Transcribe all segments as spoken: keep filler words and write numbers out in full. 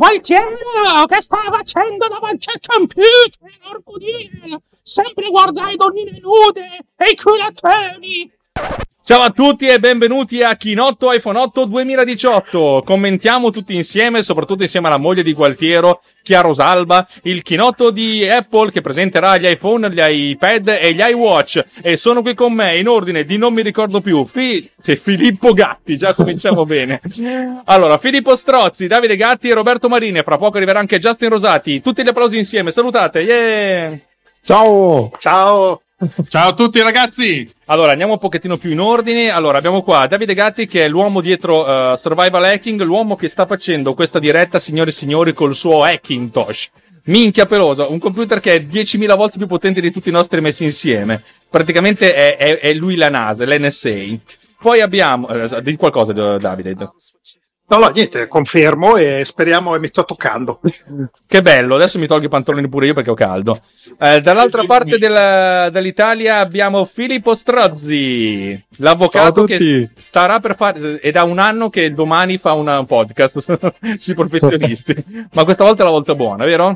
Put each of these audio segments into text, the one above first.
Qualcuno che sta facendo davanti al computer orgoglio, sempre guardare donnine nude e culatoni. Ciao a tutti e benvenuti a Chinotto iPhone otto duemiladiciotto. Commentiamo tutti insieme, soprattutto insieme alla moglie di Gualtiero, Chiaro Salba, il chinotto di Apple che presenterà gli iPhone, gli iPad e gli iWatch. E sono qui con me, in ordine di non mi ricordo più, Fi- Filippo Gatti, già cominciamo bene. Allora, Filippo Strozzi, Davide Gatti e Roberto Marini. Fra poco arriverà anche Justin Rosati. Tutti gli applausi insieme, salutate, yeah! Ciao! Ciao! Ciao a tutti ragazzi. Allora andiamo un pochettino più in ordine. Allora abbiamo qua Davide Gatti che è l'uomo dietro uh, Survival Hacking, l'uomo che sta facendo questa diretta, signore e signori, col suo Hackintosh. Minchia pelosa, un computer che è diecimila volte più potente di tutti i nostri messi insieme. Praticamente è, è, è lui la NASA, l'N S A. Poi abbiamo uh, di qualcosa Davide. No, no, niente, confermo e speriamo e mi sto toccando. Che bello, adesso mi tolgo i pantaloni pure io perché ho caldo. Eh, dall'altra parte della, dell'Italia abbiamo Filippo Strozzi, l'avvocato che starà per fare, è da un anno che domani fa una, un podcast sui professionisti, ma questa volta è la volta buona, vero?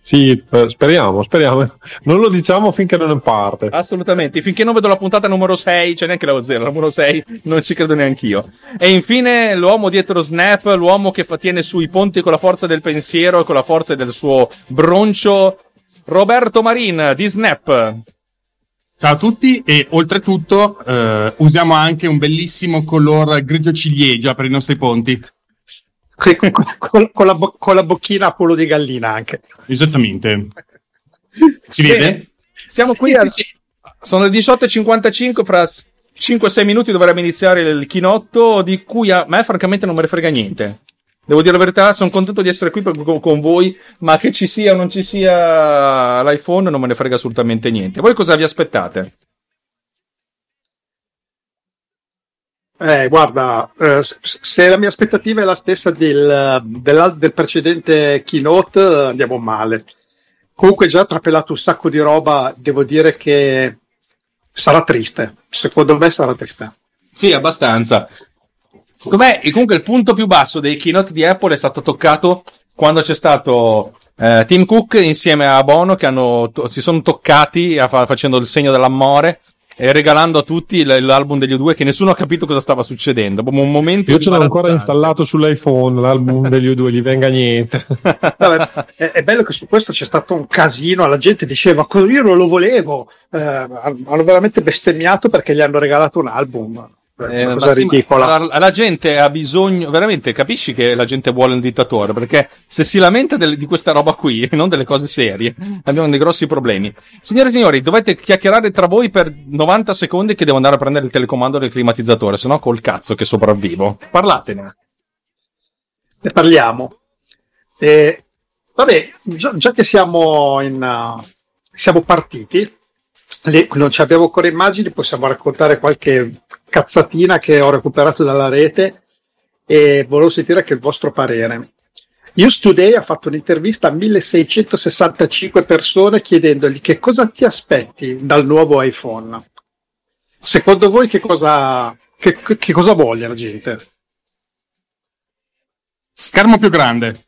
Sì, speriamo, speriamo. Non lo diciamo finché non parte. Assolutamente, finché non vedo la puntata numero sei, cioè neanche la zero, la numero sei, non ci credo neanch'io. E infine l'uomo dietro Snap, l'uomo che tiene sui ponti con la forza del pensiero e con la forza del suo broncio, Roberto Marin di Snap. Ciao a tutti e oltretutto eh, usiamo anche un bellissimo color grigio ciliegia per i nostri ponti. Con, con, con, la bo- con la bocchina a culo di gallina anche. Esattamente. Si vede? Bene, siamo sì, qui a... sì. Sono le diciotto e cinquantacinque, fra cinque sei minuti dovremmo iniziare il chinotto, di cui a me francamente non me ne frega niente. Devo dire la verità, sono contento di essere qui per, con, con voi, ma che ci sia o non ci sia l'iPhone non me ne frega assolutamente niente. Voi cosa vi aspettate? Eh, guarda, eh, se la mia aspettativa è la stessa del, del, del precedente keynote, andiamo male. Comunque già trapelato un sacco di roba, devo dire che sarà triste. Secondo me sarà triste. Sì, abbastanza. Secondo me, comunque il punto più basso dei keynote di Apple è stato toccato quando c'è stato eh, Tim Cook insieme a Bono, che hanno to- si sono toccati a fa- facendo il segno dell'amore. E regalando a tutti l'album degli U due che nessuno ha capito cosa stava succedendo. Un momento io ce l'ho ancora installato sull'iPhone l'album degli U due, gli venga niente. Vabbè, è, è bello che su questo c'è stato un casino, la gente diceva io non lo volevo, eh, hanno veramente bestemmiato perché gli hanno regalato un album. Eh, una cosa sì, ridicola. La, la gente ha bisogno, veramente capisci che la gente vuole un dittatore, perché se si lamenta del, di questa roba qui, non delle cose serie, abbiamo dei grossi problemi. Signore e signori, dovete chiacchierare tra voi per novanta secondi che devo andare a prendere il telecomando del climatizzatore, se no col cazzo che sopravvivo. Parlatene. Ne parliamo. Eh, vabbè, già, già che siamo in uh, siamo partiti, le, non ci abbiamo ancora immagini, possiamo raccontare qualche cazzatina che ho recuperato dalla rete e volevo sentire anche il vostro parere. Use Today ha fatto un'intervista a milleseicentosessantacinque persone chiedendogli che cosa ti aspetti dal nuovo iPhone. Secondo voi che cosa che, che cosa voglia la gente? Schermo più grande.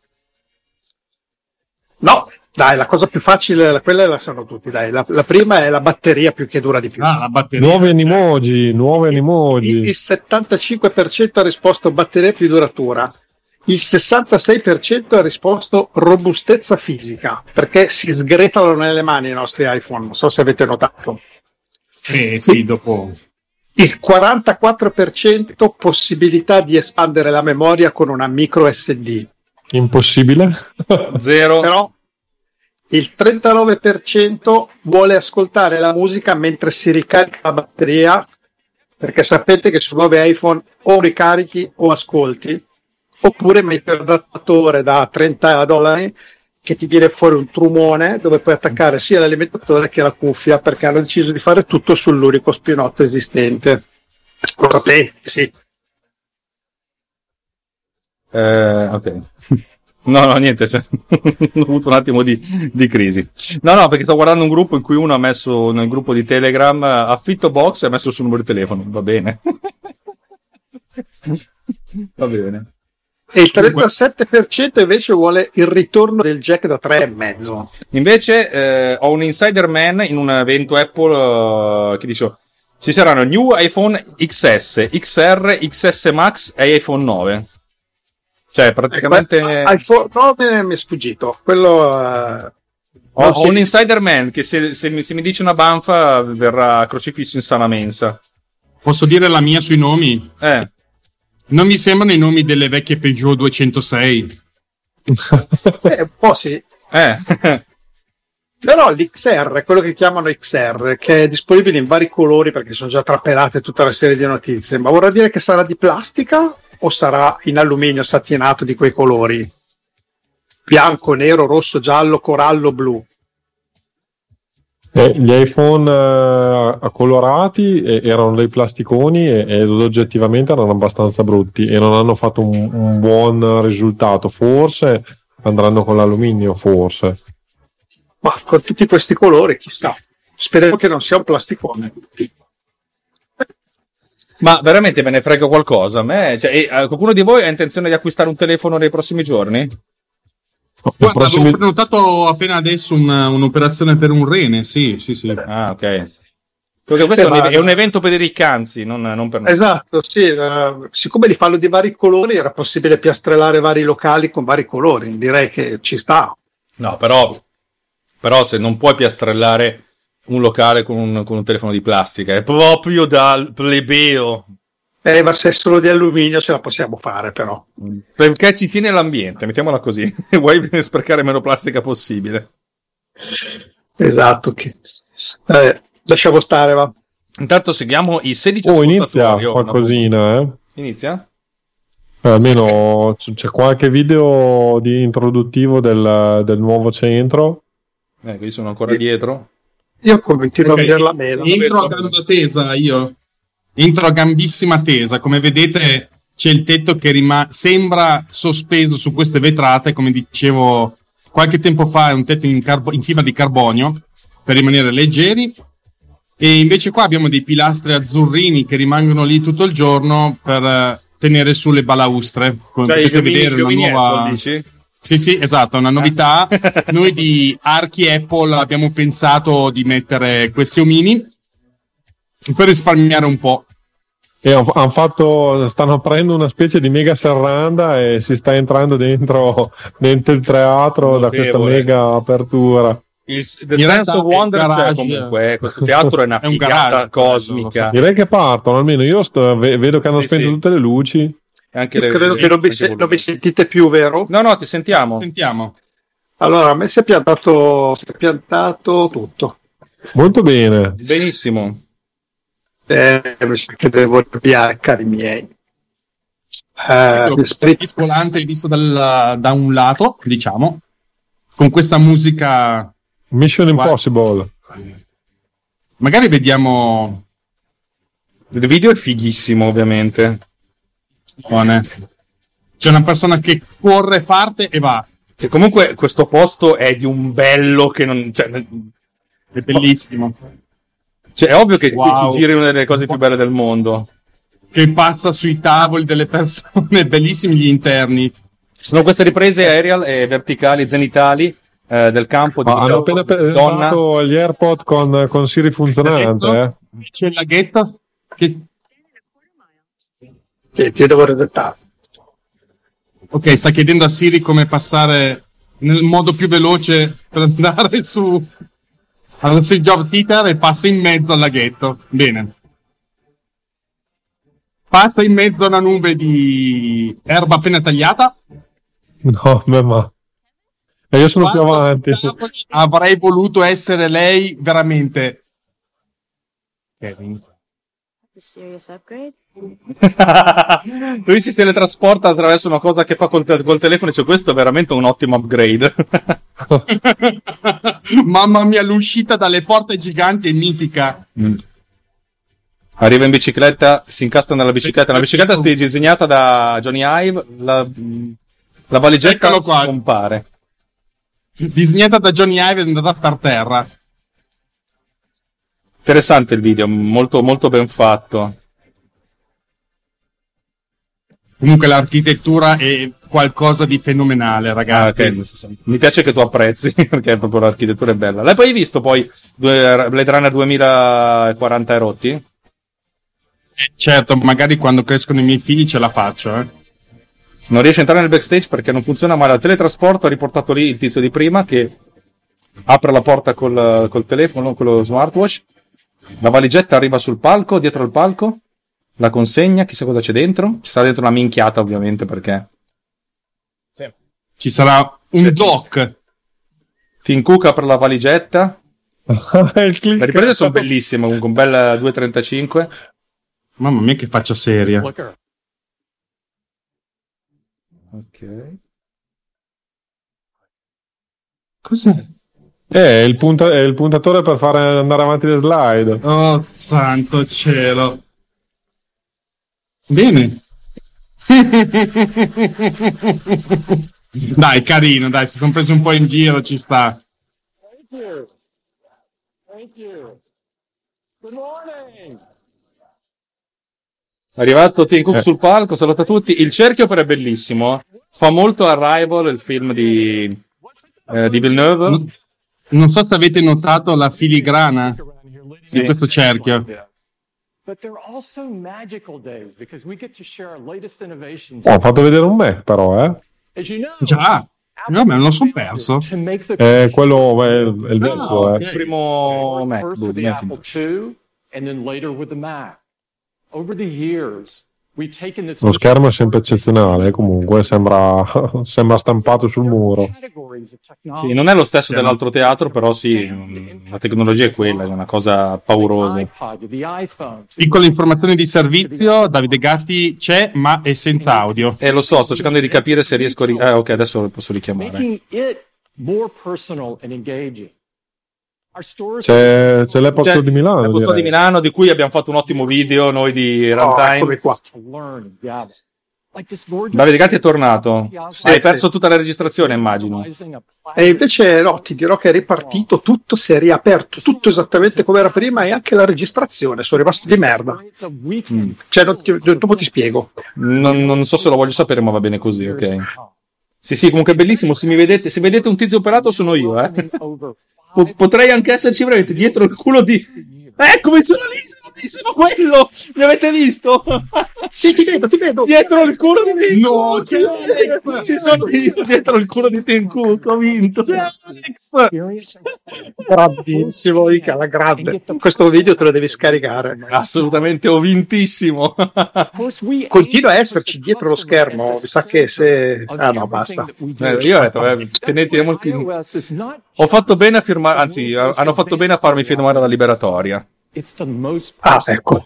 No, dai, la cosa più facile, quella la sanno tutti, dai. La, la prima è la batteria più che dura di più. Ah, la batteria. Nuove animoji, nuove animoji. Il, il settantacinque per cento ha risposto batteria più duratura. Il sessantasei per cento ha risposto robustezza fisica, perché si sgretolano nelle mani i nostri iPhone, non so se avete notato. Eh sì, dopo. Il quarantaquattro per cento possibilità di espandere la memoria con una micro S D. Impossibile. Zero. Però il trentanove per cento vuole ascoltare la musica mentre si ricarica la batteria, perché sapete che su nuovi iPhone o ricarichi o ascolti, oppure metti un adattatore da trenta dollari che ti viene fuori un trumone dove puoi attaccare sia l'alimentatore che la cuffia, perché hanno deciso di fare tutto sull'unico spinotto esistente. Lo sapete, sì. Eh, ok. No, no, niente, cioè, ho avuto un attimo di, di crisi. No, no, perché sto guardando un gruppo in cui uno ha messo nel gruppo di Telegram affitto box e ha messo il suo numero di telefono. Va bene. Va bene. E il trentasette per cento invece vuole il ritorno del jack da tre e mezzo. Invece eh, ho un insider man in un evento Apple uh, che dice: ci saranno new iPhone X S, X R, X S Max e iPhone nove. Cioè praticamente eh, iPhone nove mi è sfuggito. Quello uh, ho, ho si... un insider man che se, se, mi, se mi dice una banfa verrà crocifisso in sana mensa. Posso dire la mia sui nomi? Eh. Non mi sembrano i nomi delle vecchie Peugeot duecentosei. Eh, un po' sì. Eh. Però l'X R, quello che chiamano X R, che è disponibile in vari colori perché sono già trapelate tutta la serie di notizie, ma vorrà dire che sarà di plastica o sarà in alluminio satinato di quei colori? Bianco, nero, rosso, giallo, corallo, blu. Eh, gli iPhone eh, colorati eh, erano dei plasticoni e, ed oggettivamente erano abbastanza brutti e non hanno fatto un, un buon risultato. Forse andranno con l'alluminio, forse, ma con tutti questi colori chissà, speriamo che non sia un plasticone. Ma veramente me ne frega qualcosa a me, cioè, e, eh, qualcuno di voi ha intenzione di acquistare un telefono nei prossimi giorni? Guarda, prossimi... avevo prenotato appena adesso un, un'operazione per un rene, sì, sì, sì. Ah, ok. Perché questo eh, è, un, è un evento per i riccanzi, non, non per noi. Esatto, sì. Uh, siccome li fanno di vari colori, era possibile piastrellare vari locali con vari colori. Direi che ci sta. No, però, però se non puoi piastrellare un locale con un, con un telefono di plastica, è proprio dal plebeo. Eh, ma se è solo di alluminio ce la possiamo fare, però. Perché ci tiene l'ambiente, mettiamola così. Vuoi sprecare meno plastica possibile. Esatto. Che... Eh, lasciamo stare, va. Intanto seguiamo i sedici oh, inizia qualcosina, no? eh. Inizia? Eh, almeno okay. C'è qualche video di introduttivo del, del nuovo centro. Eh, qui sono ancora e... dietro. Io continuo okay. a vederla meno. Entro a gamba tesa, io. Entro a gambissima tesa, come vedete c'è il tetto che rima- sembra sospeso su queste vetrate, come dicevo qualche tempo fa è un tetto in, carbo- in fibra di carbonio per rimanere leggeri, e invece qua abbiamo dei pilastri azzurrini che rimangono lì tutto il giorno per tenere su le balaustre, come cioè, potete piomini, vedere una nuova... Apple, dici? Sì sì esatto, una novità. Noi di Archi Apple abbiamo pensato di mettere questi omini per risparmiare un po'. E han fatto, stanno aprendo una specie di mega serranda e si sta entrando dentro, dentro il teatro. Notevole. Da questa mega apertura. Il The in Sense of Wonder c'è comunque. Questo teatro è una è un figata garage, cosmica. So. Direi che partono, almeno io sto, vedo che hanno sì, spento sì. tutte le luci. Anche le, credo le, che non, se, non mi sentite più, vero? No, no, ti sentiamo. Ti sentiamo. Allora, a me si è piantato, si è piantato tutto. Molto bene. Benissimo. Eh, che devo via, cari miei. Eh, il volante visto dal, da un lato, diciamo, con questa musica Mission qua. Impossible. Magari vediamo. Il video è fighissimo, ovviamente. Buone. C'è una persona che corre, parte e va. Cioè, comunque questo posto è di un bello che non. Cioè... È bellissimo. Cioè, è ovvio che wow. ci giri una delle cose più belle del mondo. Che passa sui tavoli delle persone, bellissimi gli interni. Sono queste riprese aerial e verticali, zenitali, eh, del campo di ah, hanno appena presentato gli AirPod con, con Siri funzionante. Adesso, eh. C'è il laghetto? Che... Sì, ti devo resettare. Ok, sta chiedendo a Siri come passare nel modo più veloce per andare su... Allora si Job Titer e passa in mezzo al laghetto. Bene. Passa in mezzo a una nube di erba appena tagliata. No, ma... E io sono più avanti. Avrei voluto essere lei veramente. Kevin. Serious upgrade? Lui si teletrasporta attraverso una cosa che fa col, te- col telefono, cioè questo è veramente un ottimo upgrade. Mamma mia, l'uscita dalle porte giganti è mitica. Mm. Arriva in bicicletta, si incastra nella bicicletta. La bicicletta è disegnata da Jony Ive, la, la valigetta scompare. Disegnata da Jony Ive è andata per terra. Interessante il video, molto molto ben fatto. Comunque l'architettura è qualcosa di fenomenale, ragazzi. Ah, okay. Mi piace che tu apprezzi, perché proprio l'architettura è bella. L'hai poi visto poi Blade Runner duemilaquaranta e rotti? Eh, certo, magari quando crescono i miei figli ce la faccio, eh. Non riesce a entrare nel backstage perché non funziona male il teletrasporto, ha riportato lì il tizio di prima che apre la porta col, col telefono, con lo smartwatch. La valigetta arriva sul palco, dietro al palco, la consegna, chissà cosa c'è dentro. Ci sarà dentro una minchiata, ovviamente, perché... Sì. Ci sarà un c'è doc. C'è. Tim Cook apre la valigetta. Le riprese sono bellissime, comunque, un bel due trentacinque. Mamma mia che faccia seria. Ok. Cos'è? Eh, il punta- è il puntatore per fare andare avanti le slide. Oh, santo cielo. Bene. Dai, carino, dai, si sono presi un po' in giro, ci sta. Thank you. Thank you. Good morning. Arrivato Tim Cook eh. sul palco, saluta tutti. Il cerchio però è bellissimo. Fa molto Arrival, il film di, eh, di Villeneuve. Mm. Non so se avete notato la filigrana sì. di questo cerchio. Oh, ho fatto vedere un Mac, però, eh? Già, no, me lo sono perso. Eh, quello è il, è il vecchio, oh, okay. eh. Il primo Mac. Lo schermo è sempre eccezionale, comunque sembra, sembra stampato sul muro. Sì, non è lo stesso dell'altro teatro, però sì, la tecnologia è quella, è una cosa paurosa. Piccola informazione di servizio, Davide Gatti c'è, ma è senza audio. Eh, lo so, sto cercando di capire se riesco a... Ri- ah, ok, adesso lo posso richiamare. C'è, c'è l'Apple Store di Milano. L'Apple Store di Milano, di cui abbiamo fatto un ottimo video noi di Runtime. Oh, Davide Gatti è tornato. Sì, Hai sì. perso tutta la registrazione, immagino. E invece no, ti dirò che è ripartito tutto, si è riaperto tutto esattamente come era prima e anche la registrazione. Sono rimasti di merda. Mm. Cioè, non ti, dopo ti spiego. Non, non so se lo voglio sapere, ma va bene così, ok. Sì, sì, comunque è bellissimo. Se mi vedete, se vedete un tizio operato, sono io, eh. Potrei anche esserci veramente dietro il culo di... Eccomi, sono lì, sono lì, sono quello! Mi avete visto? Sì, ti vedo, ti vedo! Dietro il culo di Tim Cook! No, no, ci sono io dietro il culo di Tim Cook, ho vinto! Bravissimo, Ica, la grande! Questo video te lo devi scaricare. Assolutamente, ho vintissimo! Continua a esserci dietro lo schermo, mi sa che se... Ah no, basta. Eh, io ho detto, eh, tenete molti... Ho fatto bene a firmare, anzi, hanno fatto bene a farmi firmare la liberatoria. Ah, ecco.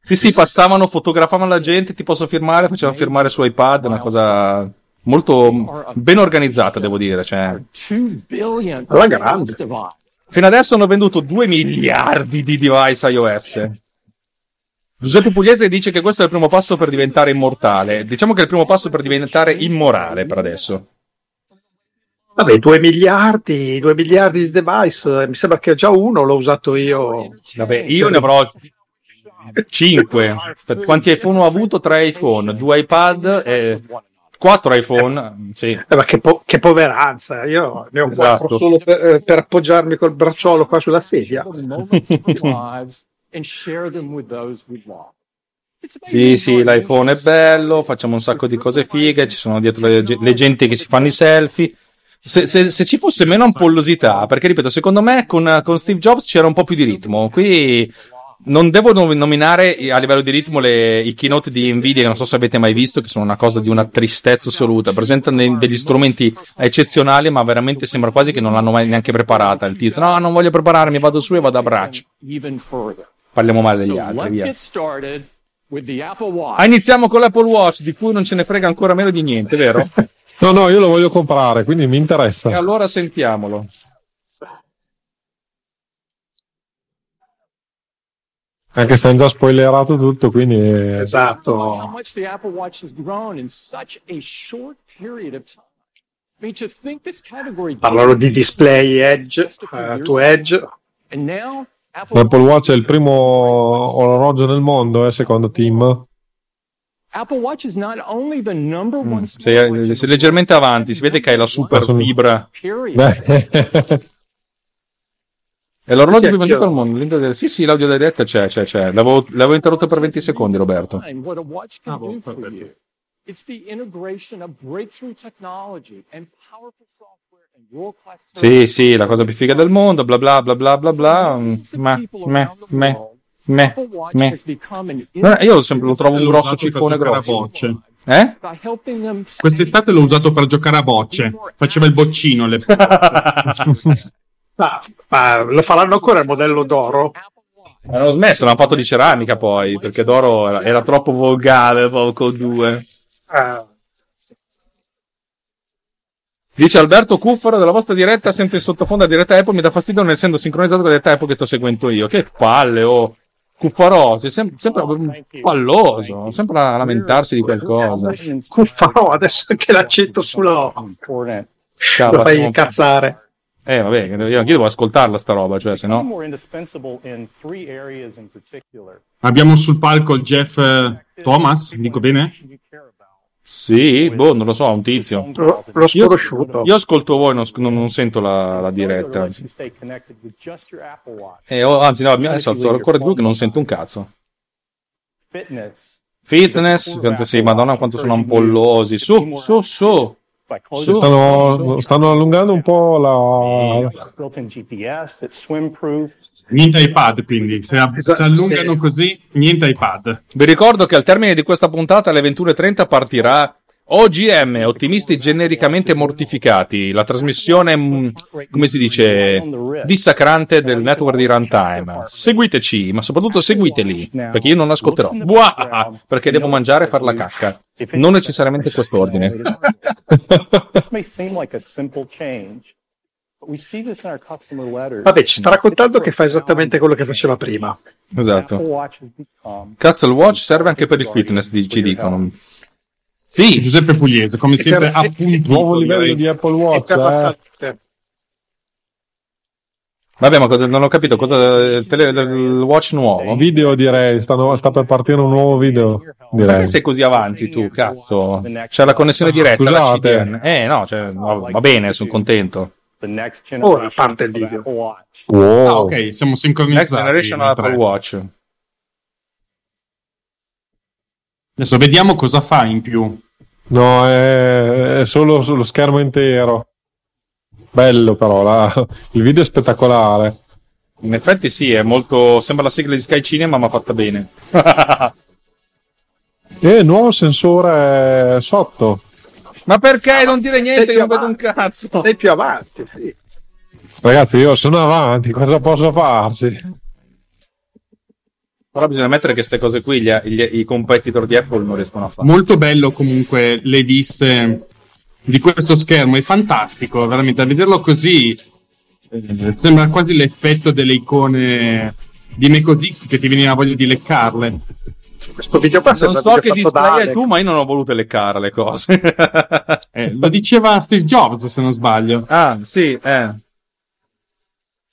Sì, sì, passavano, fotografavano la gente, ti posso firmare, facevano firmare su iPad, una cosa molto ben organizzata, devo dire. Cioè. Alla grande. Fino adesso hanno venduto due miliardi di device iOS. Giuseppe Pugliese dice che questo è il primo passo per diventare immortale. Diciamo che è il primo passo per diventare immorale per adesso. Vabbè, due miliardi, due miliardi di device, mi sembra che già uno l'ho usato io. Vabbè, io ne avrò cinque. Quanti iPhone ho avuto? Tre iPhone, due iPad, e quattro iPhone. Sì. Eh, ma che, po- che poveranza, io ne ho esatto. quattro solo per, eh, per appoggiarmi col bracciolo qua sulla sedia. Sì, sì, l'iPhone è bello, facciamo un sacco di cose fighe, ci sono dietro le, le gente che si fanno i selfie. Se, se, se ci fosse meno ampollosità, perché ripeto, secondo me con, con Steve Jobs c'era un po' più di ritmo. Qui Non devo nominare a livello di ritmo le, i keynote di Nvidia, che non so se avete mai visto, che sono una cosa di una tristezza assoluta. Presentano degli strumenti eccezionali, ma veramente sembra quasi che non l'hanno mai neanche preparata. Il tizio, no, non voglio prepararmi, vado su e vado a braccio. Parliamo male degli altri, via. Ah, iniziamo con l'Apple Watch, di cui non ce ne frega ancora meno di niente, vero? No, no, io lo voglio comprare, quindi mi interessa. E allora sentiamolo. Anche se hanno già spoilerato tutto, quindi... Esatto. Parlano di display edge, uh, to edge. L'Apple Watch è il primo orologio nel mondo, eh, secondo Tim. Mm, sei, sei leggermente avanti, si vede che hai la super fibra. È l'orologio più venduto al mondo. Del... Sì, sì, l'audio diretta c'è, c'è, c'è. L'avevo, l'avevo interrotto per venti secondi, Roberto. Ah, boh, sì, sì, la cosa più figa del mondo, bla bla bla bla bla bla. Ma, me, me, me, me. Io sempre lo trovo un grosso cifone grosso. Eh? Quest'estate l'ho usato per giocare a bocce. Faceva il boccino alle bocce. Ma, ma lo faranno ancora il modello d'oro? Ma hanno smesso, l'hanno fatto di ceramica poi, perché d'oro era, era troppo volgare, poco due. Ah. Dice Alberto Cuffaro, della vostra diretta sento in sottofondo la diretta Apple, mi dà fastidio non essendo sincronizzato con la diretta Apple che sto seguendo io. Che palle, oh! Cuffaro, sei sem- sempre palloso, sempre a lamentarsi di qualcosa. Cuffaro, adesso che l'accento sulla... Ciao, lo fai incazzare. Eh, vabbè, io anche devo ascoltarla sta roba, cioè, se no. Abbiamo sul palco il Jeff Thomas, dico bene? Sì, boh, non lo so, un tizio. L- l'ho sconosciuto. Io, io ascolto voi, non, non sento la, la diretta. Eh, oh, anzi, no, adesso alzo ancora di più che non sento un cazzo. Fitness, quanto sì, madonna, quanto sono ampollosi. Su, su, su. Su, stanno, su, su, stanno allungando un po' la... Niente iPad, quindi se, esatto, se allungano sì. Così, niente iPad. Vi ricordo che al termine di questa puntata alle ventuno e trenta partirà O G M, ottimisti genericamente mortificati, la trasmissione, come si dice, dissacrante del network di Runtime. Seguiteci, ma soprattutto seguiteli, perché io non ascolterò. Buah! Perché devo mangiare e far la cacca. Non necessariamente quest'ordine. Vabbè, ci sta raccontando che fa esattamente quello che faceva prima. Esatto. Cazzo, il watch serve anche per il fitness, ci dicono. Sì, Giuseppe Pugliese, come e sempre, per, appunto, nuovo livello e, di Apple Watch. Eh. Vabbè, ma cosa, non ho capito cosa il, tele, il watch nuovo. Video, direi, sta, sta per partire un nuovo video. Direi. Perché sei così avanti tu, cazzo? C'è la connessione diretta, scusate. La C D N. Eh, no, cioè, no, va bene, sono contento. Ora parte il video. Wow. Ah, ok, siamo sincronizzati. Next Generation Apple Watch. Adesso vediamo cosa fa in più. No, è, è solo lo schermo intero. Bello però, la, il video è spettacolare. In effetti sì, è molto... Sembra la sigla di Sky Cinema, ma fatta bene. E il nuovo sensore sotto. Ma perché non dire niente? Che non vedo un cazzo. Sei più avanti, sì. Ragazzi, io sono avanti, cosa posso farci? Però bisogna mettere che queste cose qui gli, gli, i competitor di Apple non riescono a fare. Molto bello comunque le viste di questo schermo, è fantastico, veramente, a vederlo così eh, sembra quasi l'effetto delle icone di Mecos X che ti veniva voglia di leccarle. Questo video qua non so che display è tu, ma io non ho voluto leccare le cose. eh, lo diceva Steve Jobs, se non sbaglio. Ah, sì, eh.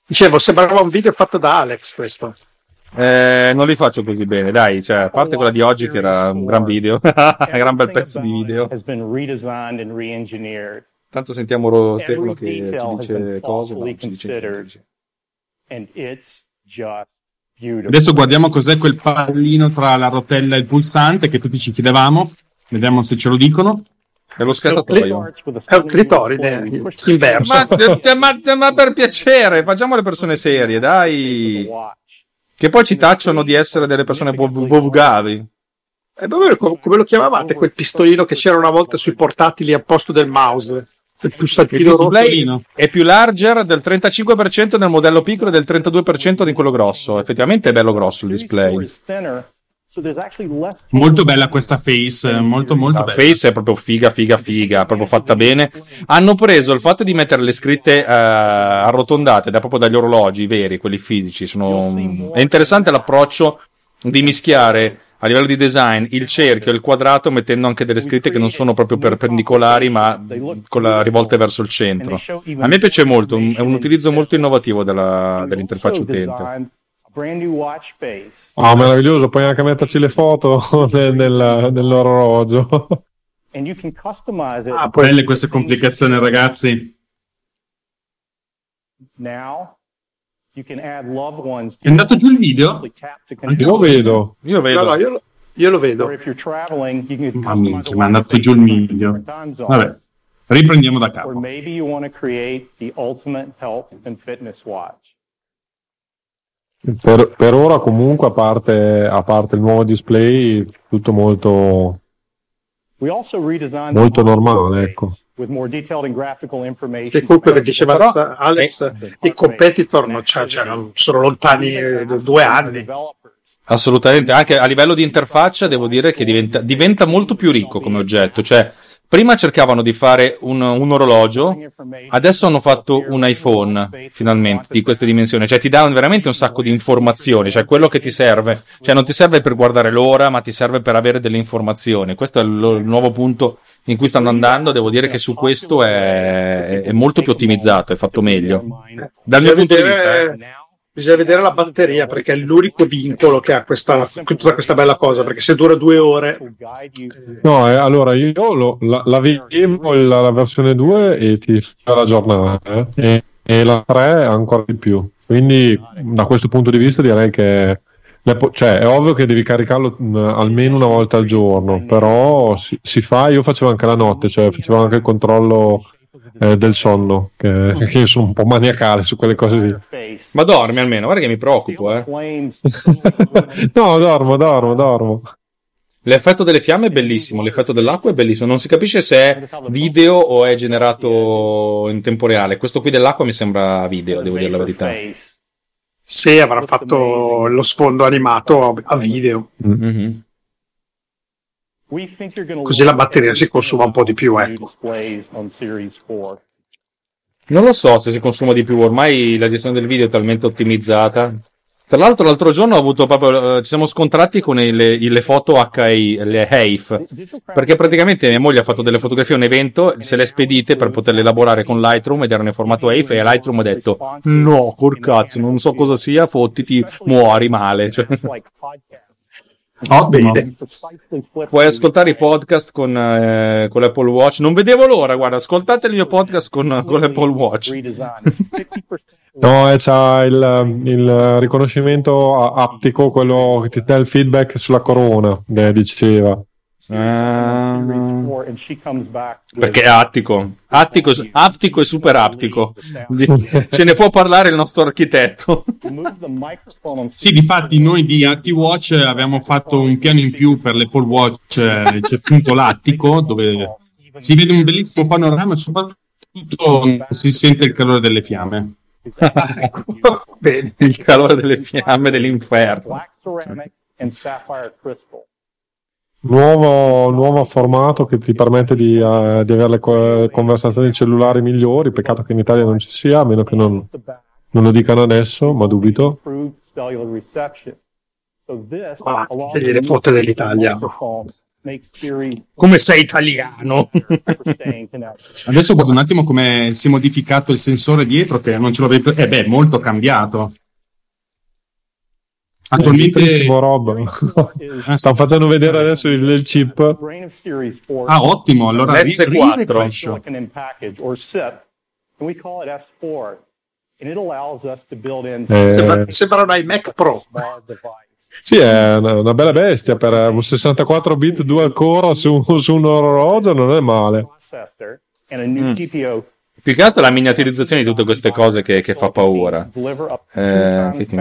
Dicevo, sembrava un video fatto da Alex questo. Eh, non li faccio così bene, dai, cioè, a parte quella di oggi che era un gran video, un gran bel pezzo di video. Tanto sentiamo Ro Stefano che ci dice cose, ma non ci dice niente. Adesso guardiamo cos'è quel pallino tra la rotella e il pulsante che tutti ci chiedevamo, vediamo se ce lo dicono. È lo scattatoio. È un clitoride inverso. Ma, ma, ma per piacere, facciamo le persone serie, dai. Che poi ci tacciano di essere delle persone volgari. È proprio come lo chiamavate quel pistolino che c'era una volta sui portatili al posto del mouse? Il pulsantino rotolino è più larger del trentacinque per cento nel modello piccolo e del trentadue per cento in quello grosso. Effettivamente è bello grosso il display. Molto bella questa Face, molto molto La bella. Face è proprio figa, figa, figa, proprio fatta bene. Hanno preso il fatto di mettere le scritte uh, arrotondate da, proprio dagli orologi veri, quelli fisici. Sono... È interessante l'approccio di mischiare a livello di design il cerchio e il quadrato, mettendo anche delle scritte che non sono proprio perpendicolari, ma con la rivolta verso il centro. A me piace molto, è un utilizzo molto innovativo della, dell'interfaccia utente. Oh, meraviglioso, puoi anche metterci le foto nel, nel, nell'orologio. Ah, belle queste complicazioni, ragazzi. È andato giù il video? Io lo vedo. Io vedo. No, no, io, lo, io lo vedo. Ma minchia, ma è andato giù il video. Vabbè, riprendiamo da capo. Per, per ora comunque, a parte, a parte il nuovo display, tutto molto molto normale, ecco. Sì, comunque, diceva però, Alex, eh, i competitor non c'è, cioè, sono lontani due anni. Assolutamente, anche a livello di interfaccia devo dire che diventa, diventa molto più ricco come oggetto, cioè prima cercavano di fare un, un orologio, adesso hanno fatto un iPhone, finalmente, di queste dimensioni. Cioè ti dà veramente un sacco di informazioni, cioè quello che ti serve. Cioè non ti serve per guardare l'ora, ma ti serve per avere delle informazioni. Questo è lo, il nuovo punto in cui stanno andando. Devo dire che su questo è, è molto più ottimizzato, è fatto meglio. Dal mio punto di vista, eh. Bisogna vedere la batteria, perché è l'unico vincolo che ha questa, tutta questa bella cosa, perché se dura due ore... No, eh, allora io lo, la, la vedevo la, la versione due e ti fa la giornata, eh, e, e la tre ancora di più. Quindi da questo punto di vista direi che... Cioè, è ovvio che devi caricarlo almeno una volta al giorno, però si, si fa, io facevo anche la notte, cioè facevo anche il controllo... Eh, del sonno, che, che io sono un po' maniacale su quelle cose lì. Ma dormi almeno, guarda che mi preoccupo, eh. No, dormo, dormo, dormo. L'effetto delle fiamme è bellissimo, l'effetto dell'acqua è bellissimo, non si capisce se è video o è generato in tempo reale. Questo qui dell'acqua mi sembra video, devo dire la verità. Sì, avrà fatto lo sfondo animato a video. Mm-hmm. Così la batteria si consuma un po' di più, ecco. Non lo so se si consuma di più, ormai la gestione del video è talmente ottimizzata. Tra l'altro l'altro giorno ho avuto proprio, ci siamo scontrati con le, le foto H E I F, le HEIF, perché praticamente mia moglie ha fatto delle fotografie a un evento, se le spedite per poterle elaborare con Lightroom ed erano in formato HEIF e Lightroom ha detto no, col cazzo, non so cosa sia, fottiti, muori male, cioè... Oh, bene. Puoi ascoltare i podcast con, eh, con l'Apple Watch. Non vedevo l'ora, guarda, ascoltate il mio podcast con, con l'Apple Watch. No, eh, c'ha il, il riconoscimento aptico, quello che ti dà il feedback sulla corona, eh, diceva. Uh, perché è attico, attico, aptico e super aptico. Ce ne può parlare il nostro architetto. Sì, difatti noi di ActiWatch abbiamo fatto un piano in più per l'Apple Watch, c'è appunto l'attico dove si vede un bellissimo panorama e soprattutto si sente il calore delle fiamme. Ecco. Bene, il calore delle fiamme dell'inferno. Nuovo, nuovo formato che ti permette di, uh, di avere le co- conversazioni cellulari migliori. Peccato che in Italia non ci sia, a meno che non, non lo dicano adesso, ma dubito. Ah, le foto dell'Italia. Come sei italiano? Adesso guarda un attimo come si è modificato il sensore dietro, che non ce l'avevi più. Eh beh, molto cambiato. Attualmente roba. Stanno facendo vedere adesso il, il chip. Ah, ottimo. Allora S quattro. Eh, sembra, sembra un iMac Pro. Sì, è una, una bella bestia per un sessantaquattro bit dual core su, su un orologio, non è male. Mm. Più che altro la miniaturizzazione di tutte queste cose che, che fa paura. Eh, che ti...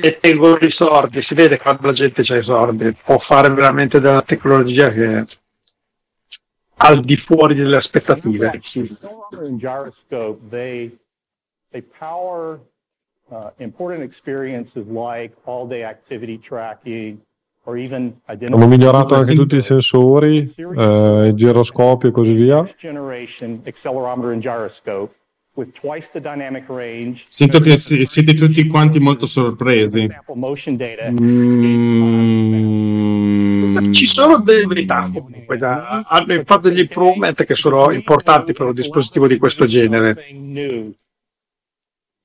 E tengo i soldi, si vede che la gente c'ha i soldi, può fare veramente della tecnologia che al di fuori delle aspettative. They power uh, important experiences like all-day activity tracking or even identity. Hanno migliorato anche tutti i sensori, eh, il giroscopio e così via. Generation accelerometer and gyroscope with twice the dynamic range. Sento che siete tutti quanti molto sorpresi. Mm. Ci sono delle verità comunque, da, hanno infatti degli improvement che sono importanti per un dispositivo di questo genere.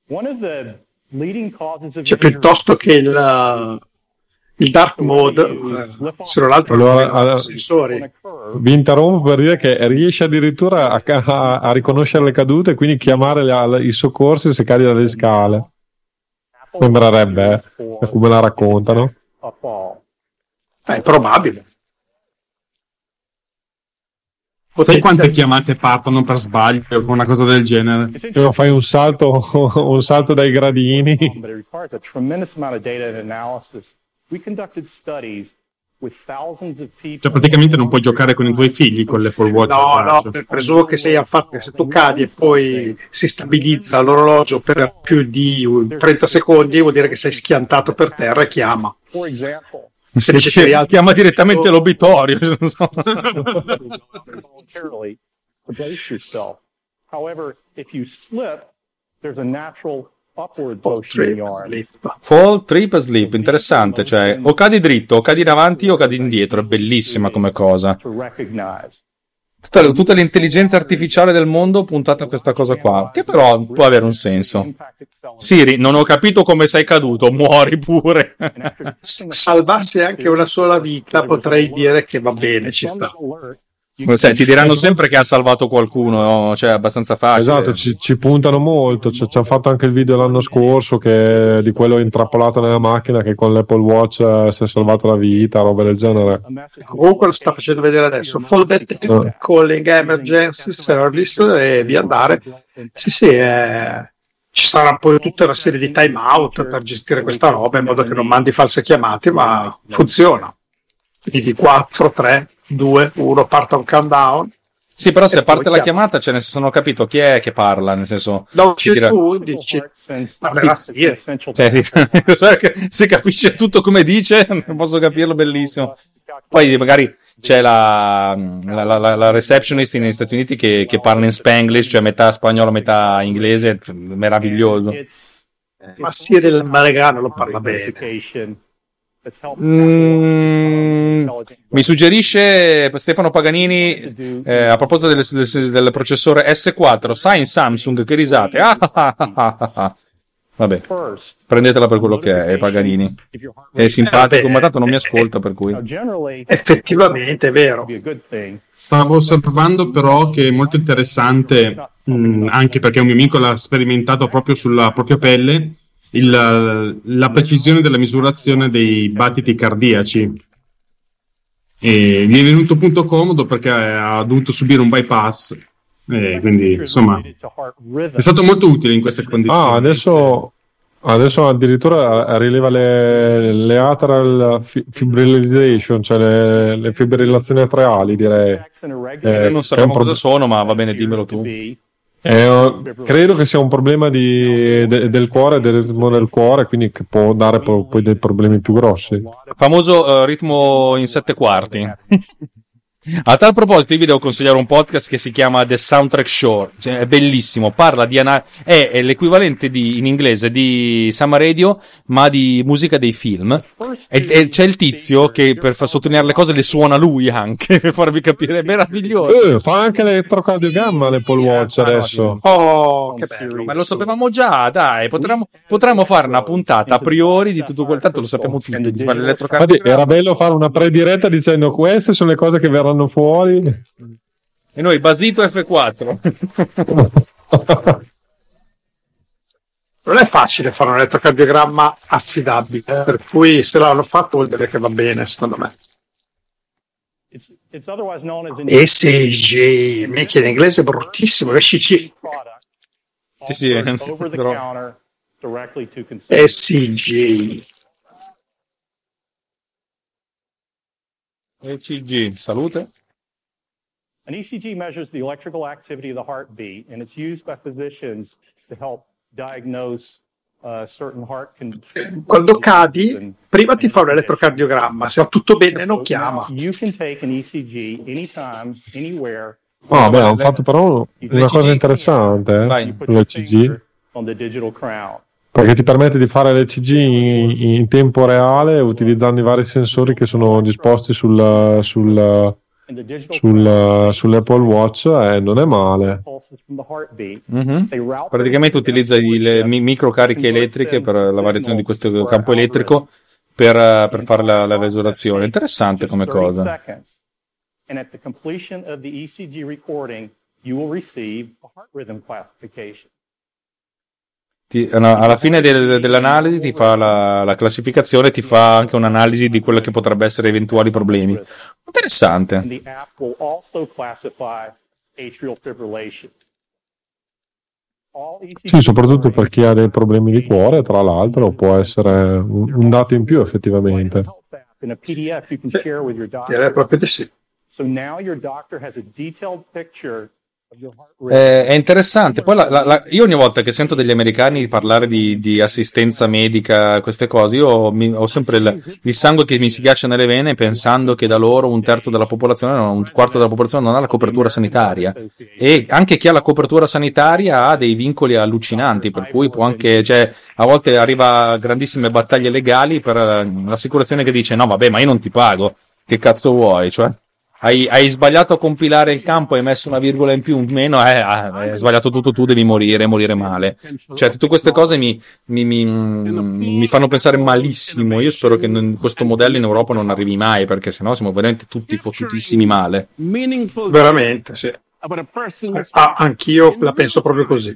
Cioè, piuttosto che il, il dark mode, se non l'altro, allora, allora, sensori. Vi interrompo per dire che riesce addirittura a, a, a riconoscere le cadute e quindi chiamare le, i soccorsi se cadi dalle scale. Sembrerebbe, eh, come la raccontano. Eh, è probabile. Sai quante chiamate partono per sbaglio con una cosa del genere? Cioè, fai un salto, un salto dai gradini. Cioè, praticamente non puoi giocare con i tuoi figli con l'Apple Watch. No, no, per presumo che sei affatto che se tu cadi e poi si stabilizza l'orologio per più di trenta secondi, vuol dire che sei schiantato per terra e chiama. Se dice che altri... chiama direttamente l'obitorio, non so. Fall, trip, sleep, interessante, cioè o cadi dritto, o cadi in avanti, o cadi indietro, è bellissima come cosa. Tutta, tutta l'intelligenza artificiale del mondo puntata a questa cosa qua, che però può avere un senso. Siri, non ho capito come sei caduto, muori pure. Salvarsi anche una sola vita, potrei dire che va bene, ci sta. Sai, ti diranno sempre che ha salvato qualcuno, no? Cioè è abbastanza facile. Esatto, ci, ci puntano molto, ci hanno fatto anche il video l'anno scorso che di quello intrappolato nella macchina che con l'Apple Watch eh, si è salvato la vita, roba del genere. Comunque lo sta facendo vedere adesso, Fall Detection, eh. Calling Emergency Service e via andare. Sì sì, eh, ci sarà poi tutta una serie di time out per gestire questa roba in modo che non mandi false chiamate, ma funziona. Quindi quattro, tre, due, uno, parte un countdown. Sì, però se parte la chiamata, cioè nel senso non ho capito chi è che parla, nel senso... No, c'è tira... tu, dici... Parlerà sì. Sì. Cioè, sì. Se capisce tutto come dice, posso capirlo, bellissimo. Poi magari c'è la, la, la, la receptionist negli Stati Uniti che, che parla in Spanglish, cioè metà spagnolo, metà inglese, meraviglioso. Ma Siri il Maregano lo parla bene. Mm, mi suggerisce Stefano Paganini eh, a proposito del, del, del processore esse quattro, sai in Samsung che risate. Ah, ah, ah, ah, ah. Vabbè, prendetela per quello che è, Paganini è simpatico, eh, ma tanto non mi ascolta, per cui effettivamente è vero. Stavo osservando però che è molto interessante, mh, anche perché un mio amico l'ha sperimentato proprio sulla propria pelle. Il, la precisione della misurazione dei battiti cardiaci, e gli è venuto punto comodo perché ha dovuto subire un bypass, e quindi insomma è stato molto utile in queste condizioni. Ah, adesso, adesso addirittura rileva le, le atrial fibrillation, cioè le, le fibrillazioni atriali, direi. Eh, non sappiamo cosa sono, ma va bene, dimmelo tu. Eh, credo che sia un problema di, de, del cuore, del ritmo del cuore, quindi che può dare po- poi dei problemi più grossi. Famoso uh, ritmo in sette quarti. A tal proposito, io vi devo consigliare un podcast che si chiama The Soundtrack Show, è bellissimo, parla di ana- è, è l'equivalente di, in inglese di Summer Radio, ma di musica dei film, e, e c'è il tizio che per far sottolineare le cose le suona lui anche, per farvi capire, è meraviglioso. Eh, fa anche l'elettrocardiogamma l'Apple Watch adesso. Oh, che bello, ma lo sapevamo già, dai, potremmo, potremmo fare una puntata a priori di tutto quel, tanto lo sappiamo tutti, di fare l'elettrocardiogramma. Era bello fare una prediretta dicendo queste sono le cose che verranno fuori e noi basito effe quattro. Non è facile fare un elettrocardiogramma affidabile, per cui se l'hanno fatto vuol dire che va bene, secondo me. E C G, minchia, in inglese è bruttissimo, l'E C G. Sì, sì, però... E C G. E C G, salute. An E C G measures the electrical activity of the heartbeat, and it's used by physicians to help diagnose uh, certain heart conditions. Quando cadi, prima ti fa un elettrocardiogramma, se va tutto bene non chiama. You can take an E C G anytime, anywhere. Ah, beh, ho fatto però una cosa interessante, eh, l'E C G, perché ti permette di fare l'E C G in, in tempo reale utilizzando i vari sensori che sono disposti sul sul Sul, sull'Apple Watch, eh, non è male. Mm-hmm. Praticamente utilizza le microcariche elettriche per la variazione di questo campo elettrico per, per fare la, la visualizzazione. Interessante come cosa. Ti, alla fine del, dell'analisi ti fa la, la classificazione, ti fa anche un'analisi di quello che potrebbe essere eventuali problemi. Interessante. Sì, soprattutto per chi ha dei problemi di cuore, tra l'altro può essere un dato in più effettivamente. Sì, direi proprio di sì. Eh, è interessante. Poi la, la, la, io ogni volta che sento degli americani parlare di, di assistenza medica, queste cose, io mi, ho sempre il, il sangue che mi si ghiaccia nelle vene pensando che da loro un terzo della popolazione, un quarto della popolazione non ha la copertura sanitaria, e anche chi ha la copertura sanitaria ha dei vincoli allucinanti, per cui può anche, cioè, a volte arriva grandissime battaglie legali per l'assicurazione che dice no vabbè ma io non ti pago, che cazzo vuoi, cioè Hai, hai sbagliato a compilare il campo, hai messo una virgola in più, in meno, eh, hai sbagliato tutto tu, devi morire, morire male. Cioè, tutte queste cose mi, mi, mi, mi fanno pensare malissimo. Io spero che non, questo modello in Europa non arrivi mai, perché sennò siamo veramente tutti fottutissimi male. Veramente, sì. Ah, anch'io la penso proprio così.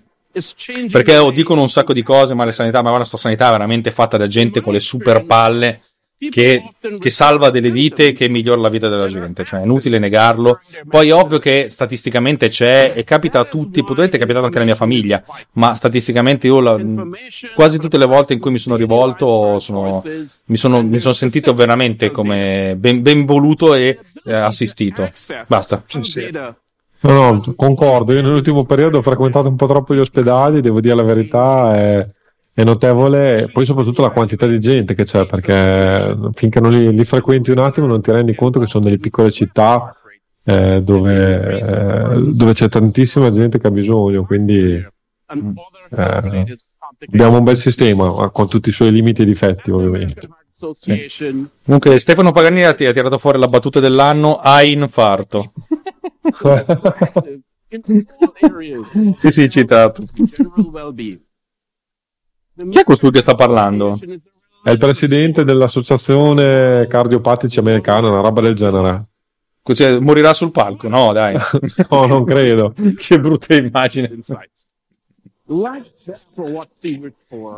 Perché oh, dicono un sacco di cose, ma la sanità, ma la sta sanità è veramente fatta da gente con le super palle. Che, che salva delle vite, che migliora la vita della gente, cioè è inutile negarlo. Poi è ovvio che statisticamente c'è e capita a tutti, potrebbe capitato anche alla mia famiglia, ma statisticamente io la, quasi tutte le volte in cui mi sono rivolto sono, mi, sono, mi sono sentito veramente come ben, ben voluto e eh, assistito. Basta. No, no, concordo, io nell'ultimo periodo ho frequentato un po' troppo gli ospedali, devo dire la verità, è... è notevole, poi soprattutto la quantità di gente che c'è, perché finché non li, li frequenti un attimo non ti rendi conto che sono delle piccole città eh, dove, eh, dove c'è tantissima gente che ha bisogno, quindi eh, abbiamo un bel sistema con tutti i suoi limiti e difetti ovviamente. Sì. Comunque Stefano Paganini ha tirato fuori la battuta dell'anno: hai infarto. Sì, sì, citato. Chi è costui che sta parlando? È il presidente dell'associazione cardiopatici americana, una roba del genere. Cioè, morirà sul palco? No, dai. No, non credo. Che brutta immagine.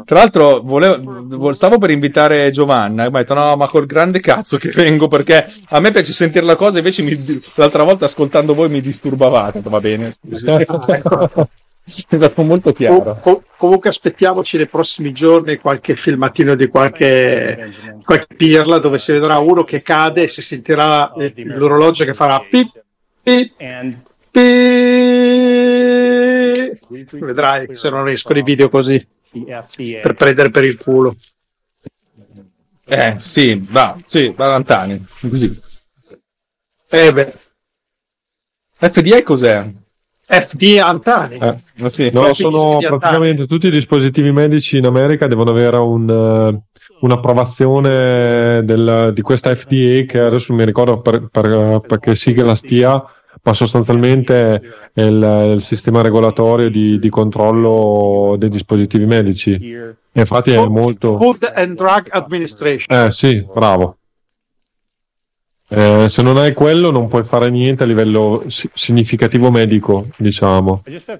Tra l'altro, volevo, stavo per invitare Giovanna e mi ha detto no, ma col grande cazzo che vengo, perché a me piace sentire la cosa, invece mi, l'altra volta ascoltando voi mi disturbavate. Va bene, scusi. È stato molto chiaro. Com- comunque aspettiamoci nei prossimi giorni qualche filmatino di qualche, qualche pirla dove si vedrà uno che cade e si sentirà l'orologio che farà pip, pip, pip. Vedrai se non escono i video così per prendere per il culo. Eh sì, va, sì, quaranta anni così. Eh beh. F D A cos'è? F D A Antani. Eh, sì. No, sono praticamente tutti i dispositivi medici in America devono avere un, un'approvazione del, di questa F D A, che adesso mi ricordo per, per, perché sì che la stia, ma sostanzialmente è il, il sistema regolatorio di, di controllo dei dispositivi medici. E infatti è molto Food and Drug Administration. Eh sì, bravo. Eh, se non hai quello non puoi fare niente a livello si- significativo medico, diciamo. Esatto.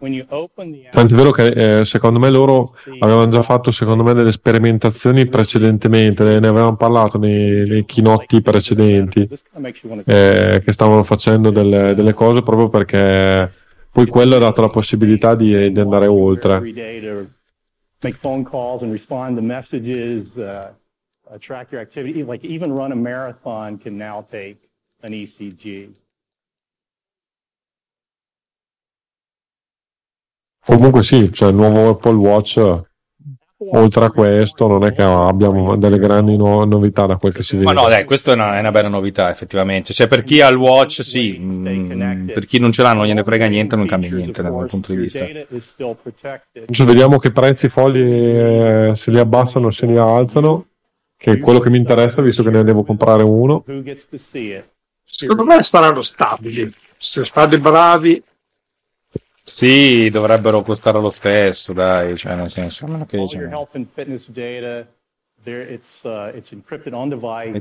Eh. Tant'è vero che eh, secondo me loro avevano già fatto secondo me delle sperimentazioni precedentemente, ne avevano parlato nei, nei chinotti precedenti, eh, che stavano facendo delle, delle cose proprio perché poi quello ha dato la possibilità di, di andare oltre. Uh, track your activity, like even run a marathon can now take an E C G. Comunque sì, cioè il nuovo Apple Watch, oltre a questo, non è che abbiamo delle grandi no- novità da quel che si vede. Ma no, dai, questa è una, è una bella novità effettivamente. Cioè per chi ha il Watch, sì, mh, per chi non ce l'ha non gliene frega niente, non cambia niente dal mio punto di vista. Cioè, vediamo che prezzi folli eh, se li abbassano o se li alzano. Che è quello che mi interessa, visto che ne devo comprare uno. Secondo me saranno stabili. Se fate bravi. Sì, dovrebbero costare lo stesso, dai. Cioè, nel senso. Okay, cioè. E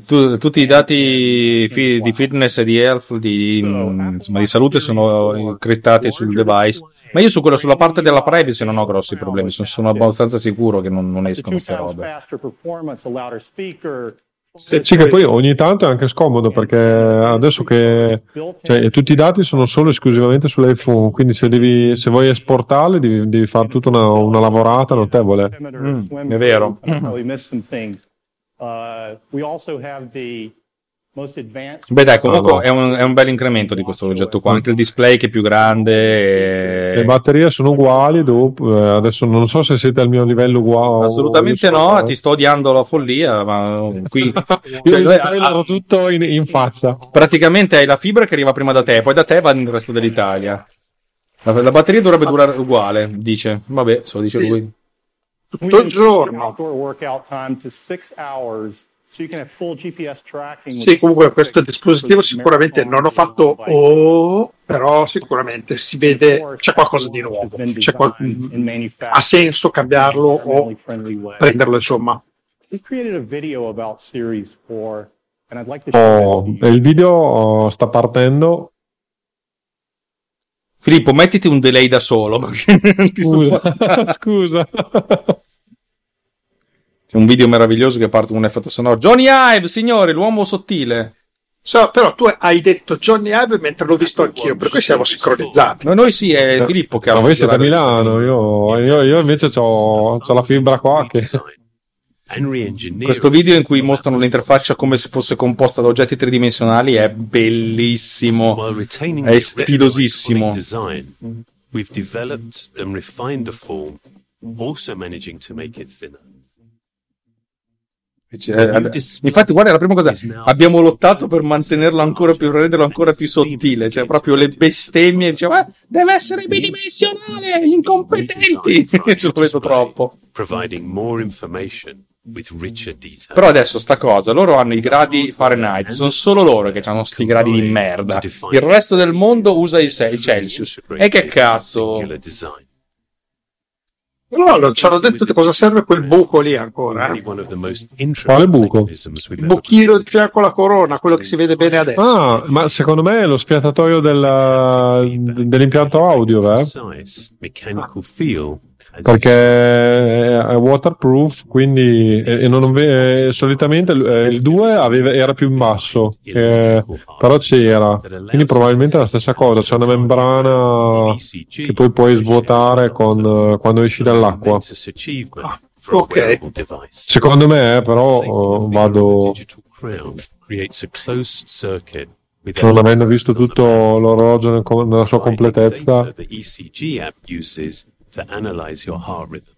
tu, tutti i dati fi- di fitness e di health, di, insomma, di salute, sono incriptati sul device. Ma io su quello, sulla parte della privacy non ho grossi problemi, sono, sono abbastanza sicuro che non, non escono queste robe. Sì, che poi ogni tanto è anche scomodo, perché adesso che cioè, tutti i dati sono solo esclusivamente sull'iPhone, quindi se devi se vuoi esportarli devi, devi fare tutta una, una lavorata notevole. Mm, è vero. Beh dai, comunque allora. è, un, è un bel incremento di questo oggetto qua, anche il display che è più grande e... le batterie sono uguali dopo. Adesso non so se siete al mio livello uguale, assolutamente no, eh. Ti sto odiando la follia, ma qui cioè, io ero tutto in, in faccia, praticamente hai la fibra che arriva prima da te, poi da te va nel resto dell'Italia. La, la batteria dovrebbe durare uguale, dice, vabbè, so dice sì. Lui tutto il giorno. Sì, comunque questo dispositivo sicuramente non ho fatto oh, però sicuramente si vede c'è qualcosa di nuovo, c'è qual- ha senso cambiarlo o prenderlo, insomma. Oh, il video sta partendo. Filippo, mettiti un delay da solo. Scusa. Scusa. Un video meraviglioso che parte con un effetto sonoro. Jony Ive, signore, l'uomo sottile. So, però tu hai detto Jony Ive mentre l'ho visto anch'io, per cui siamo sincronizzati. No, noi sì, è no. Filippo che ha. Ma voi siete a Milano, io, io, io invece ho la fibra qua. Che... questo video in cui mostrano l'interfaccia come se fosse composta da oggetti tridimensionali è bellissimo, è stilosissimo. We've developed and refined the form, also managing to make it thinner. Infatti guarda, la prima cosa, abbiamo lottato per mantenerlo ancora più, per renderlo ancora più sottile, cioè proprio le bestemmie, diceva ah, deve essere bidimensionale, incompetenti. Ce l'ho detto troppo. Però adesso sta cosa, loro hanno i gradi Fahrenheit, sono solo loro che hanno sti gradi di merda, il resto del mondo usa i Celsius. E che cazzo. No, ci hanno detto di cosa serve quel buco lì ancora. Quale buco? Il buchino di fianco alla corona, quello che si vede bene adesso. Ah, ma secondo me è lo sfiatatoio della, dell'impianto audio, eh? Perché è waterproof, quindi e non è, solitamente il due aveva, era più in basso, eh, però c'era, quindi probabilmente è la stessa cosa, c'è una membrana che poi puoi svuotare con, quando esci dall'acqua. Ah, ok, secondo me, eh, però vado, non avendo visto tutto l'orologio nella sua completezza. To analyze your heart rhythm.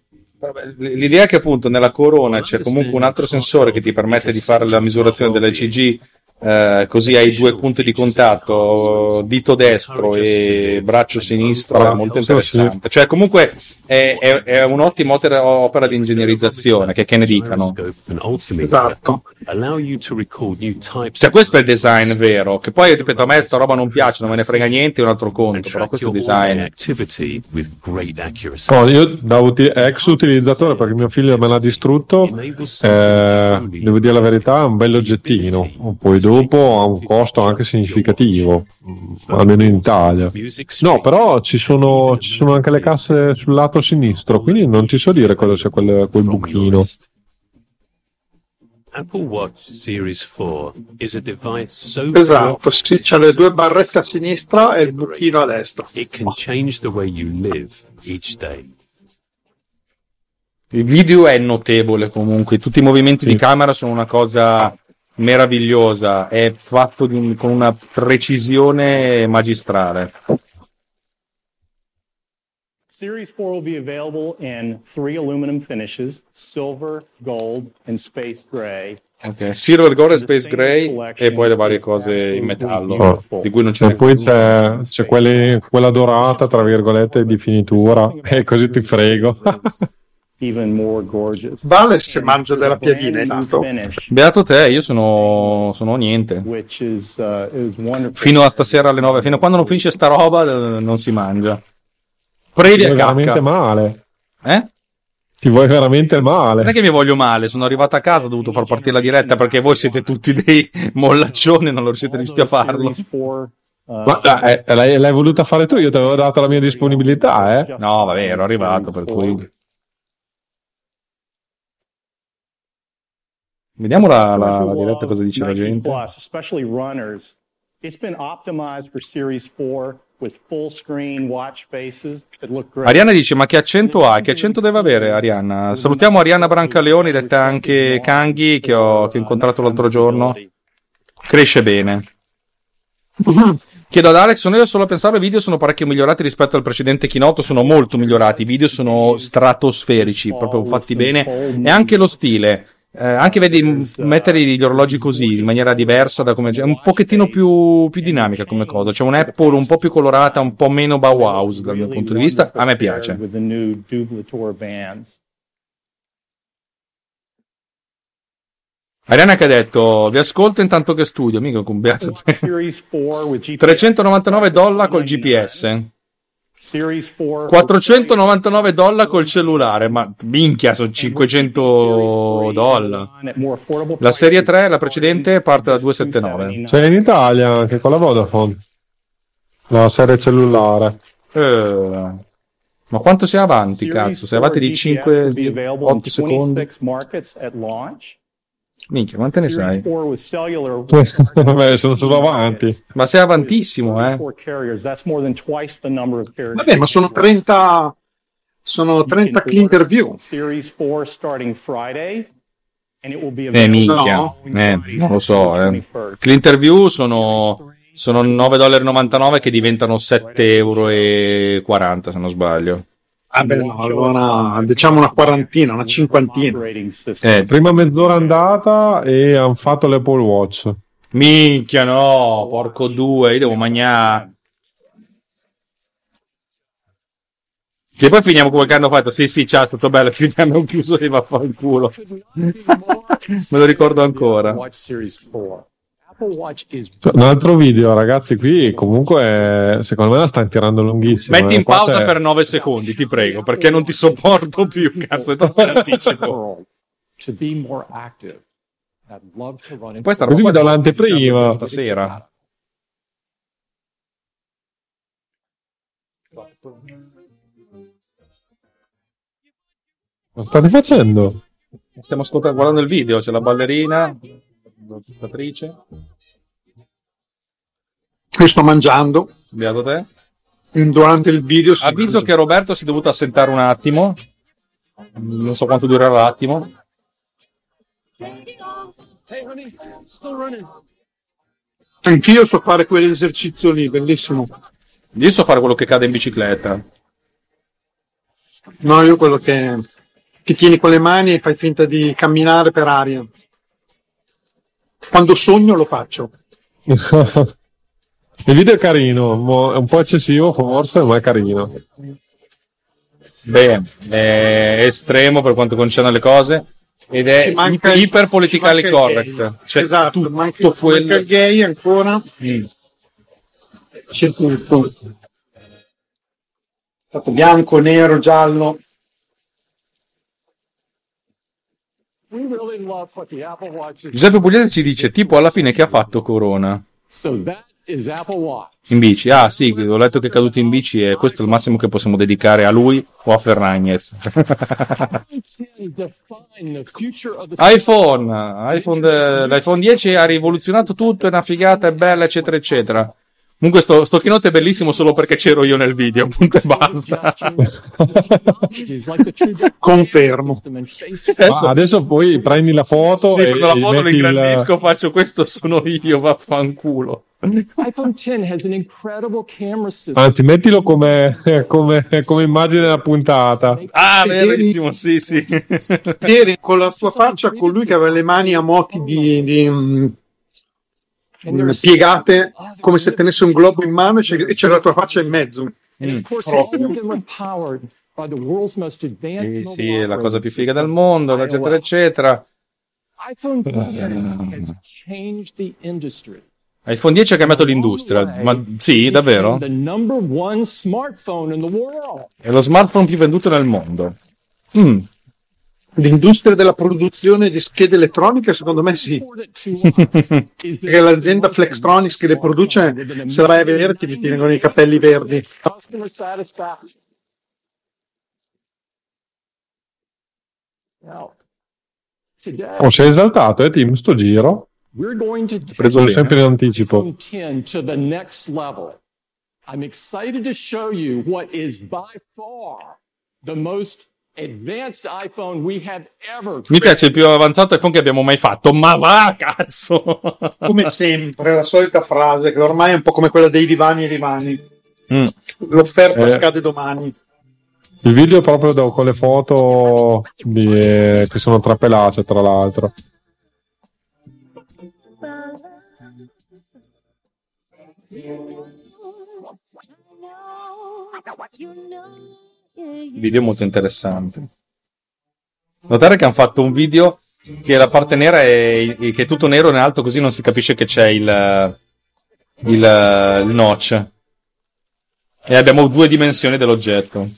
L'idea è che appunto nella corona c'è comunque un altro sensore che ti permette di fare la misurazione dell'E C G eh, così hai due punti di contatto, dito destro e braccio sinistro, è molto interessante. Cioè comunque è, è, è un'ottima opera di ingegnerizzazione, che che ne dicano. Esatto. Cioè questo è il design vero, che poi ripeto a me sta roba non piace, non me ne frega niente, è un altro conto, però questo è il design. No, io da uti- ex utilizzatore, perché mio figlio me l'ha distrutto, eh, devo dire la verità, è un bell'oggettino, poi dopo ha un costo anche significativo, almeno in Italia. No, però ci sono, ci sono anche le casse sul lato sinistro, quindi non ti so dire cosa c'è quel, quel buchino. Apple Watch Series four is a device so esatto, sì, c'ha le due barrette a sinistra e il buchino a destra. It can change the way you live each day. Il video è notevole comunque, tutti i movimenti sì. di camera sono una cosa meravigliosa, è fatto di un, con una precisione magistrale. Series four will be available in three aluminum finishes: silver, gold and space gray. Okay. Silver, gold e space gray e poi le varie cose in metallo oh. di cui non c'è. E poi c'è, c'è quelle, quella dorata tra virgolette di finitura e eh, così ti frego. Even more gorgeous. Vale se mangio della piadina intanto. Beato te, io sono sono niente. Is, uh, fino a stasera alle nove, fino a quando non finisce sta roba non si mangia. Predi a cacca. Ti vuoi veramente male. Eh? Ti vuoi veramente male. Non è che mi voglio male, sono arrivato a casa, ho dovuto far partire la diretta perché voi siete tutti dei mollaccioni, non lo siete riusciti a farlo. Ma eh, l'hai, l'hai voluta fare tu, io ti avevo dato la mia disponibilità, eh? No, vabbè, ero arrivato, per cui... Vediamo la, la, la diretta cosa dice la gente. It's been optimized for Series four with full screen watch faces that look great. Arianna dice ma che accento ha? Che accento deve avere Arianna? Salutiamo Arianna Brancaleoni, detta anche Kanghi, che ho, che ho incontrato l'altro giorno. Cresce bene. Chiedo ad Alex, sono io solo a pensare, i video sono parecchio migliorati rispetto al precedente keynote, sono molto migliorati, i video sono stratosferici, proprio fatti bene, e anche lo stile. Eh, anche vedi mettere gli orologi così in maniera diversa da come è un pochettino più, più dinamica come cosa, c'è un Apple un po' più colorata, un po' meno Bauhaus dal mio punto di vista, a me piace. Arianna che ha detto vi ascolto intanto che studio, mica con beato te. trecentonovantanove dollari col G P S, quattrocentonovantanove dollari col cellulare, ma minchia sono cinquecento dollari. La serie tre, la precedente, parte da duecentosettantanove. C'è in Italia anche con la Vodafone la serie cellulare, eh, ma quanto sei avanti cazzo, sei avanti di cinque otto secondi. Minchia, quante ne sai? Vabbè, sono solo avanti. Ma sei avantissimo, eh? Vabbè, ma sono trenta. Sono trenta clean review. Eh, minchia, no. eh, non lo so. Eh. Clean review sono, sono nove virgola novantanove dollari che diventano sette virgola quaranta euro, se non sbaglio. Ah beh, no, allora diciamo una quarantina, una cinquantina. Eh, prima mezz'ora andata e hanno fatto l'Apple Watch. Minchia no, porco due, io devo mangiare. Che poi finiamo come che hanno fatto. Sì, sì, ciao, è stato bello, chiudiamo chiuso e va a fare il culo. Me lo ricordo ancora. Un altro video, ragazzi, qui comunque secondo me la stanno tirando lunghissimo. Metti in qua pausa c'è... per nove secondi, ti prego, perché non ti sopporto più, cazzo, è troppo in anticipo. Poi sta roba da l'anteprima stasera. Cosa state facendo? Stiamo ascoltando, guardando il video, c'è la ballerina. Io sto mangiando. Beato te. Durante il video avviso che Roberto si è dovuto assentare un attimo, non so quanto durerà l'attimo. Anch'io so fare quell'esercizio lì, bellissimo. Io so fare quello che cade in bicicletta. No, io quello che, che tieni con le mani e fai finta di camminare per aria. quando sogno lo faccio. Il video è carino, è un po' eccessivo forse, ma è carino. Beh, è estremo per quanto concerne le cose ed è manca, iper politically correct. Cioè, esatto, tutto manca, quel... manca il gay ancora. Mm. C'è tutto. Stato bianco, nero, giallo. Giuseppe Pugliese ci dice tipo alla fine che ha fatto Corona. In bici, ah sì, ho letto che è caduto in bici e questo è il massimo che possiamo dedicare a lui o a Ferragnez. iPhone, iPhone l'iPhone dieci ha rivoluzionato tutto, è una figata, è bella, eccetera, eccetera. Comunque sto, sto chinotto è bellissimo solo perché c'ero io nel video, punto e basta. Confermo. Ma adesso poi prendi la foto, sì, e prendo la foto, lo ingrandisco, il... faccio questo sono io, vaffanculo. Anzi, mettilo come, come, come immagine della puntata. Ah, bellissimo, sì, sì. Ieri con la sua faccia, con lui che aveva le mani a moti di... di... piegate come se tenesse un globo in mano e c'era la tua faccia in mezzo. Mm. Sì, sì, è la cosa più figa del mondo, eccetera, eccetera. iPhone dieci ha cambiato l'industria, ma sì, davvero? È lo smartphone più venduto nel mondo. Mm. L'industria della produzione di schede elettroniche, secondo me sì. Perché l'azienda Flextronics che le produce, se la vai a vedere ti vengono i capelli verdi. Oh, sei esaltato, eh, Tim, sto giro. Ho preso sempre in anticipo. I'm excited to show you what is by far the most advanced iPhone we have ever. Mi piace il più avanzato iPhone che abbiamo mai fatto, ma va cazzo! Come sempre, la solita frase che ormai è un po' come quella dei divani e divani. Mm. L'offerta eh. scade domani. Il video è proprio da, con le foto di, eh, che sono trapelate, tra l'altro. Video molto interessante. Notare che hanno fatto un video che la parte nera è che è tutto nero in alto, così non si capisce che c'è il il, il notch e abbiamo due dimensioni dell'oggetto.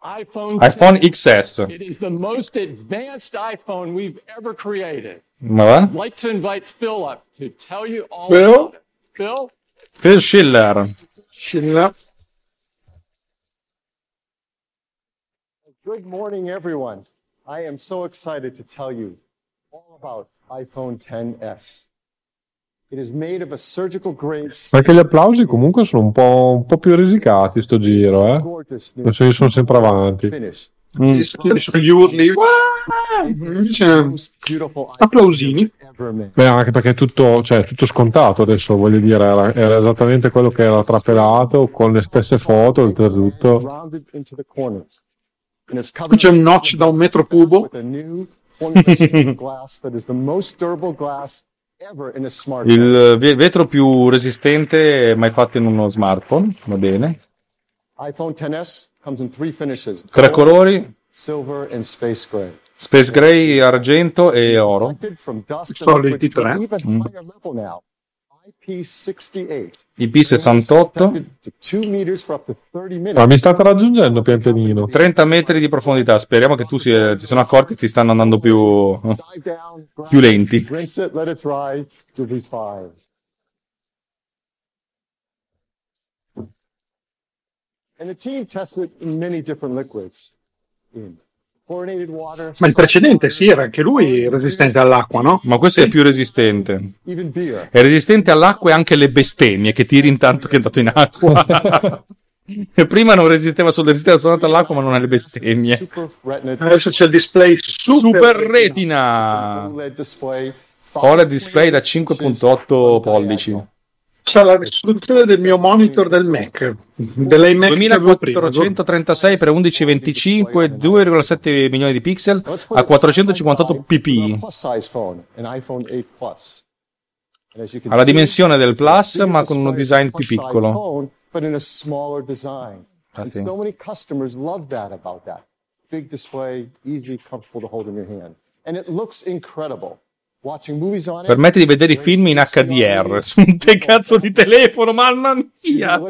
iPhone X S. Ma va? Phil? Phil Schiller. Schiller. Good morning, everyone. I am so excited to tell you all about iPhone X S. It is made of a surgical grade. Perché gli applausi comunque sono un po', un po' più risicati sto giro, eh? Non so, io sono sempre avanti. Mm. Gli urli. Applausini. Beh, anche perché è tutto, cioè, tutto scontato adesso, voglio dire, era, era esattamente quello che era trapelato, con le stesse foto, oltretutto. Qui c'è un notch da un metro cubo. Il vetro più resistente mai fatto in uno smartphone, va bene. iPhone X S comes in three finishes. Tre colori: silver and space gray. Space gray, argento e oro. Soliti tre. Mm. I P sessantotto. Ma mi state raggiungendo pian pianino. trenta metri di profondità. Speriamo che tu si eh, sono accorti che ti stanno andando più più lenti. And the team tested many different liquids in chlorinated water. Ma il precedente sì, era anche lui resistente all'acqua, no? Ma questo sì, è più resistente. È resistente all'acqua e anche alle bestemmie che tiri intanto che è andato in acqua. Prima non resisteva solo, resisteva soltanto all'acqua, ma non alle bestemmie. Adesso c'è il display super, super retina. O L E D display da cinque virgola otto pollici. c'è la risoluzione del mio monitor del Mac, dell'iMac duemilaquattrocentotrentasei x millecentoventicinque, due virgola sette milioni di pixel a quattrocentocinquantotto ppi, ha la dimensione del Plus ma con uno design più piccolo. Permette di vedere i film in acca di erre su un te cazzo di telefono, mamma mia!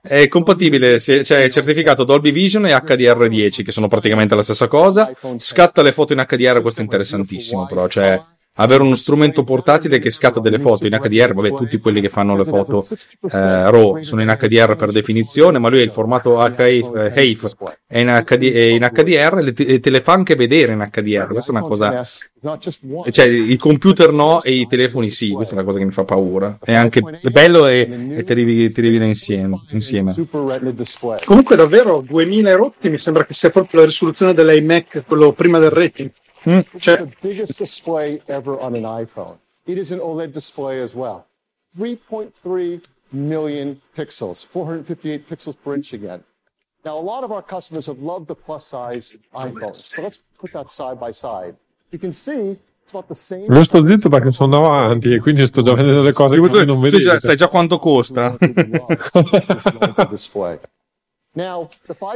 È compatibile, cioè è certificato Dolby Vision e acca di erre dieci, che sono praticamente la stessa cosa. Scatta le foto in acca di erre, questo è interessantissimo, però, cioè avere uno strumento portatile che scatta delle foto in acca di erre, vabbè, tutti quelli che fanno le foto eh, RAW sono in acca di erre per definizione, ma lui è il formato H E I F, è in, HD, è in acca di erre e te, te le fa anche vedere in acca di erre. Questa è una cosa, cioè i computer no e i telefoni sì, questa è una cosa che mi fa paura. È anche bello e, e te li viene insieme, insieme. Comunque davvero duemila rotti mi sembra che sia proprio la risoluzione dell'iMac, quello prima del rating. Mm, cioè. Non sto zitto perché sono davanti e quindi sto già vedendo le cose che voi non vedete. Sai già quanto costa?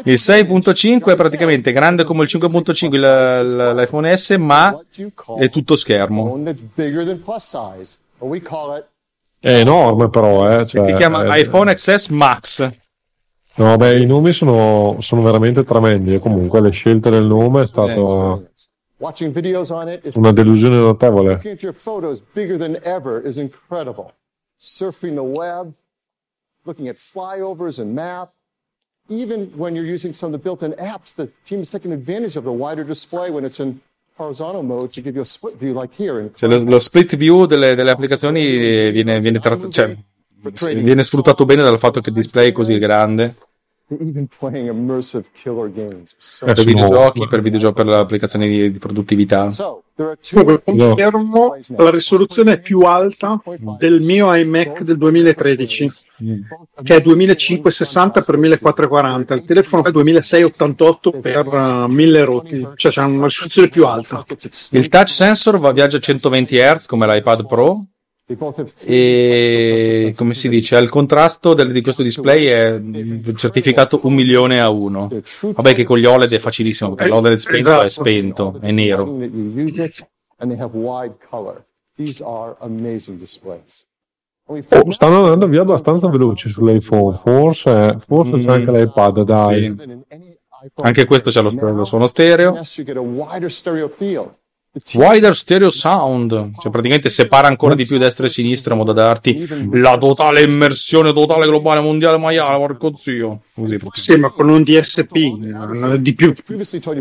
Il sei virgola cinque è praticamente grande come il cinque virgola cinque l- l- l'iPhone S, ma è tutto schermo. È enorme però, eh. Cioè, si chiama è... iPhone X S Max. No, beh, i nomi sono, sono veramente tremendi e comunque le scelte del nome è stata una delusione notevole. Even when you're using some of the built-in apps, the team is taking advantage of the wider display when it's in horizontal mode to give you a split view like here. Cioè lo, lo split view delle, delle applicazioni viene, viene, tratt- cioè, viene sfruttato bene dal fatto che il display è così grande. Even playing immersive killer games. So per videogiochi, per videogiochi, per le applicazioni di, di produttività. Confermo, la risoluzione è più alta del mio iMac del duemilatredici, mm. che è duemilacinquecentosessanta per millequattrocentoquaranta. Il telefono è duemilaseicentottantotto per mille rotti, cioè c'è una risoluzione più alta. Il touch sensor va, viaggia a centoventi hertz come l'iPad Pro. E come si dice, al contrasto del, di questo display è certificato un milione a uno. Vabbè, che con gli OLED è facilissimo perché l'OLED spento, esatto, è spento, è nero. Oh, stanno andando via abbastanza veloci sull'iPhone, forse, forse mm. c'è anche l'iPad, dai. Sì. Anche questo c'è lo, lo suono stereo. Wider stereo sound, cioè praticamente separa ancora di più destra e sinistra in modo da darti la totale immersione totale globale mondiale maiale, porco zio. Così, sì, ma con un D S P di più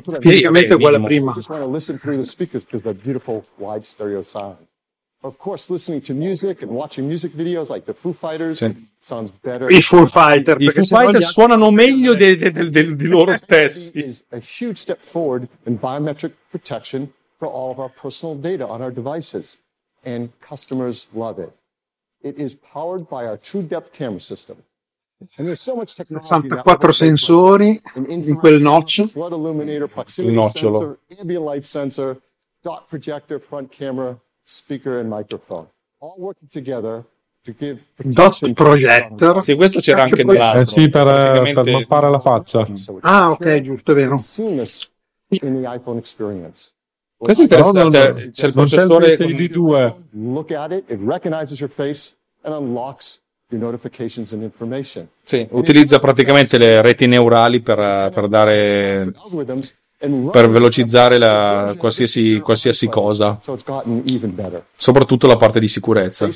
praticamente è uguale a prima. Of course, listening to music and watching music videos like the Foo Fighters sounds better. I Foo Fighters, I Foo Fighters suonano meglio di, di, di, di loro stessi. Is a huge step forward in biometric protection for all of our personal data on our devices, and customers love it. It is powered by our True Depth camera system. And there's so much technology. sessantaquattro sensori in quel nocciolo. Flood illuminator, proximity sensor, ambient light sensor, dot projector, front camera, speaker and microphone. All working together. Dot Projector. Sì, questo c'era anche nell'altro. Eh sì, per, praticamente... per mappare la faccia. Ah, ok, giusto, è vero. In the iPhone experience. Questo è interessante, no, no, no. C'è il processore sei D due. Look at it, it recognizes your face and unlocks your notifications and information. Sì, utilizza praticamente le reti neurali per, per dare per velocizzare la qualsiasi qualsiasi cosa. Soprattutto la parte di sicurezza.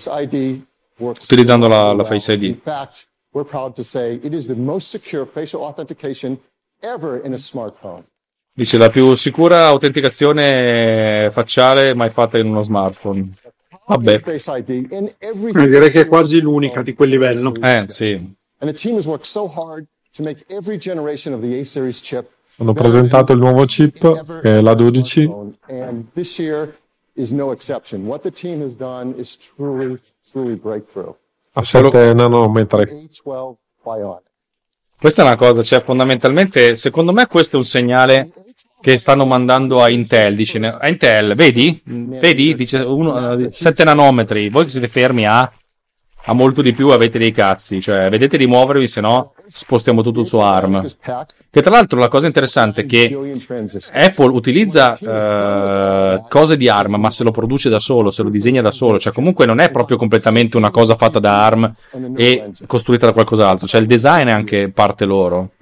Utilizzando la, la Face I D. In fact, we're proud to say it is the most secure facial authentication ever in a smartphone. Dice la più sicura autenticazione facciale mai fatta in uno smartphone. Vabbè, direi che è quasi l'unica di quel livello. Eh, sì. Hanno presentato il nuovo chip, che è l'A dodici. a sette nanometri. Questa è una cosa, cioè fondamentalmente secondo me questo è un segnale che stanno mandando a Intel, dice, a Intel, vedi? Vedi? Dice uno, sette nanometri, voi che siete fermi a, a molto di più avete dei cazzi, cioè vedete di muovervi, se no spostiamo tutto su ARM. Che tra l'altro la cosa interessante è che Apple utilizza eh, cose di ARM, ma se lo produce da solo, se lo disegna da solo, cioè comunque non è proprio completamente una cosa fatta da ARM e costruita da qualcos'altro, cioè il design è anche parte loro.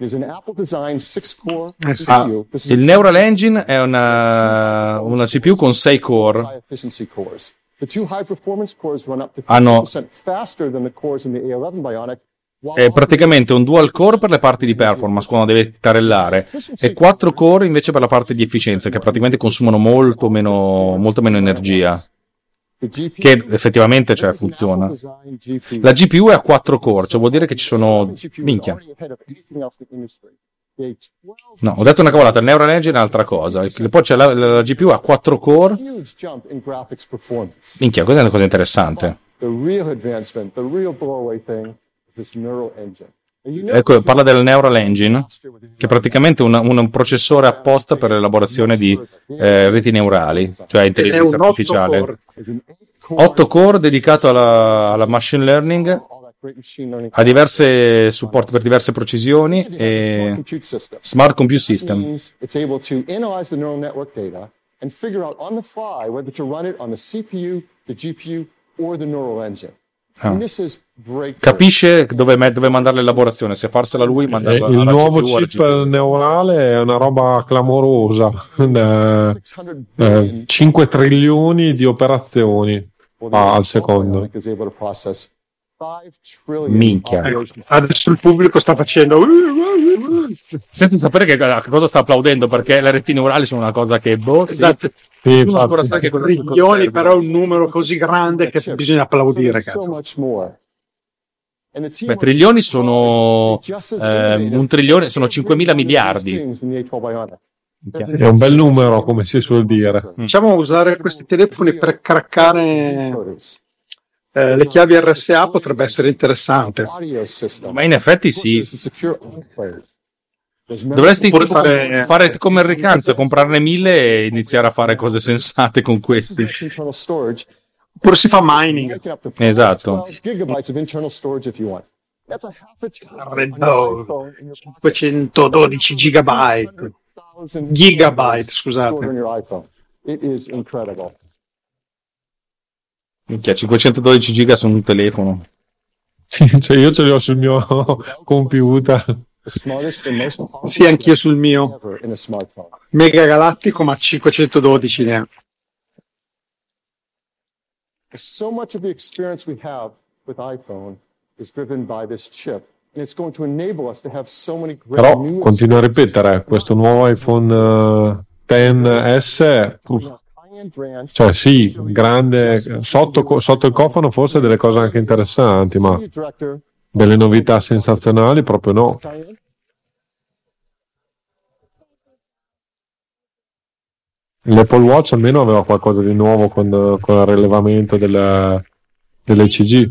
Ah, il Neural Engine è una, una C P U con sei core. Ah no, è praticamente un dual core per le parti di performance quando deve tarellare e quattro core invece per la parte di efficienza, che praticamente consumano molto meno, molto meno energia, che effettivamente, cioè, funziona. La G P U è a quattro core, cioè vuol dire che ci sono minchia no, ho detto una cavolata, il Neural Engine è un'altra cosa, poi c'è la, la, la G P U a quattro core. Minchia, questa è una cosa interessante. Ecco, parla del Neural Engine, che è praticamente una, un, un processore apposta per l'elaborazione di eh, reti neurali, cioè intelligenza artificiale. otto core dedicato alla, alla machine learning, ha diverse supporti per diverse precisioni e smart compute system. Ah. Capisce dove, dove mandare l'elaborazione, se farsela lui, mandarla eh, il alla nuovo C P U, chip neurale è una roba clamorosa. eh, cinque trilioni di operazioni ah, al secondo. Minchia, adesso il pubblico sta facendo senza sapere che, che cosa sta applaudendo, perché le reti neurali sono una cosa che boh, esatto. Sì, nessuno ancora sa che cosa sono, però è un numero così grande che bisogna applaudire, cazzo. Beh, trilioni sono eh, un trilione, sono cinquemila miliardi. È un bel numero, come si suol dire. Diciamo usare questi telefoni per craccare Eh, le chiavi R S A potrebbe essere interessante. Ma in effetti sì. Dovresti fare, fare come il Ricanza, comprarne mille e iniziare a fare cose sensate con questi. Oppure si fa mining. Esatto. cinquecentododici gigabyte. Gigabyte, scusate. È incredibile. Minchia, cinquecentododici giga sono un telefono. Cioè io ce li ho sul mio computer. Sì, anch'io sul mio. Mega galattico, ma cinquecentododici ne ha. So much of the experience we have with iPhone is driven by this chip. Però continuo a ripetere, questo nuovo iPhone X S uh, cioè sì, grande sotto, sotto il cofano forse delle cose anche interessanti, ma delle novità sensazionali proprio no. L'Apple Watch almeno aveva qualcosa di nuovo con, con il rilevamento della, dell'E C G.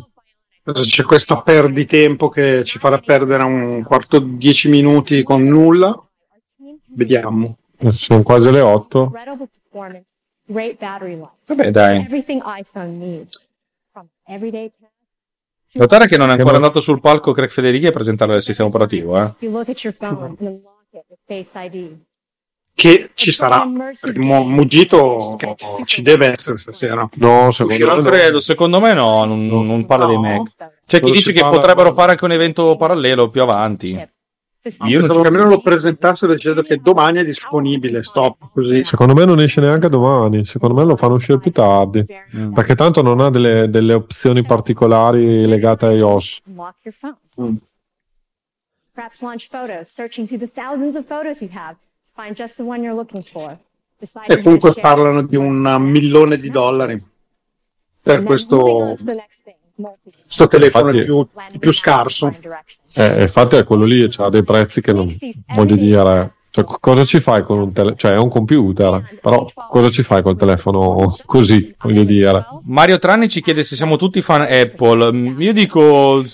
C'è questa perditempo che ci farà perdere un quarto, dieci minuti con nulla. Vediamo, sono quasi le otto. Great battery life. Vabbè, dai. Everything iPhone needs. From everyday tasks. Notare che non è ancora che andato sul palco Craig Federighi a presentare il sistema operativo, eh. Che ci sarà, perché mo, Mugito ci deve essere stasera. No, secondo me credo, secondo me no, non, no, non parla no. dei Mac. C'è chi dice che parla... potrebbero fare anche un evento parallelo più avanti. Io pensavo che almeno lo presentassero dicendo che domani è disponibile, stop, così. Secondo me non esce neanche domani, secondo me lo fanno uscire più tardi, mm. perché tanto non ha delle, delle opzioni particolari legate a iOS. Mm. E comunque parlano di un milione di dollari per questo... Sto telefono infatti, è più, più scarso. Eh, infatti è quello lì, ha cioè dei prezzi che non voglio dire, Cioè, cosa ci fai con un telefono? Cioè, è un computer, però cosa ci fai col telefono così, voglio dire. Mario Tranni ci chiede se siamo tutti fan Apple. Io dico,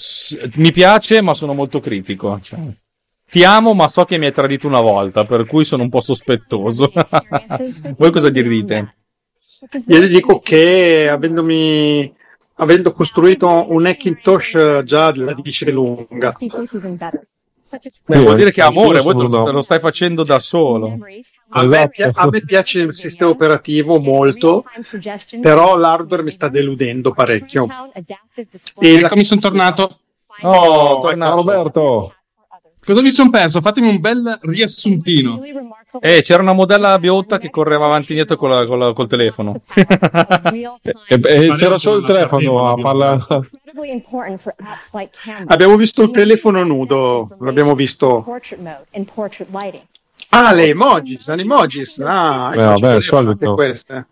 mi piace, ma sono molto critico. Cioè, ti amo, ma so che mi hai tradito una volta, per cui sono un po' sospettoso. Voi cosa direte? Io gli dico che, avendomi... avendo costruito un Hackintosh, già la dice lunga. Eh, vuol dire che amore, voi te lo, te lo stai facendo da solo. A me, a me piace il sistema operativo molto, però l'hardware mi sta deludendo parecchio. E ecco, la... mi sono tornato. Oh, tornato Roberto. Cosa mi sono perso? Fatemi un bel riassuntino. Eh, c'era una modella biotta che correva avanti e indietro con la, con la, col telefono. e, e c'era solo il telefono a farla. Abbiamo visto il telefono nudo. L'abbiamo visto. Ah, le emojis, le emojis. Ah, eh, vabbè, solito. Queste.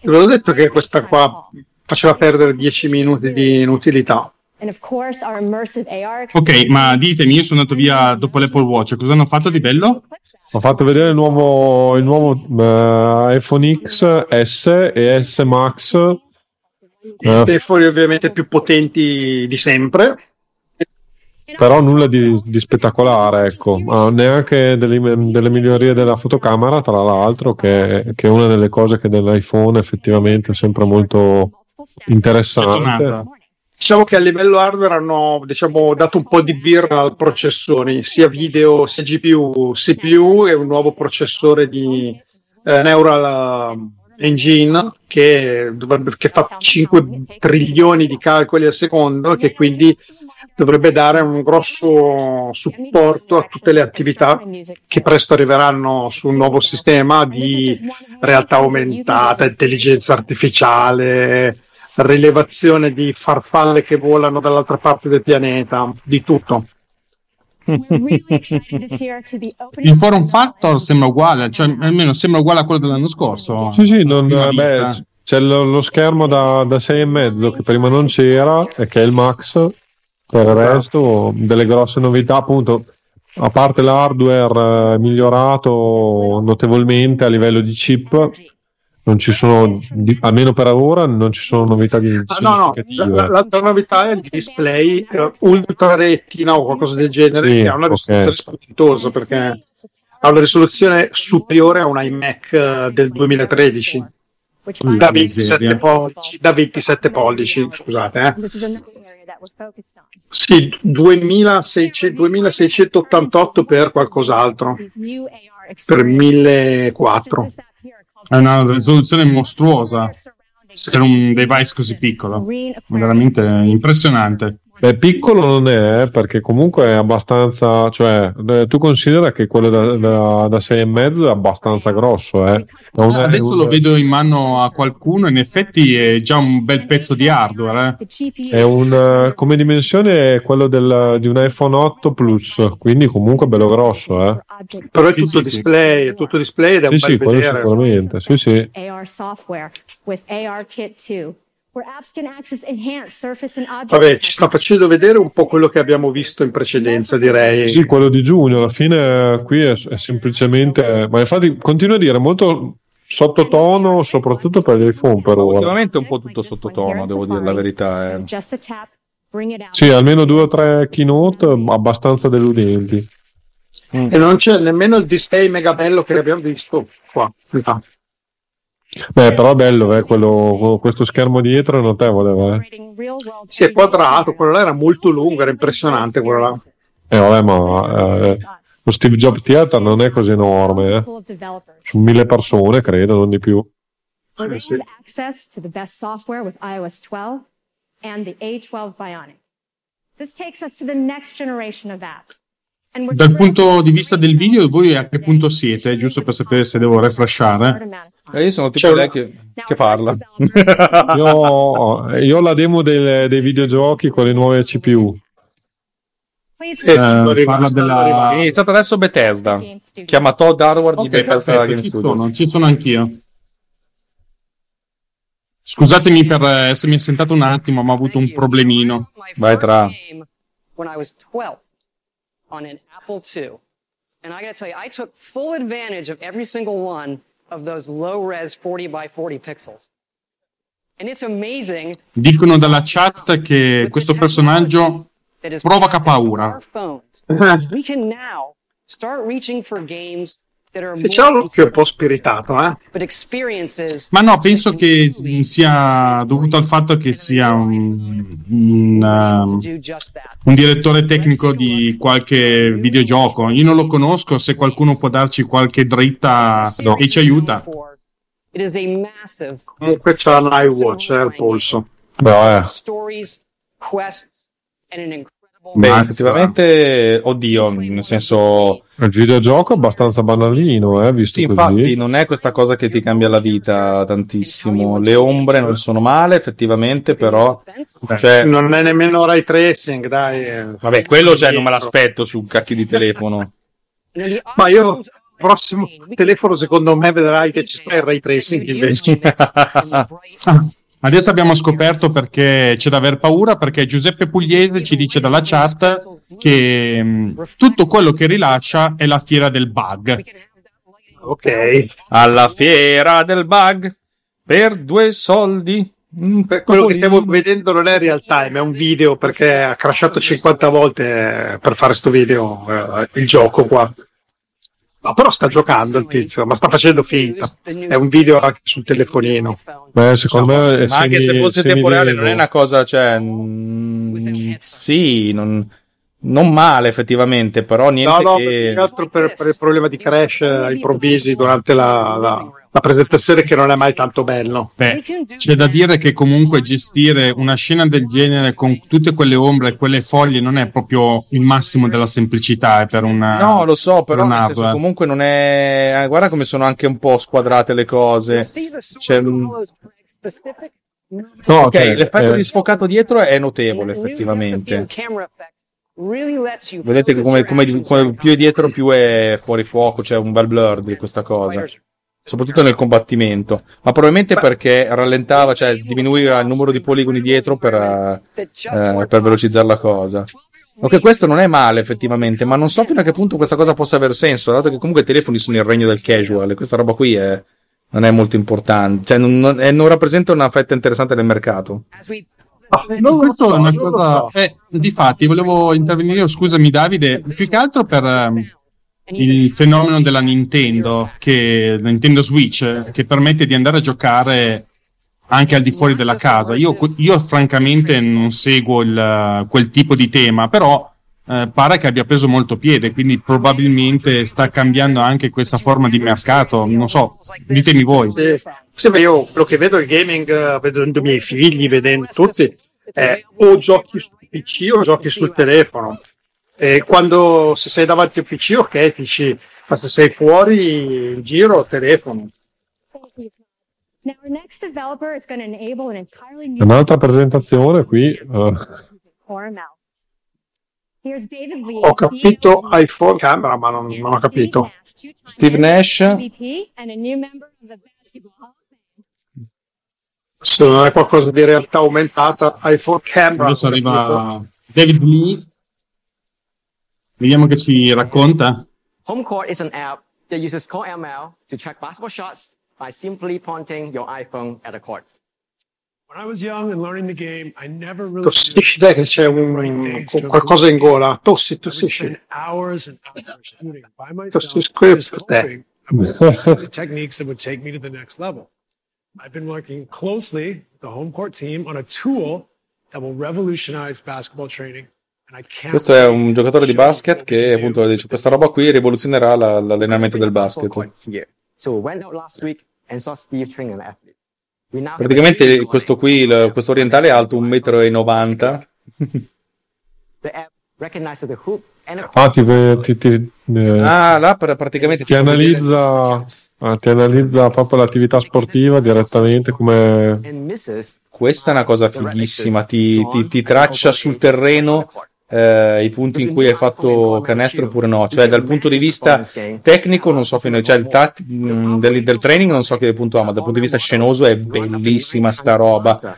Te l'ho detto che questa qua faceva perdere dieci minuti di inutilità. Ok, ma ditemi, io sono andato via dopo l'Apple Watch, cosa hanno fatto di bello? Ho fatto vedere il nuovo, il nuovo uh, iPhone X S e S Max, uh, telefoni ovviamente più potenti di sempre, però nulla di, di spettacolare, ecco, uh, neanche delle, delle migliorie della fotocamera, tra l'altro, che, che è una delle cose che dell'iPhone effettivamente è sempre molto interessante. Diciamo che a livello hardware hanno, diciamo, dato un po' di birra al processore, sia video, sia G P U, C P U e un nuovo processore di eh, Neural Engine che, dovrebbe, che fa cinque trilioni di calcoli al secondo, che quindi dovrebbe dare un grosso supporto a tutte le attività che presto arriveranno su un nuovo sistema di realtà aumentata, intelligenza artificiale, rilevazione di farfalle che volano dall'altra parte del pianeta, di tutto. Il forum factor sembra uguale, cioè almeno sembra uguale a quello dell'anno scorso. Sì, sì, non, beh, c'è lo, lo schermo da, da sei e mezzo che prima non c'era e che è il Max. Per il resto delle grosse novità, appunto, a parte l'hardware migliorato notevolmente a livello di chip. Non ci sono, almeno per ora, non ci sono novità di ah, significative. No, no. L'altra novità è il display uh, ultra retina o qualcosa del genere, sì, che ha una risoluzione spaventosa, perché ha una risoluzione superiore a un iMac uh, del duemilatredici mm, da ventisette pollici, da ventisette pollici, scusate, eh. Sì, duemilaseicento, duemilaseicentottantotto per qualcos'altro, per millequattrocento. È una risoluzione mostruosa per un device così piccolo, veramente impressionante. Beh, piccolo non è, perché comunque è abbastanza, cioè tu considera che quello da, da, da sei e mezzo è abbastanza grosso, eh. È una... adesso lo vedo in mano a qualcuno, in effetti è già un bel pezzo di hardware, eh. È un, come dimensione è quello del, di un iPhone otto Plus, quindi comunque bello grosso, eh. Però è tutto sì, display, sì. È tutto display ed è sì, un sì, bel vedere. Sicuramente, sì, sì. A R software with ARKit due. Vabbè, ci sta facendo vedere un po' quello che abbiamo visto in precedenza, direi. Sì, quello di giugno, alla fine qui è, è semplicemente... Ma infatti continuo a dire, molto sottotono, soprattutto per gli iPhone per ora. Ultimamente è un po' tutto sottotono, devo dire la verità. Eh. Sì, almeno due o tre keynote abbastanza deludenti. Mm. E non c'è nemmeno il display mega bello che abbiamo visto qua, qua. Beh, però è bello, eh, quello, questo schermo dietro è notevole, eh. Si è quadrato, quello là era molto lungo, era impressionante quello là. Eh vabbè, ma eh, lo Steve Jobs Theater non è così enorme, eh. Su mille persone, credo, non di più. Eh, sì. Dal punto di vista del video, voi a che punto siete? Giusto per sapere se devo refreshare. Eh, io sono tipo cioè, lei che, che parla. io, io ho la demo del, dei videogiochi con le nuove C P U. Eh, parla della... È iniziato adesso Bethesda. Chiama Todd Howard okay, di Bethesda perfetto, Game Studios. Sono, ci sono anch'io. Scusatemi per essermi assentato un attimo, ma ho avuto un problemino. Vai tra. And I got to tell you, I took full advantage of every single one of those low-res forty by forty pixels. And it's amazing. Dicono dalla chat che questo personaggio provoca paura. We can now start reaching for games. Se c'ha l'occhio un po' spiritato, eh? Ma no, penso che sia dovuto al fatto che sia un, un, un direttore tecnico di qualche videogioco. Io non lo conosco, se qualcuno può darci qualche dritta no, e ci aiuta. Comunque c'ha l'iWatch, eh, il polso. Beh, eh. Beh, Mazza. Effettivamente, oddio, nel senso... Il videogioco è abbastanza banalino, eh, visto sì, così. Infatti, non è questa cosa che ti cambia la vita tantissimo. Le ombre non sono male, effettivamente, però... Cioè... Non è nemmeno ray tracing, dai. Vabbè, quello cioè, non me l'aspetto su un cacchio di telefono. Ma io, il prossimo telefono, secondo me, vedrai che ci sta il ray tracing invece. Adesso abbiamo scoperto perché c'è da aver paura, perché Giuseppe Pugliese ci dice dalla chat che mh, tutto quello che rilascia è la fiera del bug. Ok. Alla fiera del bug per due soldi. Mm, per quello che stiamo vedendo non è real time, è un video perché ha crashato cinquanta volte per fare sto video, eh, il gioco qua. Ma però sta giocando il tizio, ma sta facendo finta. È un video anche sul telefonino. Beh, secondo me è ma semi, anche se fosse temporale non è una cosa, cioè mh, sì, non, non male effettivamente, però niente no, no, che no, altro per, per il problema di crash improvvisi durante la, la la presentazione che non è mai tanto bello. Beh, c'è da dire che comunque gestire una scena del genere con tutte quelle ombre e quelle foglie non è proprio il massimo della semplicità, è per una... No, lo so, però nel senso, comunque non è... Guarda come sono anche un po' squadrate le cose. C'è... No, ok, okay, l'effetto eh... di sfocato dietro è notevole, effettivamente. Vedete come, come, come più è dietro più è fuori fuoco, c'è cioè un bel blur di questa cosa. Soprattutto nel combattimento, ma probabilmente Beh. perché rallentava, cioè diminuiva il numero di poligoni dietro per, eh, per velocizzare la cosa. Ok, questo non è male effettivamente, ma non so fino a che punto questa cosa possa aver senso, dato che comunque i telefoni sono il regno del casual e questa roba qui è, non è molto importante, cioè non, non, non rappresenta una fetta interessante del mercato. Ah, no, questo so, è una cosa... So. Eh, difatti, volevo intervenire, scusami Davide, più che altro per... il fenomeno della Nintendo, che la Nintendo Switch, che permette di andare a giocare anche al di fuori della casa. Io, io francamente non seguo il, quel tipo di tema, però eh, pare che abbia preso molto piede, quindi probabilmente sta cambiando anche questa forma di mercato. Non so, ditemi voi. Sì, sì, io quello che vedo il gaming, vedendo i miei figli, vedendo tutti, eh, o giochi sul P C o giochi sul telefono. E quando se sei davanti a un P C, ok, P C, ma se sei fuori in giro, telefono. Un'altra presentazione qui. Uh. Ho capito iPhone camera, ma non, non ho capito. Steve Nash. Se non è qualcosa di realtà aumentata, iPhone camera. Adesso arriva David Lee. Vediamo che ci racconta. Home Court is an app that uses Core M L to check basketball shots by simply pointing your iPhone at a court. When I was young and learning the game, I never really tossisci, dai che c'è un, un qualcosa in gola. Tossi, tossisci. Tossisco io per te. Techniques that would take me to the next level. I've been working closely with the Home Court team on a tool that will revolutionize basketball training. Questo è un giocatore di basket che appunto dice questa roba qui rivoluzionerà la, l'allenamento del basket. Praticamente questo qui, il, questo orientale è alto un metro e novanta. Ah, ti, ti, ti, eh, ah là praticamente ti, ti analizza ah, ti analizza proprio l'attività sportiva direttamente come... Questa è una cosa fighissima, ti, ti, ti traccia sul terreno Eh, i punti in cui hai fatto canestro oppure no, cioè dal punto di vista tecnico non so fino, cioè il tatti, mh, del, del training non so che punto ha, ma dal punto di vista scenoso è bellissima sta roba,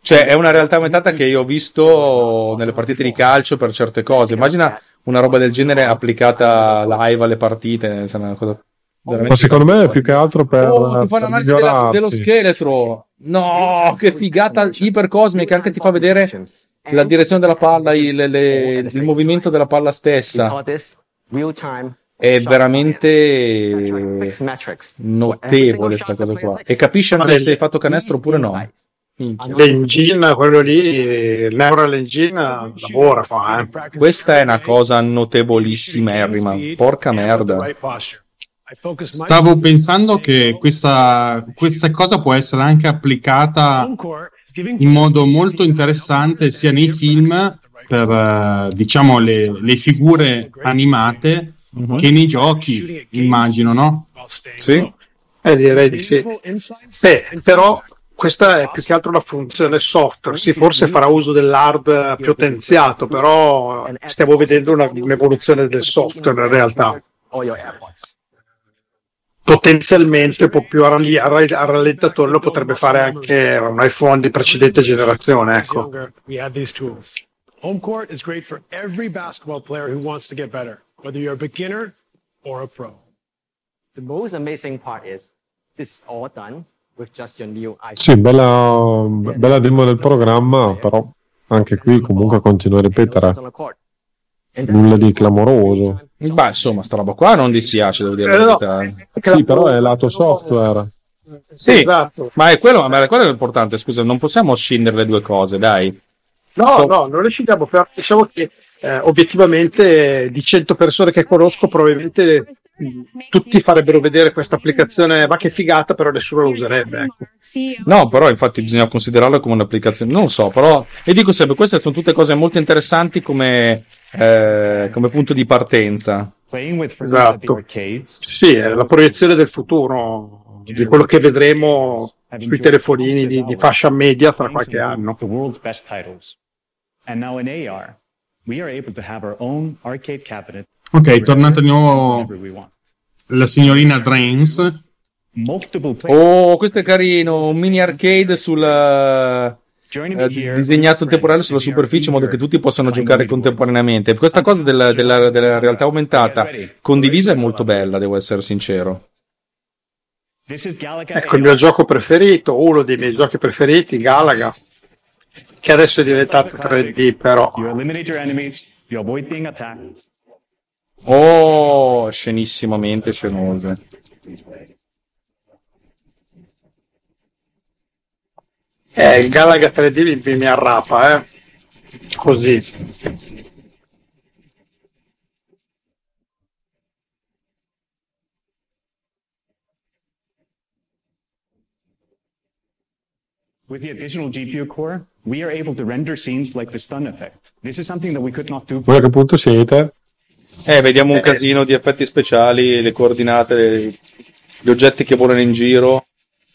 cioè è una realtà aumentata che io ho visto nelle partite di calcio per certe cose. Immagina una roba del genere applicata live alle partite, è una cosa. Ma secondo me è più che altro per oh, ti fa l'analisi della, dello scheletro. No, che figata ipercosmica, anche ti fa vedere la direzione della palla, il, le, il movimento della palla stessa. È veramente notevole sta cosa qua, e capisci anche se hai fatto canestro oppure no. L'engine, quello lì, Neural Engine lavora qua, eh. Questa è una cosa notevolissima, Errima, porca merda. Stavo pensando che questa, questa cosa può essere anche applicata in modo molto interessante sia nei film per, diciamo, le, le figure animate uh-huh. che nei giochi, immagino, no? Sì, eh, direi di sì. Beh, però questa è più che altro la funzione software, sì, forse farà uso dell'hard più potenziato, però stiamo vedendo una, un'evoluzione del software in realtà. Potenzialmente può più a rallentatore, lo potrebbe fare anche un iPhone di precedente generazione, ecco. Home court is great for every basketball player who wants to get better, whether you're a beginner or a pro. The most amazing part is this is all done with just your new iPhone. Sì, bella bella demo del programma, però anche qui comunque continuo a ripetere. Nulla di clamoroso. Beh, insomma, sta roba qua non dispiace, devo dire eh, la verità. No. Sì, però è lato software. Sì, esatto. Ma è quello, ma è quello l'importante, scusa, non possiamo scindere le due cose, dai. No, so... no, non le scindiamo, però diciamo che eh, obiettivamente di cento persone che conosco probabilmente tutti farebbero vedere questa applicazione, ma che figata, però nessuno la userebbe, ecco. No, però infatti bisogna considerarla come un'applicazione, non so, però, e dico sempre, queste sono tutte cose molto interessanti come... Eh, come punto di partenza, esatto. Sì, è la proiezione del futuro, di quello che vedremo sui telefonini di, di fascia media tra qualche anno. Ok, tornata di nuovo la signorina Drains. Oh, questo è carino, un mini arcade sul... Eh, disegnato temporale sulla superficie in modo che tutti possano giocare contemporaneamente. Questa cosa della, della, della realtà aumentata condivisa è molto bella, devo essere sincero. Ecco il mio gioco preferito, uno dei miei giochi preferiti, Galaga, che adesso è diventato tre D, però. Oh, scenissimamente scenose. Eh, il Galaga tre D mi, mi arrapa, eh. Così. With the additional G P U core, we are able to render scenes like the stun effect. This is something that we could not do. Voi a che punto siete? Eh, vediamo un eh, casino di effetti speciali, le coordinate, le, gli oggetti che volano in giro.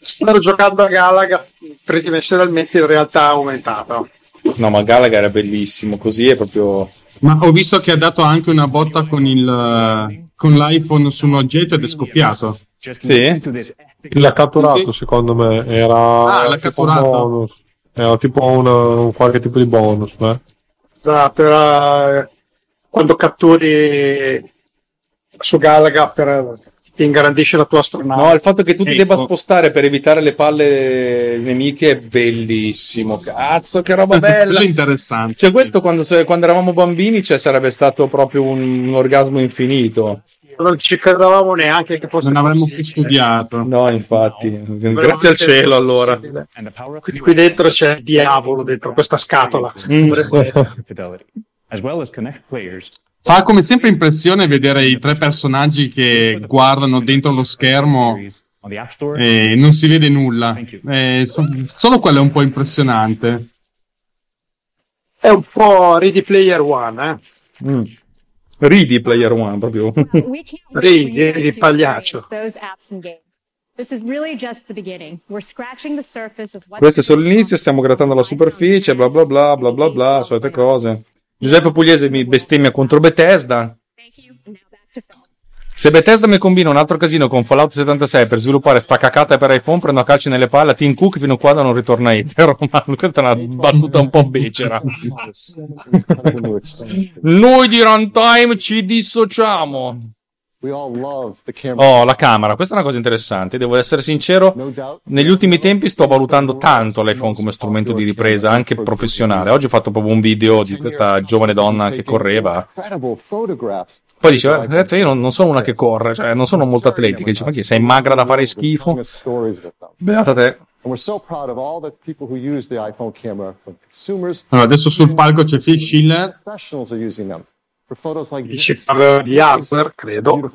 Stanno giocando a Galaga tridimensionalmente in realtà aumentata. No, ma Galaga era bellissimo, così è proprio. Ma ho visto che ha dato anche una botta con il con l'iPhone su un oggetto ed è scoppiato. Sì. L'ha catturato, secondo me. Era ah, l'ha catturato. Bonus. Era tipo una, un qualche tipo di bonus, eh? Esatto, era quando catturi su Galaga per ti ingrandisce la tua astronave. No, il fatto che tu ti ecco. debba spostare per evitare le palle nemiche è bellissimo. Cazzo, che roba bella! Interessante. Cioè, questo quando, quando eravamo bambini, cioè, sarebbe stato proprio un, un orgasmo infinito. Non ci credevamo neanche che fosse. Non avremmo più studiato. No, infatti. No. Grazie al cielo, allora. Quindi qui dentro c'è il diavolo, dentro questa scatola. Mm. Fa come sempre impressione vedere i tre personaggi che guardano dentro lo schermo e non si vede nulla. Eh, so- solo quello è un po' impressionante. È un po' Ready Player One, eh? Mm. Ready Player One, proprio. Ready, il pagliaccio. Questo è solo l'inizio, stiamo grattando la superficie, bla bla bla, bla bla bla, solite cose. Giuseppe Pugliese mi bestemmia contro Bethesda. Se Bethesda mi combina un altro casino con Fallout settantasei per sviluppare sta cacata per iPhone, prendo a calci nelle palle a Tim Cook fino a quando non ritorna etero. Ma questa è una battuta un po' becera. Noi di Runtime ci dissociamo. Oh, la camera, questa è una cosa interessante, devo essere sincero, negli ultimi tempi sto valutando tanto l'iPhone come strumento di ripresa, anche professionale. Oggi ho fatto proprio un video di questa giovane donna che correva, poi dice, ragazzi, io non, non sono una che corre, cioè non sono molto atletica, dice, ma che sei magra da fare schifo, beata te. Allora, adesso sul palco c'è Phil Schiller. Dice parla di hardware, credo.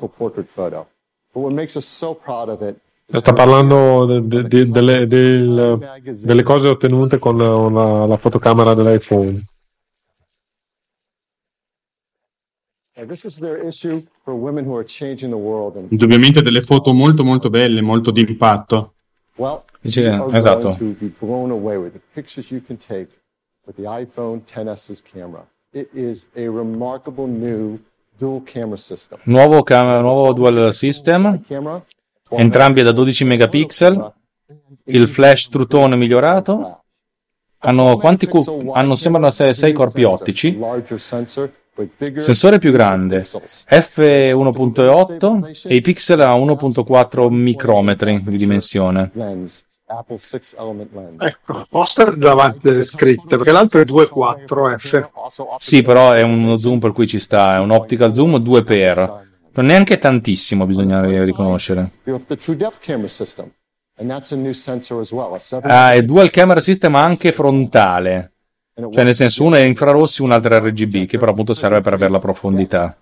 Sta parlando de, de, de, delle, del, delle cose ottenute con la, la fotocamera dell'iPhone. Indubbiamente delle foto molto molto belle, molto di impatto. Dice, esatto. It is a remarkable new dual camera system. Nuovo, cam- nuovo dual system, entrambi da dodici megapixel, il flash True Tone migliorato, hanno, quanti cu- hanno sembrano sei corpi ottici, sensore più grande, effe uno virgola otto e i pixel a uno virgola quattro micrometri di dimensione. Ecco, poster davanti alle scritte, perché l'altro è due virgola quattro effe. Sì, però è uno zoom per cui ci sta, è un optical zoom due per, non neanche tantissimo, bisogna riconoscere. Ah, è dual camera system anche frontale. Cioè, nel senso, uno è infrarossi, un altro è erre gi bi, che però appunto serve per avere la profondità.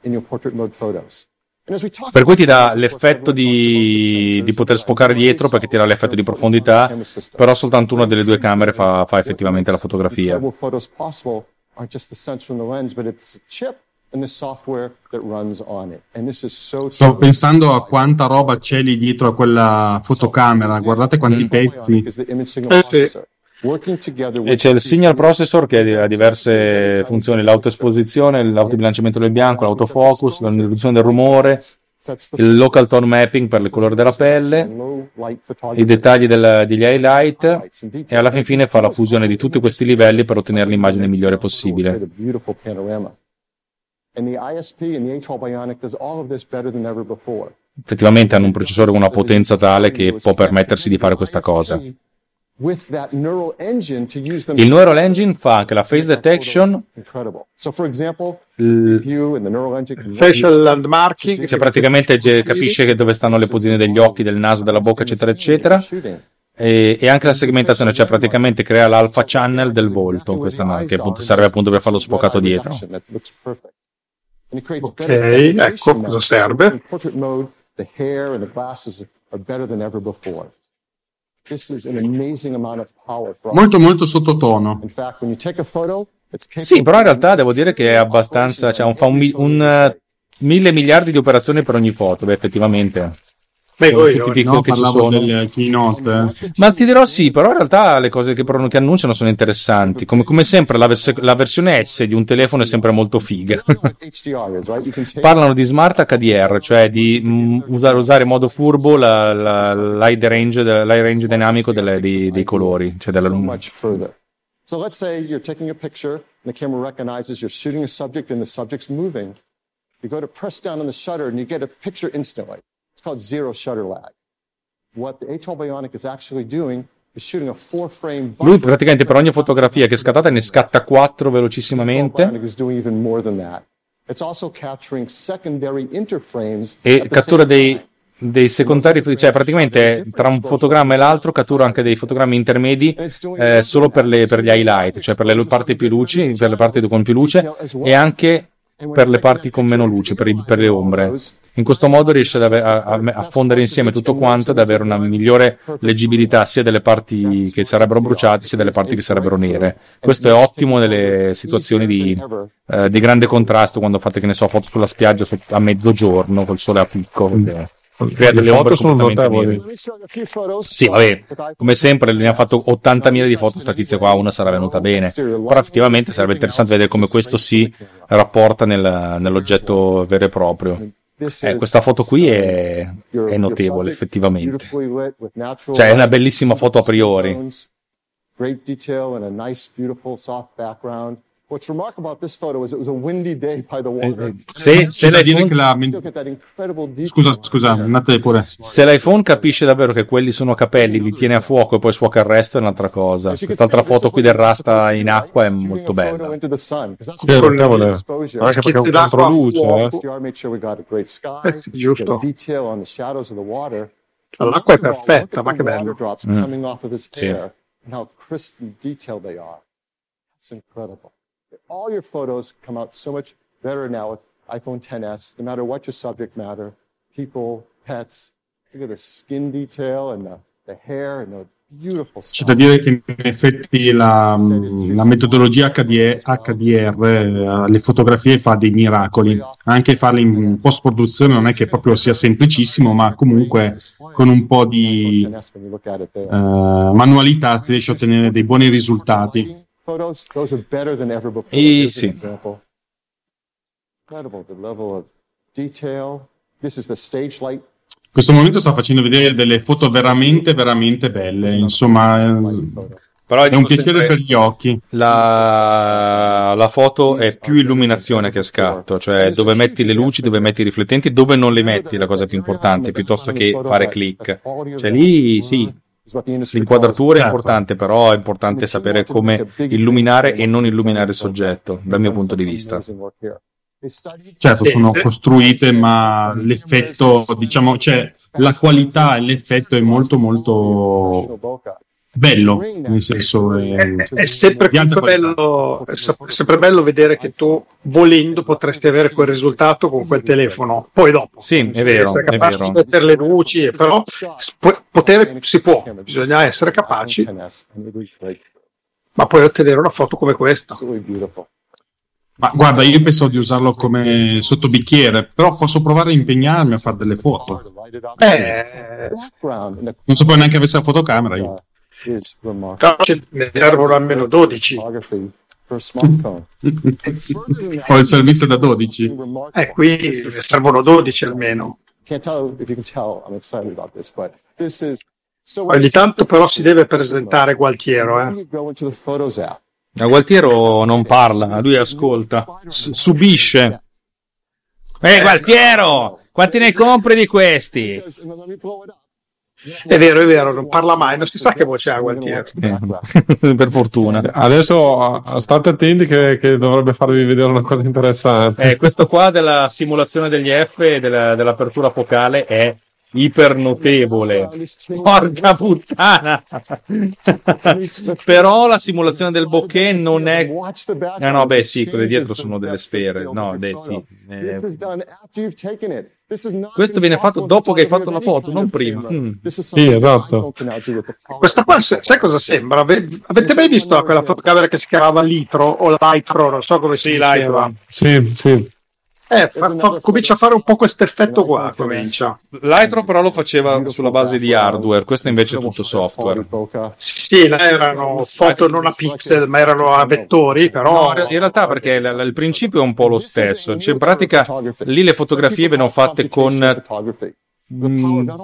Per cui ti dà l'effetto di, di poter sfocare dietro, perché ti dà l'effetto di profondità, però soltanto una delle due camere fa, fa effettivamente la fotografia. Sto pensando a quanta roba c'è lì dietro a quella fotocamera, guardate quanti pezzi. Eh sì. E c'è il signal processor che ha diverse funzioni, l'autoesposizione, l'autobilanciamento del bianco, l'autofocus, la riduzione del rumore, il local tone mapping per il colore della pelle, i dettagli del, degli highlight, e alla fin fine fa la fusione di tutti questi livelli per ottenere l'immagine migliore possibile. Effettivamente hanno un processore con una potenza tale che può permettersi di fare questa cosa. Il Neural Engine fa anche la face detection, il facial landmarking, cioè praticamente capisce che dove stanno le posine degli occhi, del naso, della bocca, eccetera eccetera, e, e anche la segmentazione, cioè praticamente crea l'alpha channel del volto, questa che appunto serve appunto per fare lo sfocato dietro. Ok, ecco cosa serve. Molto molto sottotono. Sì, però in realtà devo dire che è abbastanza, cioè un, fa un, un uh, mille miliardi di operazioni per ogni foto. Beh, effettivamente. Beh, voi, tutti i pixel, no, che ci sono del keynote. Ma ti dirò sì, però in realtà le cose che, che annunciano sono interessanti. Come, come sempre la, vers- la versione S di un telefono è sempre molto figa. Parlano di smart acca di erre, cioè di mh, usare, usare in modo furbo la, la, l'eye range, l'eye range dinamico delle, dei, dei colori, cioè della luce. So let's say you're taking a picture and the camera recognizes you're shooting a subject and the subject's moving. You go to press down on the shutter and you get a picture instantly. Called zero shutter lag. What the A twelve Bionic is actually doing is shooting a four frame. Lui praticamente per ogni fotografia che è scattata ne scatta quattro velocissimamente. It's also capturing secondary interframes. E cattura dei dei secondari, cioè praticamente tra un fotogramma e l'altro cattura anche dei fotogrammi intermedi, eh, solo per le per gli highlight, cioè per le parti più luci, per le parti con più luce, e anche per le parti con meno luce, per, i, per le ombre. In questo modo riesce ad ave- a, a fondere insieme tutto quanto ed avere una migliore leggibilità sia delle parti che sarebbero bruciate sia delle parti che sarebbero nere. Questo è ottimo nelle situazioni di, eh, di grande contrasto, quando fate, che ne so, foto sulla spiaggia a mezzogiorno col sole a picco. Quindi crea delle ombre completamente nere. Sì, vabbè, come sempre ne ha fatto ottantamila di foto sta tizia qua, una sarà venuta bene, però effettivamente sarebbe interessante vedere come questo si rapporta nel, nell'oggetto vero e proprio. Eh, questa foto qui è, è notevole effettivamente, cioè è una bellissima foto a priori. Se, se l'iPhone, che la... scusa, scusa, andate pure. Se l'iPhone capisce davvero che quelli sono capelli, li tiene a fuoco e poi sfuoca il resto, è un'altra cosa. Quest'altra foto qui del rasta in acqua è molto bella. Che cavolo, anche perché è controluce, eh? Eh sì, giusto. L'acqua è perfetta, ma che bello. Mm. Sì. All your photos come out so much better now with iPhone X S, no matter what your subject matter, people, pets, look at the skin detail and the, the hair and the beautiful stuff. C'è da dire che in effetti la, la metodologia H D R, H D R, le fotografie fa dei miracoli, anche farle in post-produzione non è che proprio sia semplicissimo, ma comunque con un po' di uh, manualità si riesce a ottenere dei buoni risultati. Photos, those are better than ever before. Easy. Here's an example. Incredible the level of detail. This is the stage light. Questo momento sta facendo vedere delle foto veramente veramente belle, insomma, però è un piacere per gli occhi. La, la foto è più illuminazione che scatto, cioè dove metti le luci, dove metti i riflettenti, dove non le metti, la cosa più importante, piuttosto che fare click. Cioè lì sì, l'inquadratura è importante, però è importante sapere come illuminare e non illuminare il soggetto, dal mio punto di vista. Certo, sono costruite, ma l'effetto, diciamo, cioè la qualità e l'effetto è molto molto bello, nel senso è, è, sempre, bello, è sempre bello vedere che tu volendo potresti avere quel risultato con quel telefono, poi dopo sì, è vero, è capace vero. Di mettere le luci, però potere si può, bisogna essere capaci, ma puoi ottenere una foto come questa. Ma guarda, io pensavo di usarlo come sottobicchiere, però posso provare a impegnarmi a fare delle foto, eh, non so poi neanche avesse la fotocamera io. Ne servono almeno dodici. Ho il servizio da dodici. Eh, qui ne servono dodici almeno. Ogni tanto però si deve presentare Gualtiero, eh. Ma Gualtiero non parla, lui ascolta, subisce. Ehi, Gualtiero, quanti ne compri di questi? È vero, è vero, non parla mai, non si sa che voce ha Gualtiero. Eh, per fortuna. Adesso state attenti che, che dovrebbe farvi vedere una cosa interessante. Eh, questo qua della simulazione degli F e della, dell'apertura focale è ipernotevole. Porca puttana! Però la simulazione del bokeh non è... Ah no, beh sì, quelle dietro sono delle sfere. No, beh sì. Eh... Questo viene fatto dopo che hai fatto la foto, non prima. Mm. Sì, esatto. Questa qua, sai cosa sembra? Avete mai visto quella fotocamera che si chiamava Lytro o Lytro? Non so come si chiamava. Sì, sì. Eh, fa, fa, comincia a fare un po' questo effetto qua. Comincia. Lytro però lo faceva sulla base di hardware, questo invece è tutto software. Sì, erano foto non a pixel, ma erano a vettori, però... No, in realtà perché l- l- il principio è un po' lo stesso, cioè in pratica lì le fotografie vengono fatte con...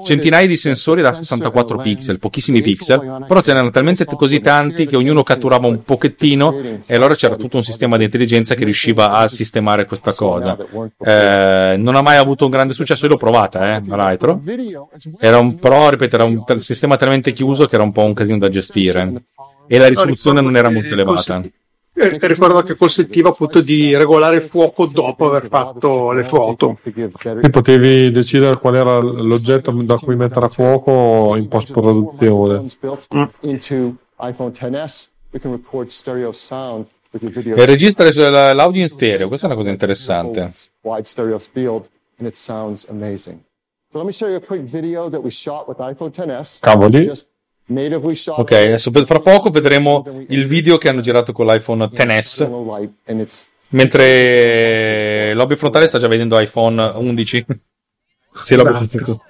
centinaia di sensori da sessantaquattro pixel, pochissimi pixel, però ce n'erano talmente così tanti che ognuno catturava un pochettino e allora c'era tutto un sistema di intelligenza che riusciva a sistemare questa cosa. Eh, non ha mai avuto un grande successo, io l'ho provata, eh, Lytro. Era un, però, ripeto, era un sistema talmente chiuso che era un po' un casino da gestire e la risoluzione non era molto elevata. Ricordo che consentiva appunto di regolare il fuoco dopo aver fatto le foto e potevi decidere qual era l'oggetto da cui mettere a fuoco in post produzione. Mm. E registra l'audio in stereo, questa è una cosa interessante. Cavoli. Ok, adesso fra poco vedremo il video che hanno girato con l'iPhone X S, mentre l'obby frontale sta già vedendo iPhone undici. Sì, esatto.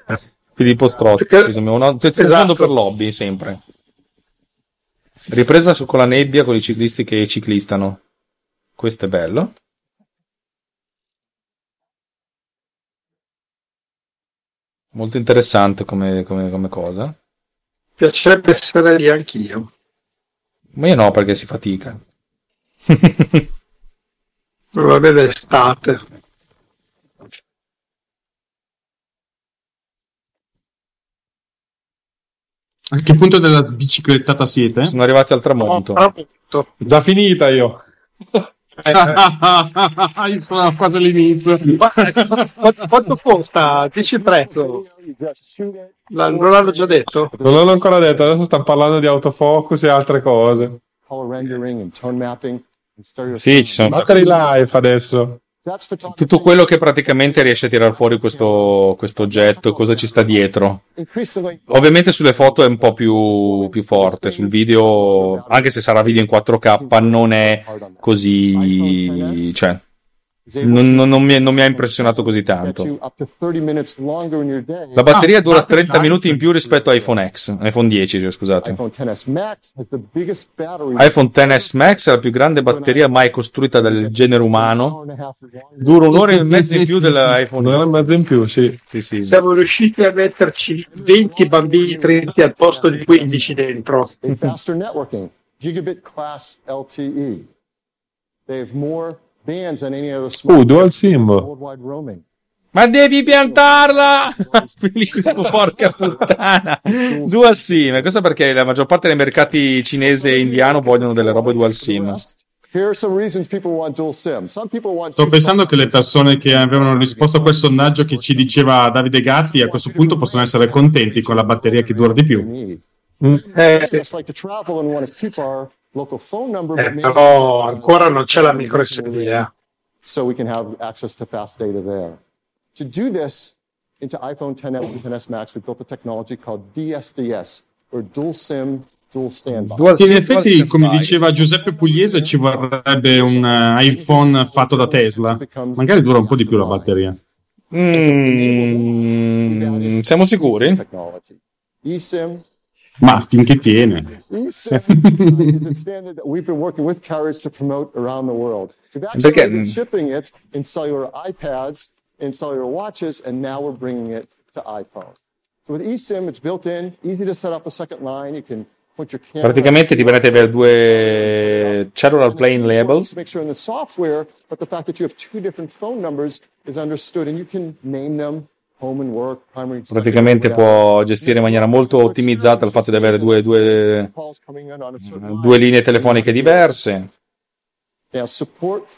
Filippo Strozzi, scusami, un altro esatto. Per l'obby sempre. Ripresa su con la nebbia con i ciclisti che ciclistano. Questo è bello. molto interessante come, come, come cosa. Piacerebbe essere lì anch'io. Ma io no, perché si fatica. Va bene l'estate. A che punto della sbiciclettata siete? Sono arrivati al tramonto. No, tramonto. Già finita io. Eh, eh. Io sono quasi all'inizio. Quanto, quanto costa? Dici il prezzo. La, non l'hanno già detto? Non l'hanno ancora detto, adesso stanno parlando di autofocus e altre cose. Sì, ci sono battery life adesso. Tutto quello che praticamente riesce a tirar fuori questo, questo oggetto, cosa ci sta dietro. Ovviamente sulle foto è un po' più, più forte, sul video, anche se sarà video in quattro K, non è così, cioè, non, non, non, mi, non mi ha impressionato così tanto. La batteria dura trenta minuti in più rispetto a iPhone X, iPhone dieci, cioè, scusate. iPhone X S Max è la più grande batteria mai costruita dal genere umano. Dura un'ora e mezza in più dell'iPhone. Un'ora e mezza in più, sì. Sì, sì. Siamo riusciti a metterci venti bambini trenta al posto di quindici dentro. Gigabit class L T E. They have more Uh, dual sim. Ma devi piantarla, Filippo, porca puttana. Dual sim, questo perché la maggior parte dei mercati cinese e indiano vogliono delle robe dual sim. Sto pensando che le persone che avevano risposto a quel sondaggio che ci diceva Davide Gatti a questo punto possono essere contenti con la batteria che dura di più. Mm. Eh, sì. Eh, però ancora non c'è la micro S D. So we can have access to fast data there. To do this into iPhone X S and X S Max we built a technology called D S D S or dual SIM dual standby. Che in effetti, come diceva Giuseppe Pugliese, ci vorrebbe un iPhone fatto da Tesla. Magari dura un po' di più la batteria. Mm, siamo sicuri? eSIM. Ma finché tiene. Perché? Praticamente ti permette di avere due cellular plane labels. Praticamente può gestire in maniera molto ottimizzata il fatto di avere due, due, due linee telefoniche diverse. Stanno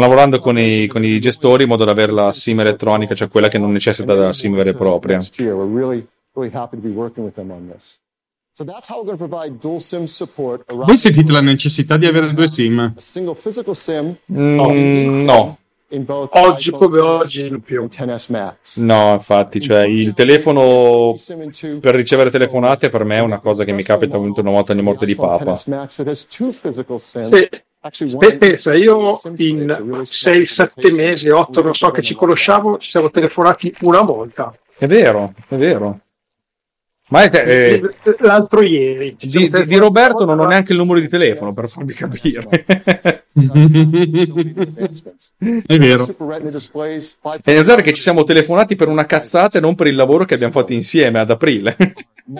lavorando con i, con i gestori in modo da avere la SIM elettronica, cioè quella che non necessita della SIM vera e propria. Voi sentite la necessità di avere due SIM? Mm, no. Oggi come oggi in più. No, infatti, cioè il telefono per ricevere telefonate per me è una cosa che mi capita una volta ogni morte di papa. Se pensa, io in sei sette mesi, otto, non so, che ci conosciamo, ci siamo telefonati una volta. È vero, è vero. Ma te, eh, l'altro ieri di, di, di Roberto non ho neanche il numero di telefono per farvi capire. È vero. E notare che ci siamo telefonati per una cazzata e non per il lavoro che abbiamo fatto insieme ad aprile.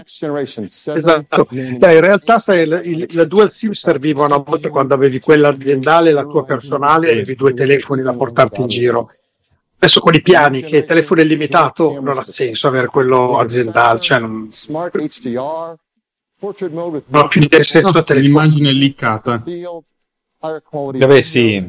Esatto. Dai, in realtà sai, il, il, la dual sim serviva una volta quando avevi quella aziendale e la tua personale e avevi due telefoni da portarti in giro. Adesso con i piani che il telefono è limitato non ha senso avere quello aziendale, cioè non ha più del senso da telefono. L'immagine liccata. Vabbè, sì.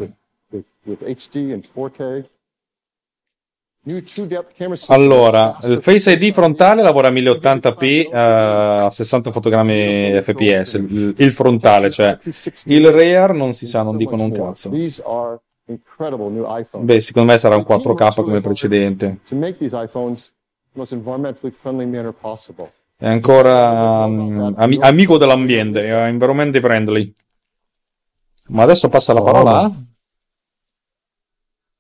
Allora, il Face I D frontale lavora a mille ottanta p a sessanta fotogrammi F P S, il frontale, cioè il rear non si sa, non dicono un cazzo. Beh, secondo me sarà un quattro K come precedente. È ancora um, ami- amico dell'ambiente, environment friendly. Ma adesso passa la parola a...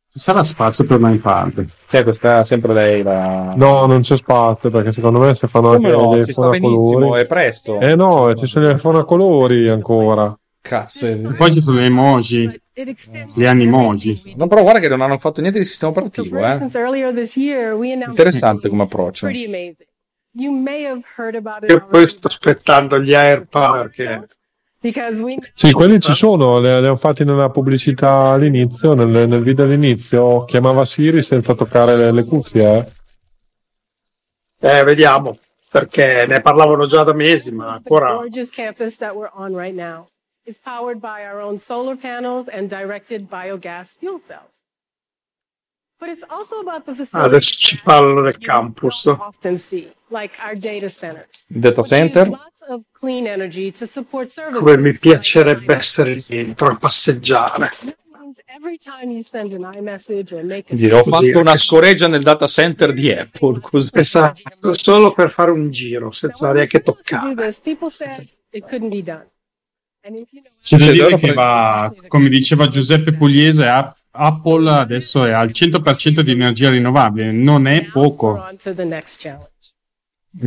Ci sarà spazio per una infante? Cioè, questa sempre lei la... No, non c'è spazio, perché secondo me se fanno anche no, le iPhone a colori... è presto. Eh no, ci sono le iPhone a colori ancora. Cazzo, è... Poi ci sono le emoji. gli animoji. No, però guarda che non hanno fatto niente di sistema operativo, eh. Interessante come approccio. Io poi sto aspettando gli AirPower che... Sì, quelli ci sono, li ho fatti nella pubblicità all'inizio, nel, nel video all'inizio, chiamava Siri senza toccare le, le cuffie. Eh. eh, vediamo, perché ne parlavano già da mesi, ma ancora... is powered by our own solar panels and directed biogas fuel cells. But it's also about the facilities. Adesso ci parlo del campus. Often see, like our data centers. Data center. Lots of clean energy to support services. Come mi piacerebbe essere dentro a passeggiare. Dirò, ho fatto una scoreggia nel data center di Apple, così. Esatto, solo per fare un giro, senza neanche toccare. It couldn't be done. C'è da dire che va, come diceva Giuseppe Pugliese, Apple adesso è al cento per cento di energia rinnovabile, non è poco. C'è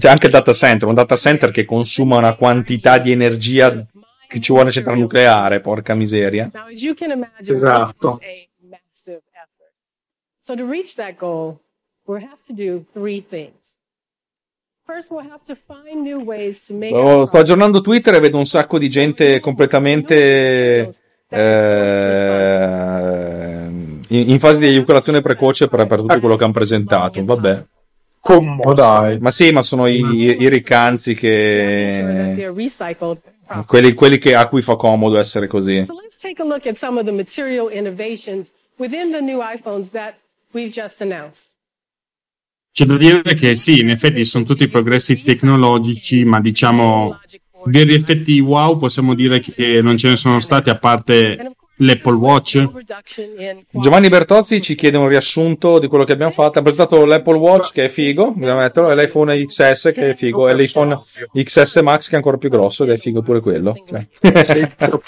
anche il data center, un data center che consuma una quantità di energia che ci vuole una centrale nucleare, porca miseria. Esatto. So to reach that goal, we have to do three things. Oh, sto aggiornando Twitter e vedo un sacco di gente completamente eh, in fase di eiaculazione precoce per, per tutto quello che hanno presentato. Vabbè. Oh, dai. Ma sì, ma sono i, i, i riccanzi che quelli, quelli che, a cui fa comodo essere così. C'è da dire che sì, in effetti sono tutti progressi tecnologici, ma diciamo veri effetti wow possiamo dire che non ce ne sono stati, a parte l'Apple Watch. Giovanni Bertozzi ci chiede un riassunto di quello che abbiamo fatto. Ha presentato l'Apple Watch, che è figo, bisogna metterlo, e l'iPhone X S, che è figo, e l'iPhone X S Max, che è ancora più grosso, ed è figo pure quello, cioè.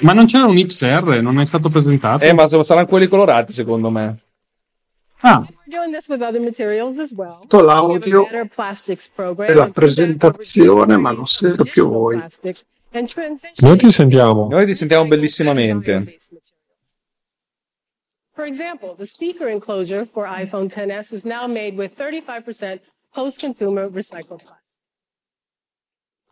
Ma non c'era un X R? Non è stato presentato? Eh, ma saranno quelli colorati, secondo me. Ah. Tutto l'audio della presentazione, ma non sento più voi. Noi ti sentiamo. Noi ti sentiamo bellissimamente. Per esempio, the speaker enclosure for iPhone X S is now made with thirty-five percent post-consumer recycled plastic.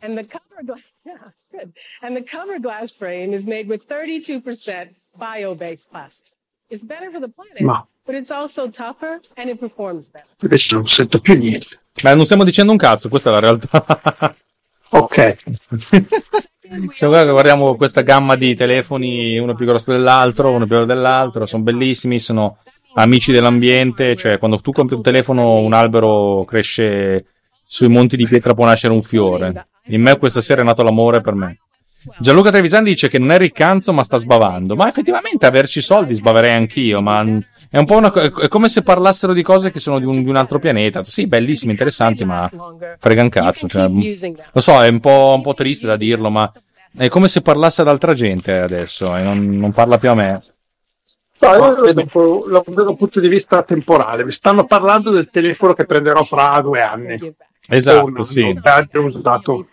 And the cover glass, yeah, it's good. And the cover glass frame is made with thirty-two percent bio-based plastic. It's better for the planet. Ma. But it's also tougher and it performs better. Invece non sento più niente. Ma non stiamo dicendo un cazzo, questa è la realtà. Ok. Cioè, guardiamo questa gamma di telefoni, uno più grosso dell'altro, uno più grosso dell'altro, sono bellissimi, sono amici dell'ambiente, cioè quando tu compri un telefono un albero cresce sui monti di pietra, può nascere un fiore. In me questa sera è nato l'amore per me. Gianluca Trevisan dice che non è riccanzo ma sta sbavando, ma effettivamente averci soldi sbaverei anch'io, ma è un po' una, è come se parlassero di cose che sono di un, di un altro pianeta. Sì, bellissimi, interessanti, ma frega un cazzo, cioè, lo so, è un po', un po' triste da dirlo, ma è come se parlasse ad altra gente adesso e non, non parla più a me. No, io lo vedo da un punto di vista temporale, mi stanno parlando del telefono che prenderò fra due anni. Esatto, un, sì. Un danno usato.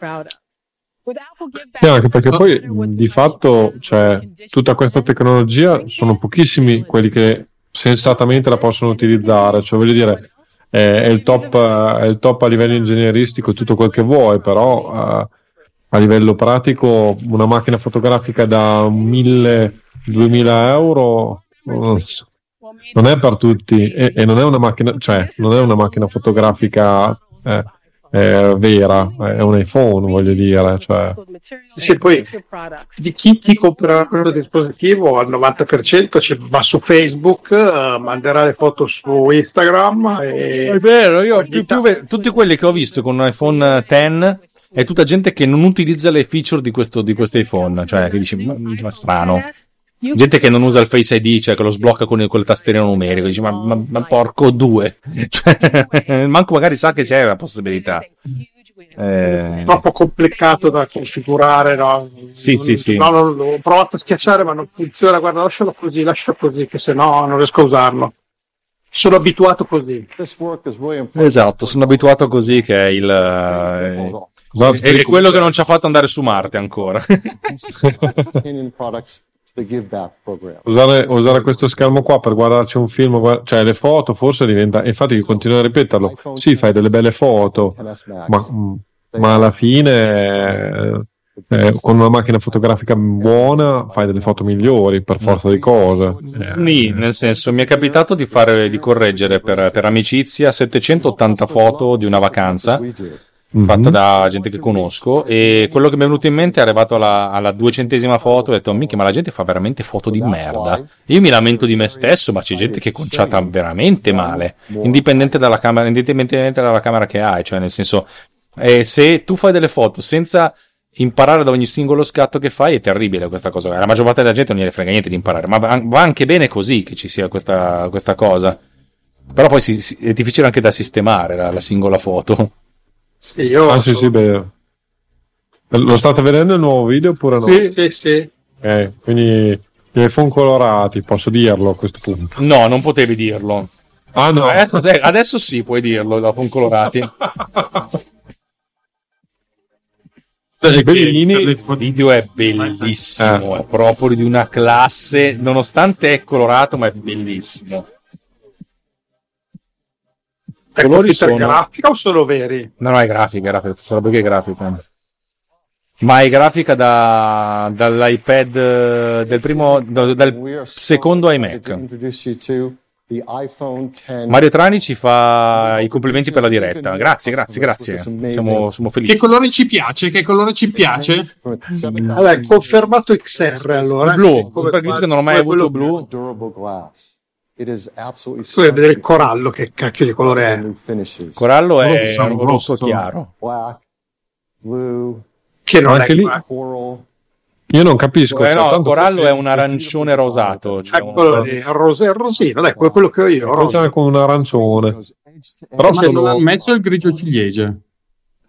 E anche perché poi di fatto, cioè, tutta questa tecnologia sono pochissimi quelli che sensatamente la possono utilizzare, cioè voglio dire è, è, il, top, è il top a livello ingegneristico, tutto quel che vuoi, però a, a livello pratico una macchina fotografica da mille duemila euro non, so, non è per tutti e, e non è una macchina, cioè non è una macchina fotografica eh, è vera, è un iPhone, voglio dire, cioè. Sì, poi di chi, chi comprerà questo dispositivo al novanta per cento cioè, va su Facebook, uh, manderà le foto su Instagram e... È vero, io più, più ve- tutti quelli che ho visto con un iPhone X è tutta gente che non utilizza le feature di questo, di questo iPhone, cioè che dice ma, ma strano, gente che non usa il Face I D, cioè che lo sblocca con il, con il tastierino numerico, dice ma, ma, ma porco due, cioè, manco magari sa che c'è la possibilità, eh... troppo complicato da configurare, no? Sì, non, sì, sì. No, no, l'ho provato a schiacciare ma non funziona, guarda lascialo così, lascialo così che se no non riesco a usarlo, sono abituato così. Esatto, sono abituato così che è il... Eh... È quello che non ci ha fatto andare su Marte ancora. the Give Back Program. Usare, usare questo schermo qua per guardarci un film, guard- cioè le foto forse diventa, infatti io continuo a ripeterlo, sì, fai delle belle foto, ma, ma alla fine eh, con una macchina fotografica buona fai delle foto migliori per forza di cose. Sì, nel senso, mi è capitato di fare, di correggere per, per amicizia settecentottanta foto di una vacanza fatta mm-hmm. da gente che conosco, e quello che mi è venuto in mente è arrivato alla, alla duecentesima foto e ho detto, minchia, ma la gente fa veramente foto di merda, io mi lamento di me stesso, ma c'è gente che è conciata veramente male, indipendente dalla camera, indipendentemente dalla camera che hai, cioè nel senso, eh, se tu fai delle foto senza imparare da ogni singolo scatto che fai, è terribile questa cosa. La maggior parte della gente non gliene frega niente di imparare, ma va anche bene così che ci sia questa, questa cosa, però poi si, si, è difficile anche da sistemare la, la singola foto. Sì, io ah, sì, sì, beh. Lo state vedendo il nuovo video oppure no? Sì, sì, sì. Okay, quindi gli iPhone colorati, posso dirlo a questo punto? No, non potevi dirlo. Ah no? Adesso, adesso sì, puoi dirlo, gli iPhone colorati. Il video è bellissimo, è proprio di una classe, nonostante è colorato, ma è bellissimo. È computer grafica o solo veri? No, no, è grafica, è grafica, solo perché è grafica. Ma è grafica da, dall'iPad del primo, da, dal secondo iMac. Mario Trani ci fa i complimenti per la diretta. Grazie, grazie, grazie. Siamo, siamo felici. Che colore ci piace? Che colore ci piace? Vabbè, confermato X R allora. Blu, perché visto che non ho mai avuto blu. Tu devi vedere il corallo, che cacchio di colore è? Il corallo è un rosso chiaro. Che non anche è lì. Black. Io non capisco. Eh cioè, no, il corallo è un arancione rosato. Cioè eccolo un... lì, il rosino, rosino, dai, quello che ho io. Rosa con un arancione. Però ma non ha messo il grigio ciliegia.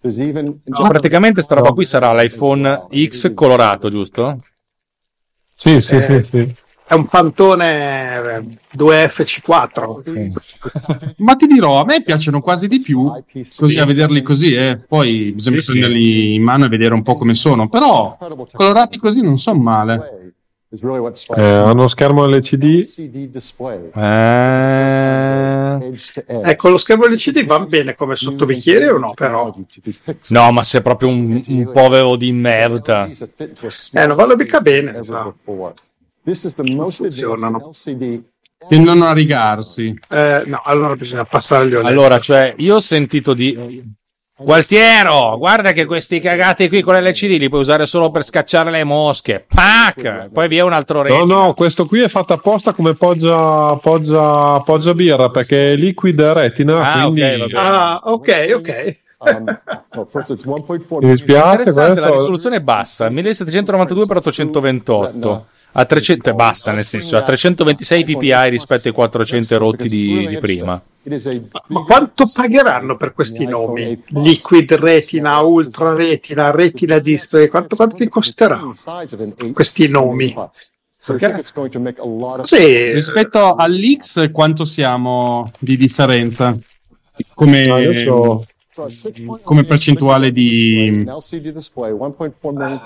Cioè, praticamente sta roba qui sarà l'iPhone X colorato, giusto? Sì, sì, eh, sì, sì. È un Pantone due F C quattro. Sì. Ma ti dirò, a me piacciono quasi di più così, a vederli così, eh. Poi bisogna sì, prenderli sì. in mano e vedere un po' come sono, però colorati così non sono male. Eh, hanno schermo L C D. Eh... Ecco, lo schermo L C D va bene come sottobicchiere o no? Però no, ma se è proprio un, un povero di merda. Eh, non vanno mica bene, no. Funzionano. Tendono a rigarsi. Eh, no, allora bisogna passare gli oli. Allora, cioè, io ho sentito di Gualtiero, guarda che questi cagati qui con l'L C D li puoi usare solo per scacciare le mosche. Pac! Poi vi è un altro regno. No, no, questo qui è fatto apposta come poggia poggia poggia birra, perché è liquid retina, ah, quindi okay, ah, ok, ok. Mi dispiace, la risoluzione è bassa, millesettecentonovantadue per ottocentoventotto. A trecento è bassa, nel senso, a trecentoventisei p p i rispetto ai quattrocento rotti di, di prima. Ma quanto pagheranno per questi nomi? Liquid retina, ultra retina, retina display, quanto, quanto ti costerà questi nomi? Perché? Sì, rispetto all'X quanto siamo di differenza? Come... No, io so... come percentuale di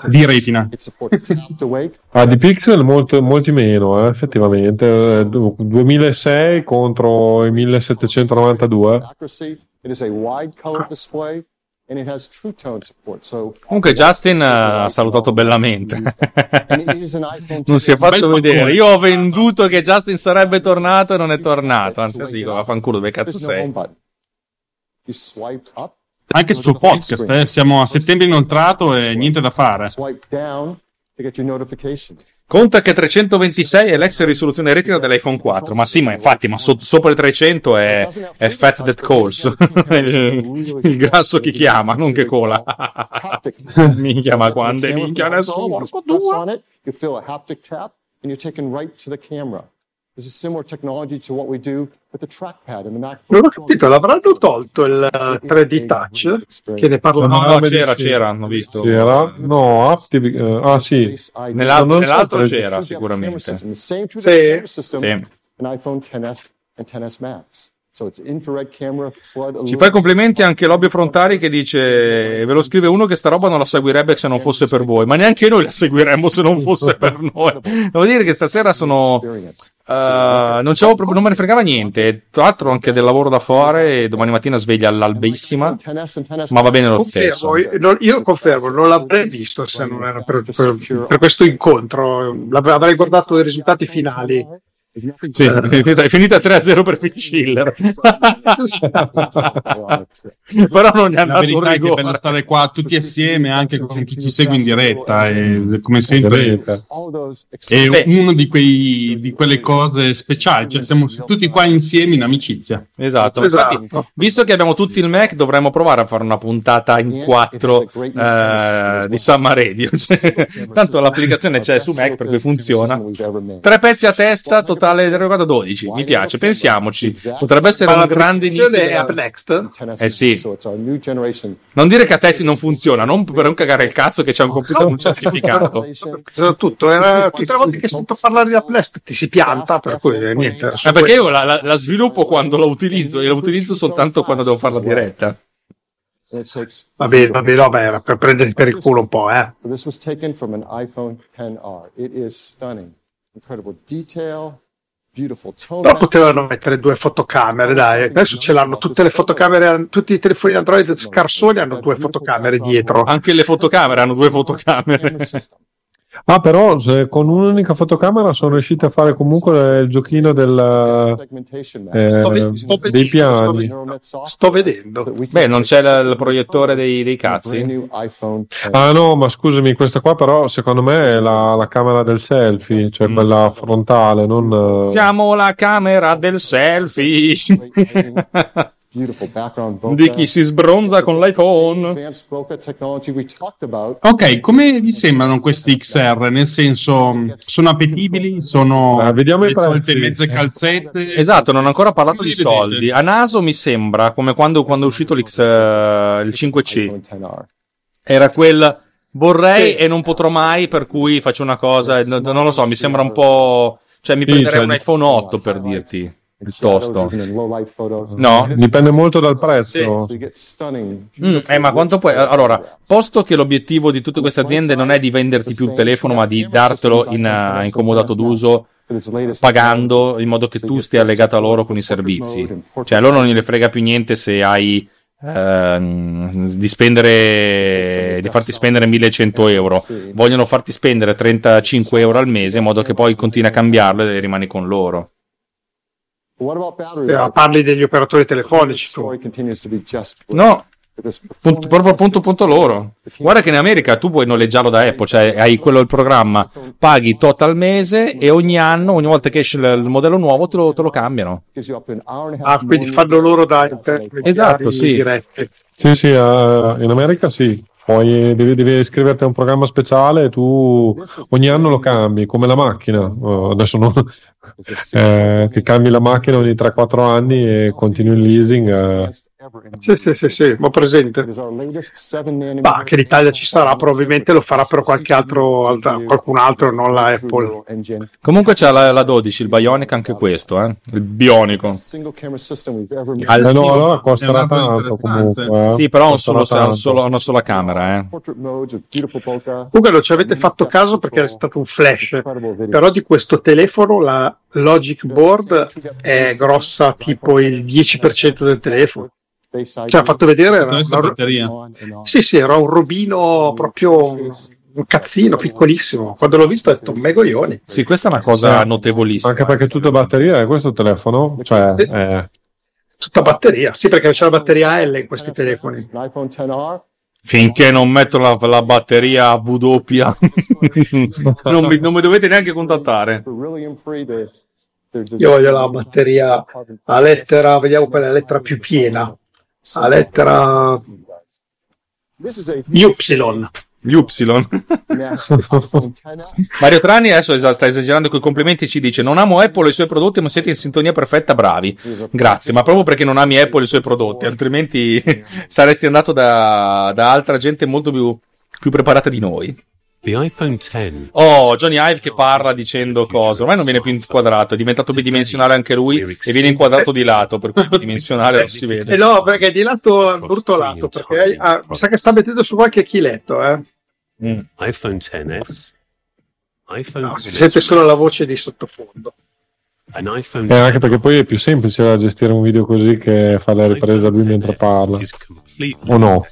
di retina. Ah, di pixel molto, molti meno, eh, effettivamente duemilasei contro i millesettecentonovantadue. Comunque Justin ha salutato bellamente. Non si è fatto vedere. Io ho venduto che Justin sarebbe tornato e non è tornato, anzi sì, vaffanculo, dove cazzo sei? Anche sul podcast, eh, siamo a settembre inoltrato e niente da fare. Conta che trecentoventisei è l'ex risoluzione retina dell'iPhone quattro, ma sì, ma infatti, ma so- sopra i trecento è, è fat that calls, il, il grasso che chiama, non che cola. Minchia, ma quando è minchia ne sono morto due. Non ho capito, l'avranno tolto il tre D Touch? Che ne parlo? No, no, c'era, c'era, hanno visto. C'era? No, uh, ah sì. Nell'al- no, nell'altro c'era, sicuramente. Sì. Sì. Ci fa i complimenti anche Lobby Frontari che dice, ve lo scrive uno che sta roba non la seguirebbe se non fosse per voi, ma neanche noi la seguiremmo se non fosse per noi. Devo dire che stasera sono uh, non, proprio, non me ne fregava niente, tra l'altro anche del lavoro da fare, e domani mattina sveglia all'albissima, ma va bene lo stesso. Confermo, io confermo, non l'avrei visto se non era per, per, per questo incontro, avrei guardato i risultati finali. Sì, è finita tre a zero per Phil Schiller. Però non ne hanno dato un rigore. È bello stare qua tutti assieme anche con chi ci segue in diretta, e, come sempre è una di, quei, di quelle cose speciali, cioè siamo tutti qua insieme in amicizia. Esatto, esatto. Infatti, visto che abbiamo tutti il Mac dovremmo provare a fare una puntata in quattro eh, di Summer Radio, cioè, tanto l'applicazione c'è su Mac per cui funziona. Tre pezzi a testa totale arrivata dodici, mi piace, pensiamoci, potrebbe essere un grande inizio della... Up next. Eh sì, non dire che a testi non funziona, non per non cagare il cazzo che c'è un computer non certificato. Tutto era tutte le volte che sento parlare di Up next ti si pianta, per cui niente. Eh, perché io la, la, la sviluppo quando la utilizzo, io la utilizzo soltanto quando devo fare la diretta. Vabbè, vabbè, no, beh, era per prenderti per il culo un po', eh. This was taken from an iPhone X R. It is stunning. Incredible detail. Però potevano mettere due fotocamere, dai, adesso ce l'hanno tutte le fotocamere, tutti i telefoni Android scarsoni hanno due fotocamere dietro, anche le fotocamere hanno due fotocamere. Ah, però se con un'unica fotocamera sono riusciti a fare comunque il giochino del eh, sto ve- sto dei piani. Sto, sto vedendo. Beh, non c'è la, il proiettore dei, dei cazzi. Ah no, ma scusami, questa qua però secondo me è la, la camera del selfie, cioè mm. quella frontale. Non... Siamo la camera del selfie. Di chi si sbronza con l'iPhone. Ok, come vi sembrano questi X R? Nel senso, sono appetibili? Sono ah, vediamo le solite mezze calzette? Esatto, non ho ancora parlato di soldi. A naso mi sembra come quando, quando è uscito l'X, il cinque C. Era quel vorrei sì. e non potrò mai, per cui faccio una cosa, non lo so, mi sembra un po'... Cioè mi prenderei un iPhone otto per dirti. Piuttosto no, dipende molto dal prezzo. Mm, eh, ma quanto puoi? Allora, posto che l'obiettivo di tutte queste aziende non è di venderti più il telefono, ma di dartelo in, uh, in comodato d'uso, pagando in modo che tu stia legato a loro con i servizi. Cioè, a loro non gliene frega più niente se hai uh, di spendere, di farti spendere millecento euro. Vogliono farti spendere trentacinque euro al mese in modo che poi continui a cambiarlo e rimani con loro. Eh, parli degli operatori telefonici tu. No, punto, proprio punto, punto loro. Guarda che in America tu puoi noleggiarlo da Apple, cioè hai quello il programma, paghi tot al mese e ogni anno, ogni volta che esce il modello nuovo te lo, te lo cambiano. Ah, quindi fanno loro da esatto, sì. Diretti. Sì, sì, uh, in America sì. Poi devi, devi iscriverti a un programma speciale e tu ogni anno lo cambi, come la macchina. Uh, adesso non eh, che cambi la macchina ogni tre quattro anni e continui il leasing. Eh. Sì, sì, sì, sì, ma presente. Ma che l'Italia ci sarà, probabilmente lo farà per qualche altro, alta, qualcun altro, non la Apple. Comunque c'è la, la dodici, il Bionic anche questo, eh? Il Bionico. Al, eh no, allora costerà tanto comunque. Eh? Sì, però un solo, tanto. Solo, una sola camera. Eh? Comunque non ci avete fatto caso perché era stato un flash, però di questo telefono la Logic Board è grossa tipo il dieci per cento del telefono. Cioè, ha fatto vedere era una... sì sì era un robino proprio un cazzino piccolissimo, quando l'ho visto ho detto megoglioni. Sì, questa è una cosa sì, notevolissima, anche perché tutta batteria è questo telefono, cioè sì. È... tutta batteria, sì, perché c'è la batteria L in questi telefoni. Finché non metto la, la batteria a W non, mi, non mi dovete neanche contattare. Io voglio la batteria a lettera, vediamo quella lettera più piena. La lettera Y. Y. Mario Trani adesso sta esagerando con i complimenti, ci dice: non amo Apple e i suoi prodotti, ma siete in sintonia perfetta, bravi. Grazie, ma proprio perché non ami Apple e i suoi prodotti, altrimenti saresti andato da, da altra gente molto più, più preparata di noi. The iPhone ten. Oh, Jony Ive che parla dicendo cosa. Ormai non viene più inquadrato, è diventato bidimensionale anche lui e viene inquadrato di lato, per cui bidimensionale non si vede. Eh no, perché di lato è brutto lato, perché ah, mi sa che sta mettendo su qualche chiletto, eh. Mm. iPhone X S. iPhone no, si sente solo la voce di sottofondo. An iPhone eh, anche perché poi è più semplice da gestire un video così che fare la ripresa lui mentre parla, o no?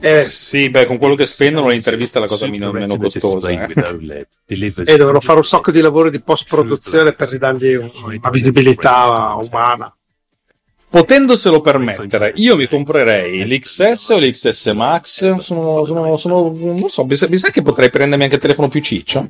Eh sì, beh, con quello che spendono l'intervista è la cosa meno, meno costosa, eh. E dovrò fare un sacco di lavoro di post produzione per ridargli una visibilità umana. Potendoselo permettere, io mi comprerei l'X S o l'X S Max. Sono, sono, sono non so, mi sa, mi sa che potrei prendermi anche il telefono più ciccio.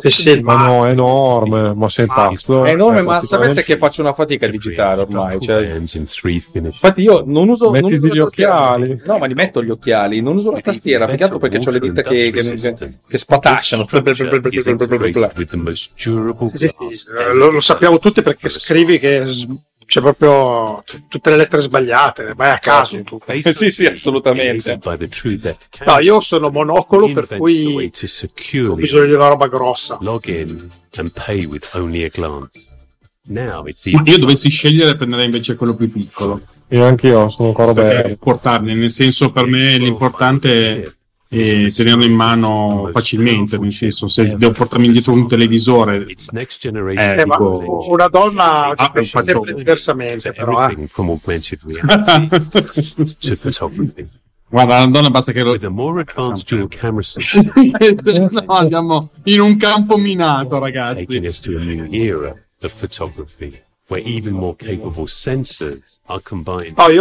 Sì, sì, ma no, è enorme, ma sei pazzo. È enorme, eh, ma sapete che faccio una fatica digitale ormai. Cioè, infatti, io non uso, non uso gli occhiali. No, ma li metto gli occhiali, non uso la tastiera, più che altro perché ho le dita che, che, che spatasciano. Sì, sì, lo, lo sappiamo tutti perché scrivi che c'è proprio t- tutte le lettere sbagliate, vai a caso tu. Sì, sì, assolutamente. No, io sono monocolo, per cui ho bisogno di una roba grossa. Ma io dovessi scegliere, prenderei invece quello più piccolo. E anche io sono ancora bello. Portarne, nel senso, per me l'importante è e tenerlo in mano facilmente, nel senso, se devo portarmi indietro un televisore eh, eh, dico, una donna ah, pensa sempre diversamente, però eh. Guarda, la donna basta che lo no, andiamo in un campo minato, ragazzi. No, io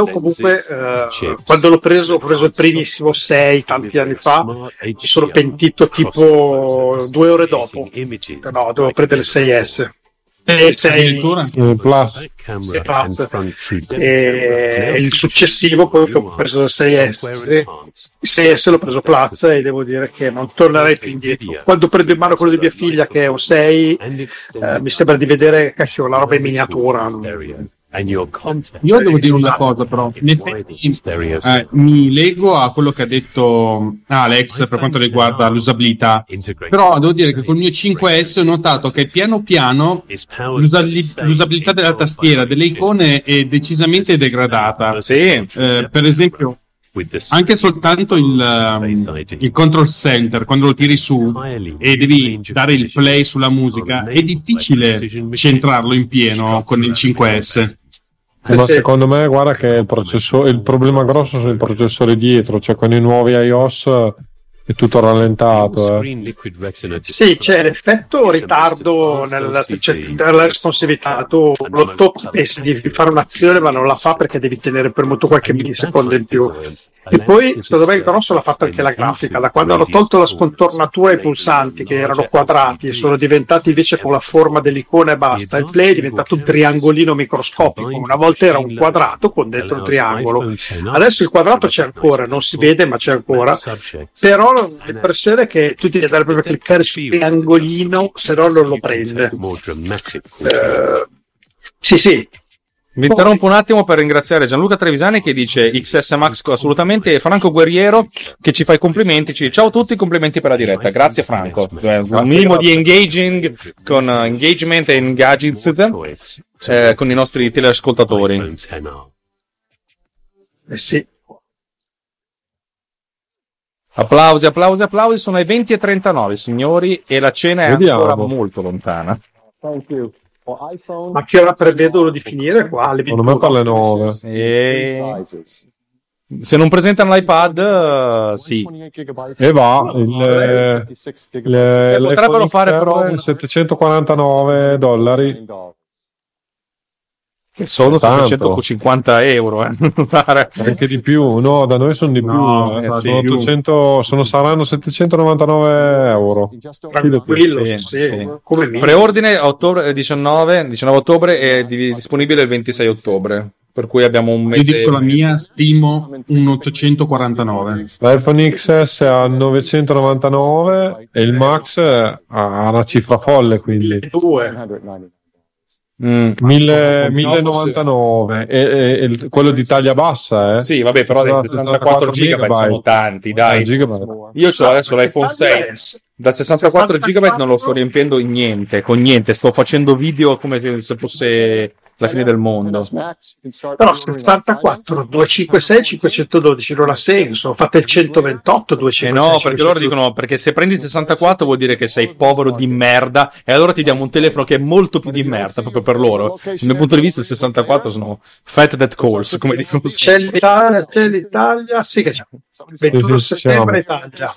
comunque eh, quando l'ho preso ho preso il primissimo sei tanti anni fa, mi sono pentito tipo due ore dopo. No, dovevo prendere il sei S e sei Plus, sei Plus. E il successivo poi ho preso il sei S, il sei S l'ho preso Plus e devo dire che non tornerei più indietro. Quando prendo in mano quello di mia figlia che è un sei, eh, mi sembra di vedere, cacchio, la roba in miniatura. Io devo dire una cosa, però in effetti eh, mi leggo a quello che ha detto Alex per quanto riguarda l'usabilità, però devo dire che col mio cinque S ho notato che piano piano l'usab- l'usabilità della tastiera, delle icone è decisamente degradata. Sì. Eh, per esempio anche soltanto il, il control center, quando lo tiri su e devi dare il play sulla musica, è difficile centrarlo in pieno con il cinque S. Ma secondo me, guarda che il, processo, il problema grosso sono i processori dietro, cioè con i nuovi iOS è tutto rallentato. Eh. Sì, c'è l'effetto ritardo nella, cioè, nella responsività. Tu lo tocchi, pensi di fare un'azione ma non la fa perché devi tenere premuto qualche millisecondo in più. E poi secondo me il grosso l'ha fatto anche la grafica, da quando hanno tolto la scontornatura ai pulsanti che erano quadrati e sono diventati invece con la forma dell'icona e basta, il play è diventato un triangolino microscopico. Una volta era un quadrato con dentro un triangolo, adesso il quadrato c'è ancora, non si vede ma c'è ancora, però l'impressione è che tu ti devi proprio a cliccare sul triangolino, se no non lo prende. Eh, sì sì. Vi interrompo un attimo per ringraziare Gianluca Trevisani che dice X S Max assolutamente, e Franco Guerriero che ci fa i complimenti, ci dice ciao a tutti, complimenti per la diretta. Grazie Franco, un minimo di engaging con engagement e engagement eh, con i nostri teleascoltatori. Eh sì. Applausi, applausi, applausi, sono le venti e trentanove signori e la cena è Vediamo. ancora molto lontana. Thank you. Ma che ora prevedono di finire qua? Alle non me parla nove. E... se non presentano l'iPad, sì. E va. Il, il, potrebbero fare però settecentoquarantanove dollari. Che sono settecentocinquanta euro, eh. Anche di più, no, da noi sono di più, no, eh, sì, ottocento, sono, saranno settecentonovantanove euro. Tranquillo, sì, sì, sì. Come preordine ottobre, diciannove ottobre è disponibile il ventisei ottobre, per cui abbiamo un mese. Io dico la mia, stimo un ottocentoquarantanove. L'iPhone X S a novecentonovantanove e il Max ha una cifra folle, quindi due. Mm, mille, mille novantanove e, e, e quello di taglia bassa, eh? Sì, vabbè, però da sessantaquattro, sessantaquattro gigabyte sono tanti, dai. Gigabyte. Io ho adesso l'iPhone sei da sessantaquattro gigabyte, non lo sto riempiendo in niente, con niente, sto facendo video come se, se fosse la fine del mondo. Però sessantaquattro, duecentocinquantasei, cinquecentododici non ha senso, fate il centoventotto, duecentocinquantasei. Eh no, perché loro dicono, perché se prendi il sessantaquattro vuol dire che sei povero di merda, e allora ti diamo un telefono che è molto più di merda, proprio per loro. Dal mio punto di vista il sessantaquattro sono fat that calls, come dicono. C'è l'Italia, c'è l'Italia, sì che c'è. ventuno settembre Italia.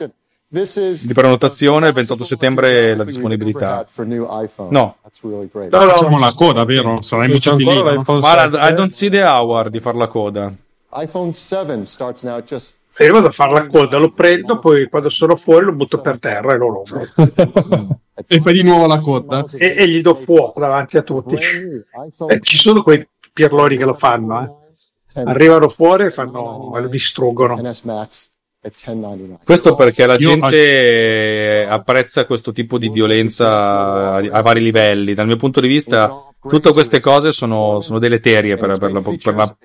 Di prenotazione il ventotto settembre la disponibilità. No, no, no, facciamo la coda, vero? Sarà in biciclina. Ma I don't see the hour di far la coda. iPhone sette starts now just. E io vado a fare la coda, lo prendo, poi quando sono fuori lo butto per terra e lo rompo. E fai di nuovo la coda e, e gli do fuoco davanti a tutti. Eh, ci sono quei pirloni che lo fanno, eh. Arrivano fuori e fanno, lo distruggono. Questo perché la gente apprezza questo tipo di violenza a vari livelli. Dal mio punto di vista tutte queste cose sono, sono deleterie per, per, la, per la...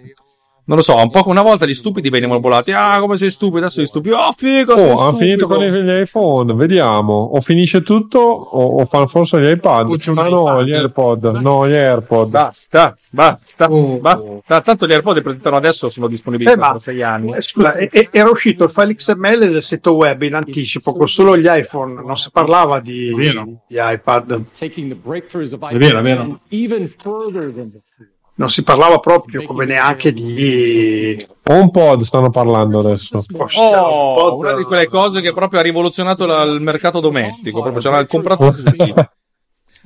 non lo so, un po' una volta gli stupidi venivano volati, ah come sei stupido, adesso gli stupidi, oh figo sei oh, stupido. Ha finito con gli iPhone, vediamo, o finisce tutto o, o fanno forse gli iPad, ah no gli AirPod, no gli AirPod basta, basta, oh. basta, tanto gli AirPod che presentano adesso sono disponibili eh, da sei anni. Eh, scusa, era uscito il file X M L del sito web in anticipo con solo gli iPhone, non si parlava di, di iPad, è vero, è vero. Non si parlava proprio come neanche di HomePod, stanno parlando adesso. Oh, una di quelle cose che proprio ha rivoluzionato la, il mercato domestico, proprio c'era il compratore.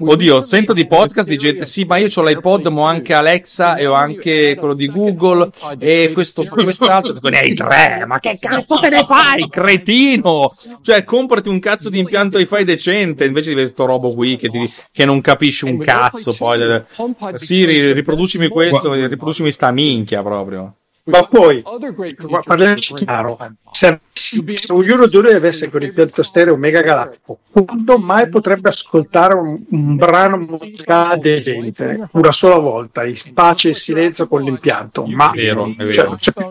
Oddio, sento di podcast di gente, sì, ma io ho l'iPod, ma ho anche Alexa e ho anche quello di Google e questo, quest'altro. Ne hai tre, ma che cazzo te ne fai, cretino? Cioè, comprati un cazzo di impianto Wi-Fi decente, invece di questo robo qui che, ti, che non capisci un cazzo, poi. Sì, riproducimi questo, riproducimi sta minchia proprio. Ma poi, parliamoci chiaro, se ognuno di noi avesse con l'impianto stereo mega galattico, quando mai potrebbe ascoltare un, un brano musicale decente? Una sola volta, in pace e silenzio con l'impianto. Ma è vero, è vero. Cioè,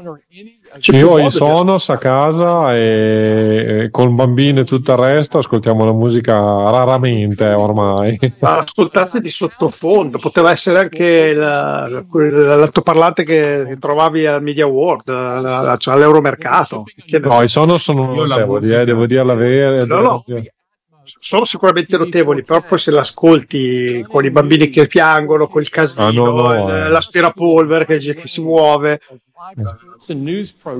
cioè, io in Sonos a casa e, e col bambino e tutto il resto ascoltiamo la musica raramente ormai. Ma ascoltate di sottofondo, poteva essere anche la, l'altoparlante che trovavi al Media World, alla, cioè all'Euromercato. No, i Sonos sono notevoli, eh, devo dire la vera. No, no, sono sicuramente notevoli, però poi se l'ascolti con i bambini che piangono, con il casino, ah, no, no, eh. l'aspirapolvere che, che si muove.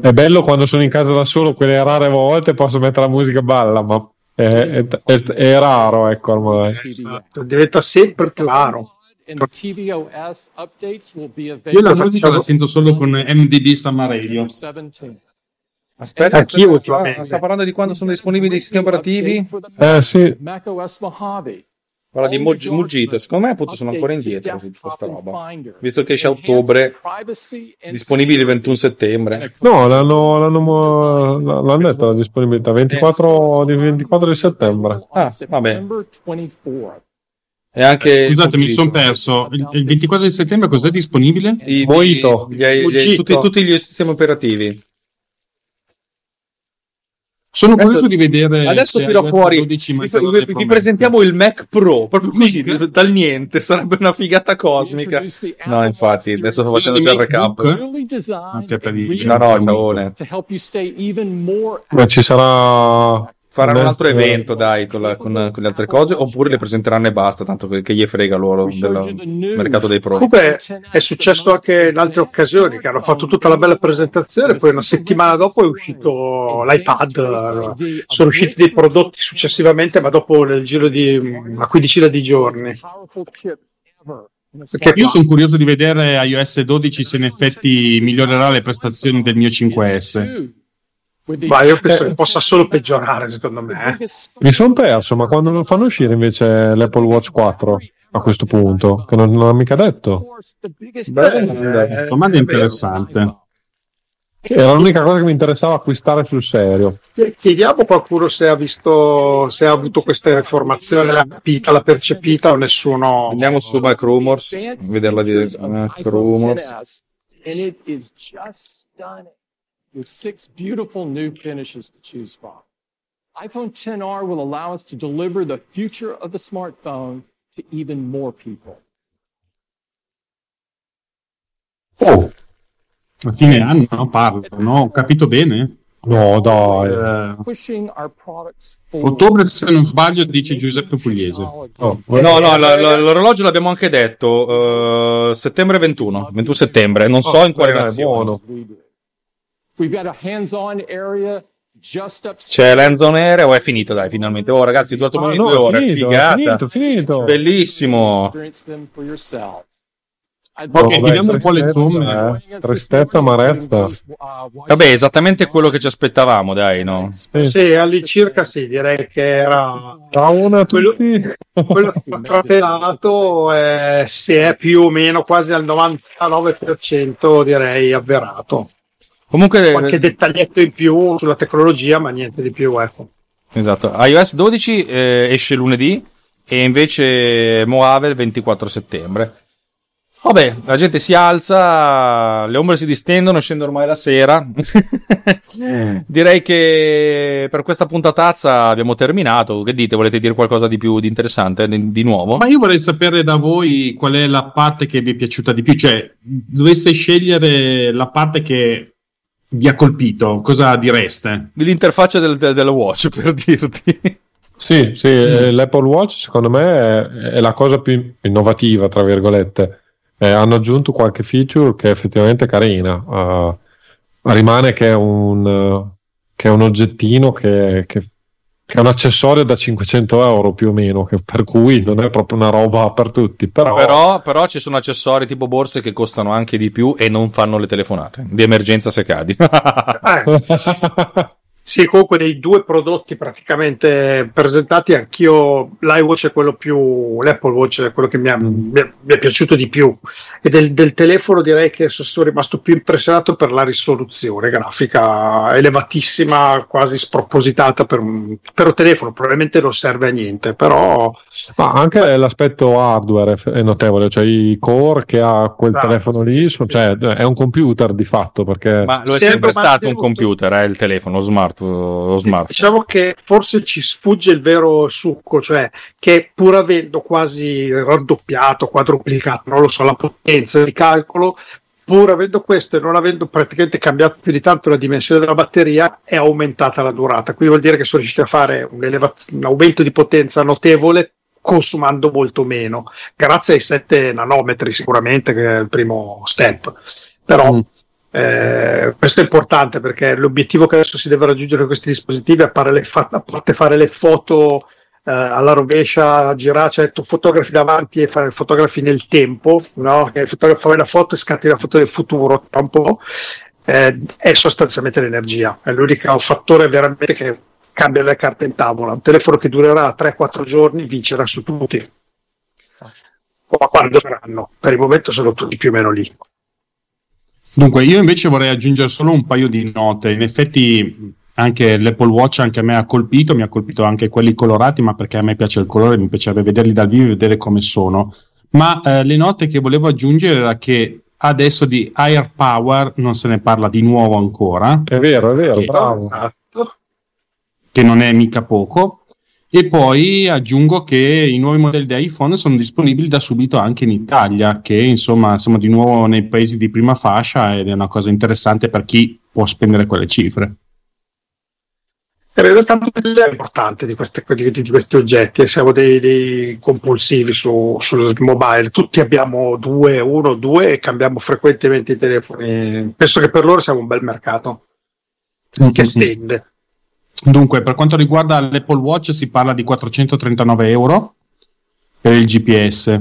È bello quando sono in casa da solo, quelle rare volte posso mettere la musica balla, ma è, è, è, è raro, ecco ormai. Esatto, diventa sempre claro. Io la faccio, la sento solo con M D D Summer Radio. Aspetta, aspetta, sta parlando di quando sono disponibili i sistemi operativi? Eh sì. Parla di Mugite, secondo me appunto sono ancora indietro su questa roba, visto che esce a ottobre, disponibile il ventuno settembre. No, l'hanno, l'hanno, l'hanno detto la disponibilità, ventiquattro di settembre. Ah, vabbè. E anche scusate, mi sono perso. Il, il ventiquattro di settembre cos'è disponibile? I, Mojito. Gli, gli, gli, tutti, tutti gli sistemi operativi. Sono adesso, curioso di vedere. Adesso tiro fuori. Vi, vi presentiamo il Mac Pro proprio così dal niente. Sarebbe una figata cosmica. No, infatti, adesso sto facendo già il recap. No, no, ciaone. Ma ci sarà. Faranno un altro evento, dai, con, la, con, con le altre cose, oppure le presenteranno e basta, tanto che, che gli frega loro del mercato dei prodotti. Comunque è successo anche in altre occasioni, che hanno fatto tutta la bella presentazione, poi una settimana dopo è uscito l'iPad, sono usciti dei prodotti successivamente, ma dopo nel giro di una quindicina di giorni. Perché io sono curioso di vedere iOS dodici se in effetti migliorerà le prestazioni del mio cinque S. Ma io penso che possa solo peggiorare, secondo me. Mi sono perso, ma quando lo fanno uscire invece l'Apple Watch quattro a questo punto? Che non, non ha mica detto. Beh, domanda interessante. Era l'unica cosa che mi interessava acquistare sul serio. Chiediamo a qualcuno se ha visto, se ha avuto questa informazione, l'ha capita, l'ha percepita o nessuno. Andiamo su Mac Rumors, vederla di Mac Rumors. And it is just stunning with six beautiful new finishes to choose from. iPhone X R will allow us to deliver the future of the smartphone to even more people. Oh, a fine anno parlano, ho capito bene? No, dai. Eh. Ottobre, se non sbaglio, dice Giuseppe Pugliese. Oh. No, no, l- l- l'orologio l'abbiamo anche detto, uh, settembre ventuno, ventuno settembre, non so in quale nazione. C'è l'hands-on area o è finito, dai, finalmente. Oh, ragazzi, è durato ah, no, due ore, finito, figata. Finito, finito. Bellissimo. No, ok, vediamo un po' le somme. Eh. Tristezza, amarezza. Vabbè, esattamente quello che ci aspettavamo, dai, no? Sì, sì, all'incirca sì, direi che era... Da una a tutti. Quello che ho trattelato eh, si è più o meno quasi al novantanove per cento, direi, avverato. Comunque, qualche dettaglietto in più sulla tecnologia, ma niente di più, ecco. Esatto. iOS dodici eh, esce lunedì e invece Mojave il ventiquattro settembre. Vabbè, la gente si alza, le ombre si distendono, scende ormai la sera. Direi che per questa puntatazza abbiamo terminato. Che dite? Volete dire qualcosa di più, di interessante, di nuovo? Ma io vorrei sapere da voi qual è la parte che vi è piaciuta di più. Cioè, doveste scegliere la parte che vi ha colpito, cosa direste? L'interfaccia del, del watch, per dirti. Sì, sì, mm. l'Apple Watch secondo me è, è la cosa più innovativa, tra virgolette. Eh, hanno aggiunto qualche feature che è effettivamente carina. Uh, rimane che è un uh, che è un oggettino che, che, che è un accessorio da cinquecento euro più o meno, che, per cui non è proprio una roba per tutti, però... però però ci sono accessori tipo borse che costano anche di più e non fanno le telefonate di emergenza se cadi. eh. Sì, comunque dei due prodotti praticamente presentati, anch'io l'iWatch è quello più, l'Apple Watch è quello che mi, ha, mi, è, mi è piaciuto di più, e del, del telefono direi che sono rimasto più impressionato per la risoluzione grafica elevatissima, quasi spropositata per un, per un telefono, probabilmente non serve a niente, però... Ma anche l'aspetto hardware è notevole, cioè i core che ha quel esatto, telefono lì, sì, cioè sì. È un computer di fatto, perché... Ma lo è sempre, sempre stato un computer, eh, il telefono smart. Smart. Diciamo che forse ci sfugge il vero succo, cioè che pur avendo quasi raddoppiato, quadruplicato, non lo so, la potenza di calcolo, pur avendo questo e non avendo praticamente cambiato più di tanto la dimensione della batteria, è aumentata la durata, quindi vuol dire che sono riusciti a fare un, elevaz- un aumento di potenza notevole consumando molto meno, grazie ai sette nanometri sicuramente, che è il primo step, però mm. Eh, questo è importante, perché l'obiettivo che adesso si deve raggiungere con questi dispositivi, a parte, le fa- a parte fare le foto eh, alla rovescia, girare, cioè tu fotografi davanti e fa- fotografi nel tempo, no? Che fotogra- fai la foto e scatti la foto del futuro tra un po', eh, è sostanzialmente l'energia, è l'unico fattore veramente che cambia le carte in tavola. Un telefono che durerà tre quattro giorni vincerà su tutti, ma quando saranno? Per il momento sono tutti più o meno lì. Dunque, io invece vorrei aggiungere solo un paio di note. In effetti anche l'Apple Watch anche a me ha colpito, mi ha colpito anche quelli colorati, ma perché a me piace il colore, mi piacerebbe vederli dal vivo e vedere come sono. Ma eh, le note che volevo aggiungere era che adesso di AirPower non se ne parla di nuovo ancora. È vero, è vero, che, bravo. Esatto. Che non è mica poco. E poi aggiungo che i nuovi modelli di iPhone sono disponibili da subito anche in Italia, che insomma siamo di nuovo nei paesi di prima fascia, ed è una cosa interessante per chi può spendere quelle cifre. In realtà è importante di, queste, di, di questi oggetti, e siamo dei, dei compulsivi su, sul mobile, tutti abbiamo due, uno, due e cambiamo frequentemente i telefoni, penso che per loro siamo un bel mercato mm-hmm. che tende. Dunque, per quanto riguarda l'Apple Watch si parla di quattrocentotrentanove euro per il G P S.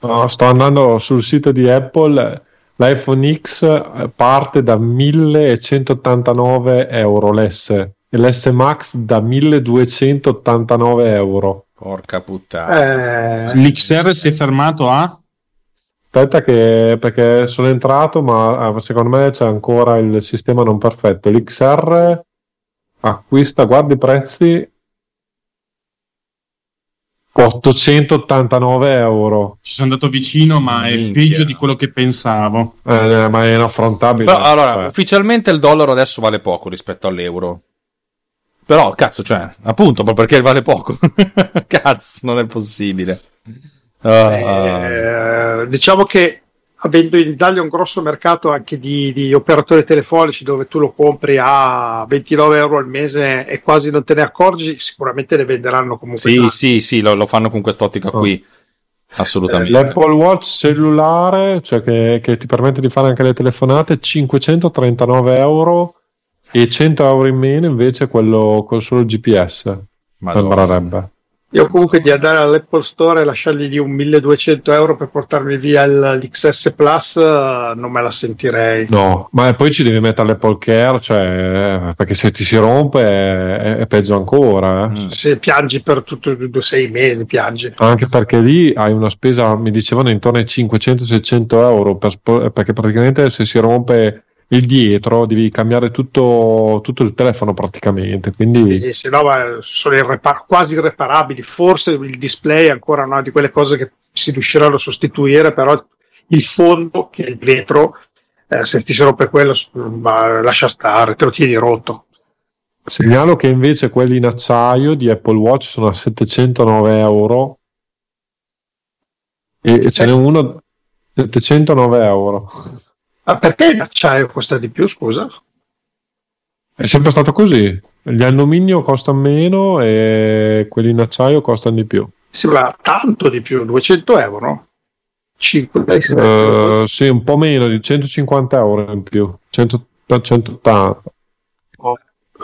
No, sto andando sul sito di Apple, l'iPhone X parte da millecentottantanove euro l'S, e l'S Max da milleduecentottantanove euro. Porca puttana. Eh, L'X R si è fermato a? Aspetta che, perché sono entrato, ma secondo me c'è ancora il sistema non perfetto. L'X R acquista, guarda i prezzi, ottocentottantanove euro. Ci sono andato vicino, ma è Minchia. peggio di quello che pensavo. Eh, ma è inaffrontabile. Però, allora, cioè. Ufficialmente il dollaro adesso vale poco rispetto all'euro. Però, cazzo, cioè, appunto, proprio perché vale poco. Cazzo, non è possibile. Uh, eh, diciamo che avendo in Italia un grosso mercato anche di, di operatori telefonici, dove tu lo compri a ventinove euro al mese e quasi non te ne accorgi, sicuramente ne venderanno comunque. Sì, tanti. sì, sì, lo, lo fanno con quest'ottica oh. qui, assolutamente. Eh, L'Apple Watch cellulare, cioè che, che ti permette di fare anche le telefonate, cinquecentotrentanove euro, e cento euro in meno invece quello con solo il G P S. Sembrerebbe. Io comunque di andare all'Apple Store e lasciargli lì un milleduecento euro per portarmi via l'X S Plus non me la sentirei. No, ma poi ci devi mettere l'Apple Care, cioè, perché se ti si rompe è, è peggio ancora. Eh. Se piangi per tutto sei mesi, piangi. Anche perché lì hai una spesa, mi dicevano, intorno ai cinquecento seicento euro, per, perché praticamente se si rompe il dietro devi cambiare tutto, tutto il telefono praticamente, quindi sì, se no ma sono irrepar- quasi irreparabili. Forse il display è ancora una di quelle cose che si riusciranno a sostituire, però il fondo, che è il vetro, eh, se ti si rompe quello lascia stare, te lo tieni rotto. Segnalo che invece quelli in acciaio di Apple Watch sono a settecentonove euro e sì. Ce n'è uno settecentonove euro. Ah, perché l'acciaio costa di più, scusa? È sempre stato così. Gli alluminio costano meno e quelli in acciaio costano di più. Sembra tanto di più, duecento euro, no? cinque, sei, sette, uh, sì, un po' meno, di centocinquanta euro in più, centottanta. Oh,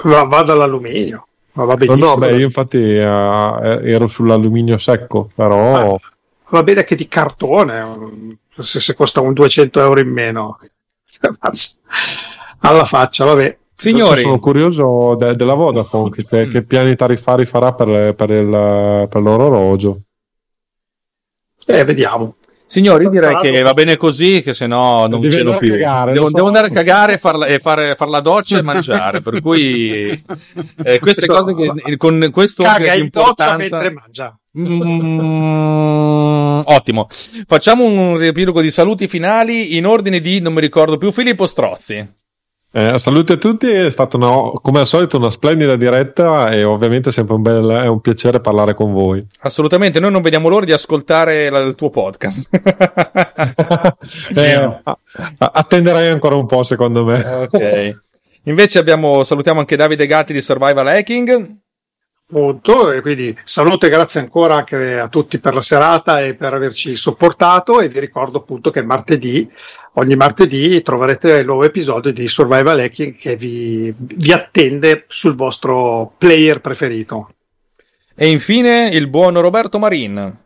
vado all'alluminio, ma va benissimo. No, no, beh, io infatti eh, ero sull'alluminio secco, però... Ah, va bene che di cartone... Se, se costa un duecento euro in meno, alla faccia, vabbè. Signori, sono curioso de, della Vodafone che, che piani tariffari farà per, per, il, per l'orologio. Eh, vediamo. Signori, io direi che va bene così, che se no non devi ce l'ho più. Cagare, devo, devo andare a cagare e far, e fare far la doccia e mangiare, per cui eh, queste so, cose che con questo caga in doccia mentre mangia. Mm, ottimo. Facciamo un riepilogo di saluti finali in ordine di, non mi ricordo più, Filippo Strozzi. Eh, saluti a tutti, è stata una, come al solito una splendida diretta e ovviamente sempre un bel, è un piacere parlare con voi. Assolutamente, noi non vediamo l'ora di ascoltare la, il tuo podcast. eh, attenderei ancora un po', secondo me. Ok. Invece abbiamo, salutiamo anche Davide Gatti di Survival Hacking. Punto, e quindi saluto e grazie ancora anche a tutti per la serata e per averci sopportato, e vi ricordo appunto che martedì, ogni martedì troverete il nuovo episodio di Survival Hacking che vi, vi attende sul vostro player preferito. E infine il buon Roberto Marin,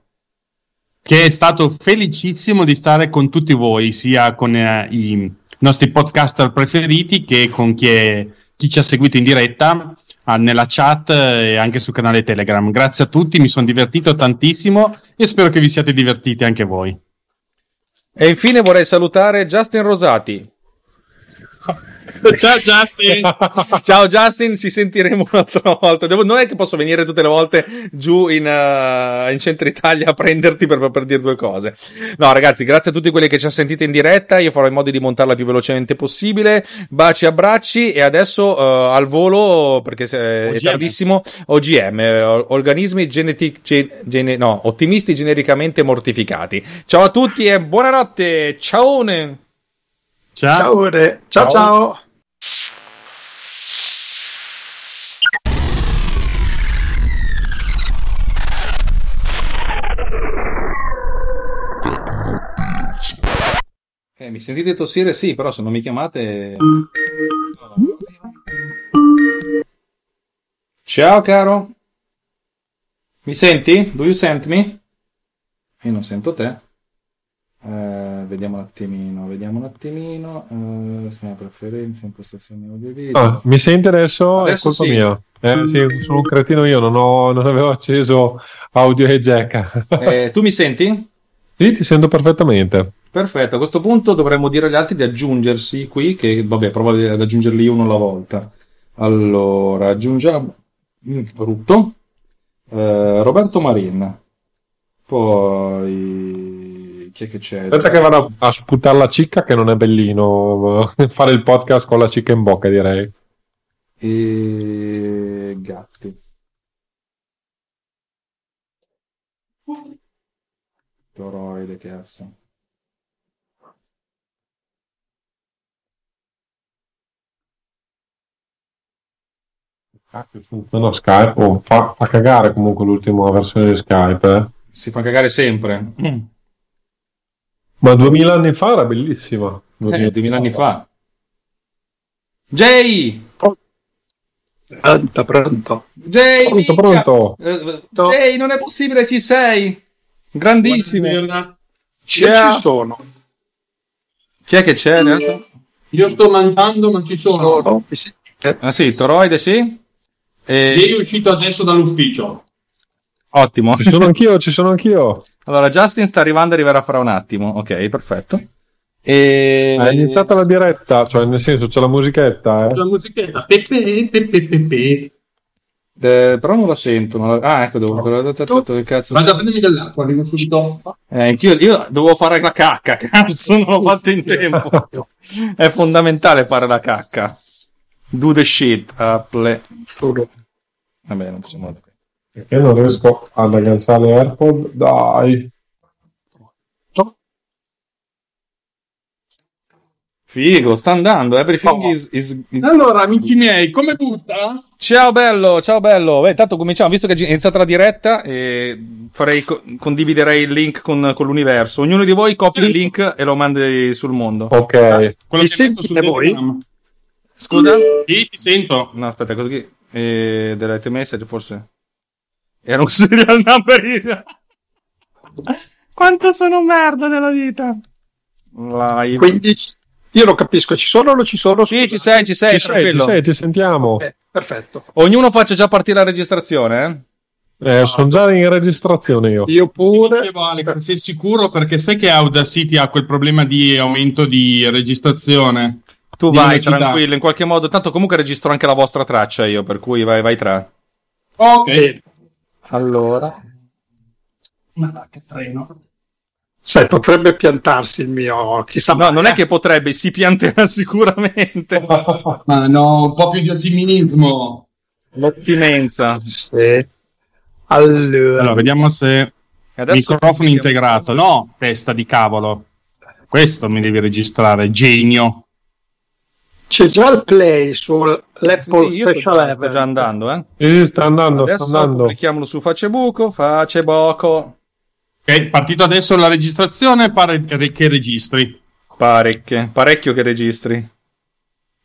che è stato felicissimo di stare con tutti voi, sia con eh, i nostri podcaster preferiti che con chi, è, chi ci ha seguito in diretta nella chat e anche sul canale Telegram. Grazie a tutti, mi sono divertito tantissimo e spero che vi siate divertiti anche voi. E infine vorrei salutare Justin Rosati. Ciao Justin. Ciao Justin, ci sentiremo un'altra volta. Devo, non è che posso venire tutte le volte giù in, uh, in centro Italia a prenderti per, per dire due cose. No ragazzi, grazie a tutti quelli che ci hanno sentito in diretta, io farò in modo di montarla più velocemente possibile. Baci, abbracci, e adesso uh, al volo, perché è tardissimo, O G M, eh, organismi genetic, gen, gene, no, ottimisti genericamente mortificati. Ciao a tutti e buonanotte. Ciaone. Ciao. Ciao, ciao, ciao. Eh, mi sentite tossire? Sì, però se non mi chiamate... Ciao caro. Mi senti? Do you send me? Io non sento te. Uh, vediamo un attimino, vediamo un attimino. Uh, preferenze, impostazioni audio video. Ah, mi senti adesso? Adesso è colpa sì. mia. Eh, sì, sono un cretino io, non, ho, non avevo acceso audio e jack. Eh, tu mi senti? Sì, ti sento perfettamente. Perfetto, a questo punto dovremmo dire agli altri di aggiungersi qui, che vabbè, provo ad aggiungerli uno alla volta. Allora, aggiungiamo brutto eh, Roberto Marin, poi chi è che c'è? Aspetta che vado a sputare la cicca, che non è bellino fare il podcast con la cicca in bocca, direi. E Gatti. Toroide, cazzo. Cacchio, funziona Skype? Oh, fa, fa cagare comunque l'ultima versione di Skype. Eh. Si fa cagare sempre. Mm. Ma duemila anni fa era bellissima. duemila, eh, duemila anni fa. Jay! Oh. Pronto, pronto. Jay, pronto, pronto. Eh, Jay, non è possibile, ci sei. Grandissimo. Buonasera. Ci sono. Chi è che c'è? Io, io sto mangiando, ma ci sono. sono. Ah sì, Toroide sì. E... Jay è uscito adesso dall'ufficio. Ottimo. Ci sono anch'io, ci sono anch'io. Allora, Justin sta arrivando, arriverà fra un attimo. Ok, perfetto. E... È iniziata la diretta, cioè nel senso c'è la musichetta. Eh. C'è la musichetta. Pepe, pepe, pepe. Eh, però non la sentono. Ah, ecco, devo. Che cazzo. Vado a prendermi dell'acqua, arrivo subito. Eh, anch'io io devo fare la cacca, cazzo, non l'ho fatto in tempo. È fondamentale fare la cacca. Do the shit, Apple. Vabbè, non possiamo andare. Perché non riesco ad agganciare AirPod? Dai. Figo, sta andando. Everything oh. is, is, is... Allora, amici miei, come butta? Ciao bello, ciao bello. Beh, intanto cominciamo, visto che è iniziata la diretta, eh, farei, condividerei il link con, con l'universo. Ognuno di voi copia sì. il link e lo mandi sul mondo. Ok. Ah, quello Mi che sentite voi? Telegram. Scusa? Sì, ti sento. No, aspetta, così. Eh, Delete message, forse? Era un serial number. Quanto sono merda nella vita. Live. quindici Io lo capisco, ci sono o non ci sono? Scusa. Sì, ci sei, ci sei, ci sei, ci sei, ti sentiamo. Okay, perfetto. Ognuno faccia già partire la registrazione, eh? eh no. Sono già in registrazione io. Io pure. Dicevo, Alex, sei sicuro? Perché sai che Audacity ha quel problema di aumento di registrazione? Tu di vai velocità. Tranquillo, in qualche modo. Tanto comunque registro anche la vostra traccia io, per cui vai, vai tra. Ok. Allora. Ma va, che treno. Sai, potrebbe piantarsi il mio... Chissà no, mai. Non è che potrebbe, si pianterà sicuramente. Ma no, un po' più di ottimismo. L'ottimenza. Sì. Allora, allora vediamo se... Adesso microfono integrato. No, testa di cavolo. Questo mi devi registrare, genio. C'è già il play sull'Apple sì, sì, Special App. Sta già andando, eh? Sì, sta andando, Adesso sta andando. Adesso clicchiamolo su Facebook, Facebook. Ok, partito adesso la registrazione, pare che registri. Parecchie, parecchio che registri.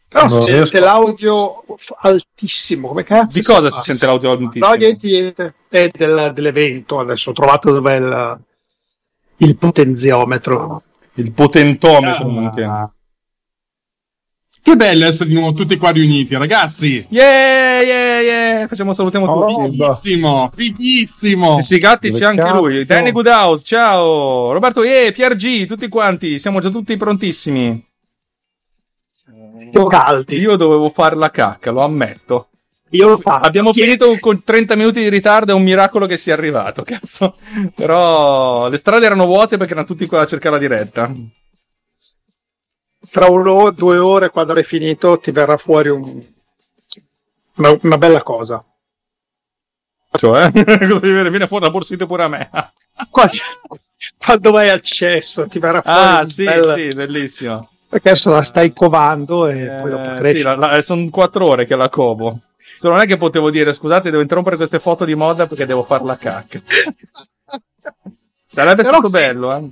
Però no, si sente l'audio altissimo, come cazzo? Di cosa si, si sente l'audio altissimo? No, niente, è del, dell'evento, adesso ho trovato dov'è il, il potenziometro. Il potentometro ah. anche. Che bello essere di nuovo tutti qua riuniti, ragazzi. Yeah, yeah, yeah. Facciamo, salutiamo oh, tutti. Fighissimo, fighissimo. Sì, sì, gatti, c'è anche cazzo. Lui. Danny Goodhouse, ciao. Roberto, yeah, Pier G, tutti quanti. Siamo già tutti prontissimi. Siamo caldi. Io dovevo fare la cacca, lo ammetto. Io lo faccio. Abbiamo yeah. finito con trenta minuti di ritardo, è un miracolo che sia arrivato, cazzo. Però le strade erano vuote perché erano tutti qua a cercare la diretta. Tra un'ora, due ore, quando hai finito, ti verrà fuori un... una, una bella cosa. Cioè, cosa viene fuori la borsetta pure a me. quando, quando hai accesso, ti verrà fuori. Ah, sì, bella... sì, bellissimo. Perché adesso la stai covando e eh, poi dopo cresci. Sì, la, la, sono quattro ore che la covo. Se non è che potevo dire, scusate, devo interrompere queste foto di moda perché devo far la cacca. Sarebbe Però stato sì. bello, eh.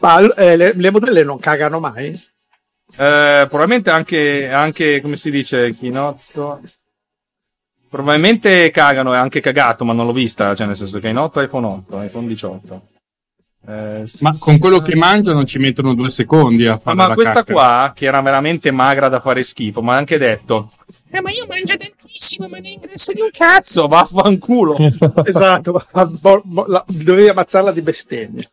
Ma eh, le, le modelle non cagano mai? Eh, probabilmente anche, anche, come si dice, Kinotto. Probabilmente cagano, è anche cagato, ma non l'ho vista, cioè nel senso che Kinotto iPhone otto, iPhone diciotto. Eh, ma sì, con quello che mangiano ci mettono due secondi a fare ma la questa cacca. Qua, che era veramente magra da fare schifo, ma ha anche detto eh, ma io mangio tantissimo, ma ne ingresso di un cazzo, vaffanculo. Esatto, bo- bo- la- dovevi ammazzarla di bestemmie.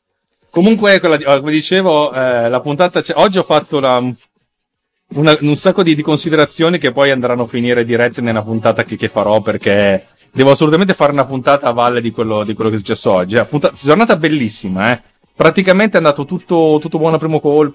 Comunque, quella di, come dicevo, eh, la puntata c'è. Oggi ho fatto una, una, un sacco di, di considerazioni che poi andranno a finire dirette nella puntata che, che farò, perché devo assolutamente fare una puntata a valle di quello, di quello che è successo oggi. È una puntata, giornata bellissima, eh. Praticamente è andato tutto, tutto buono a primo colpo.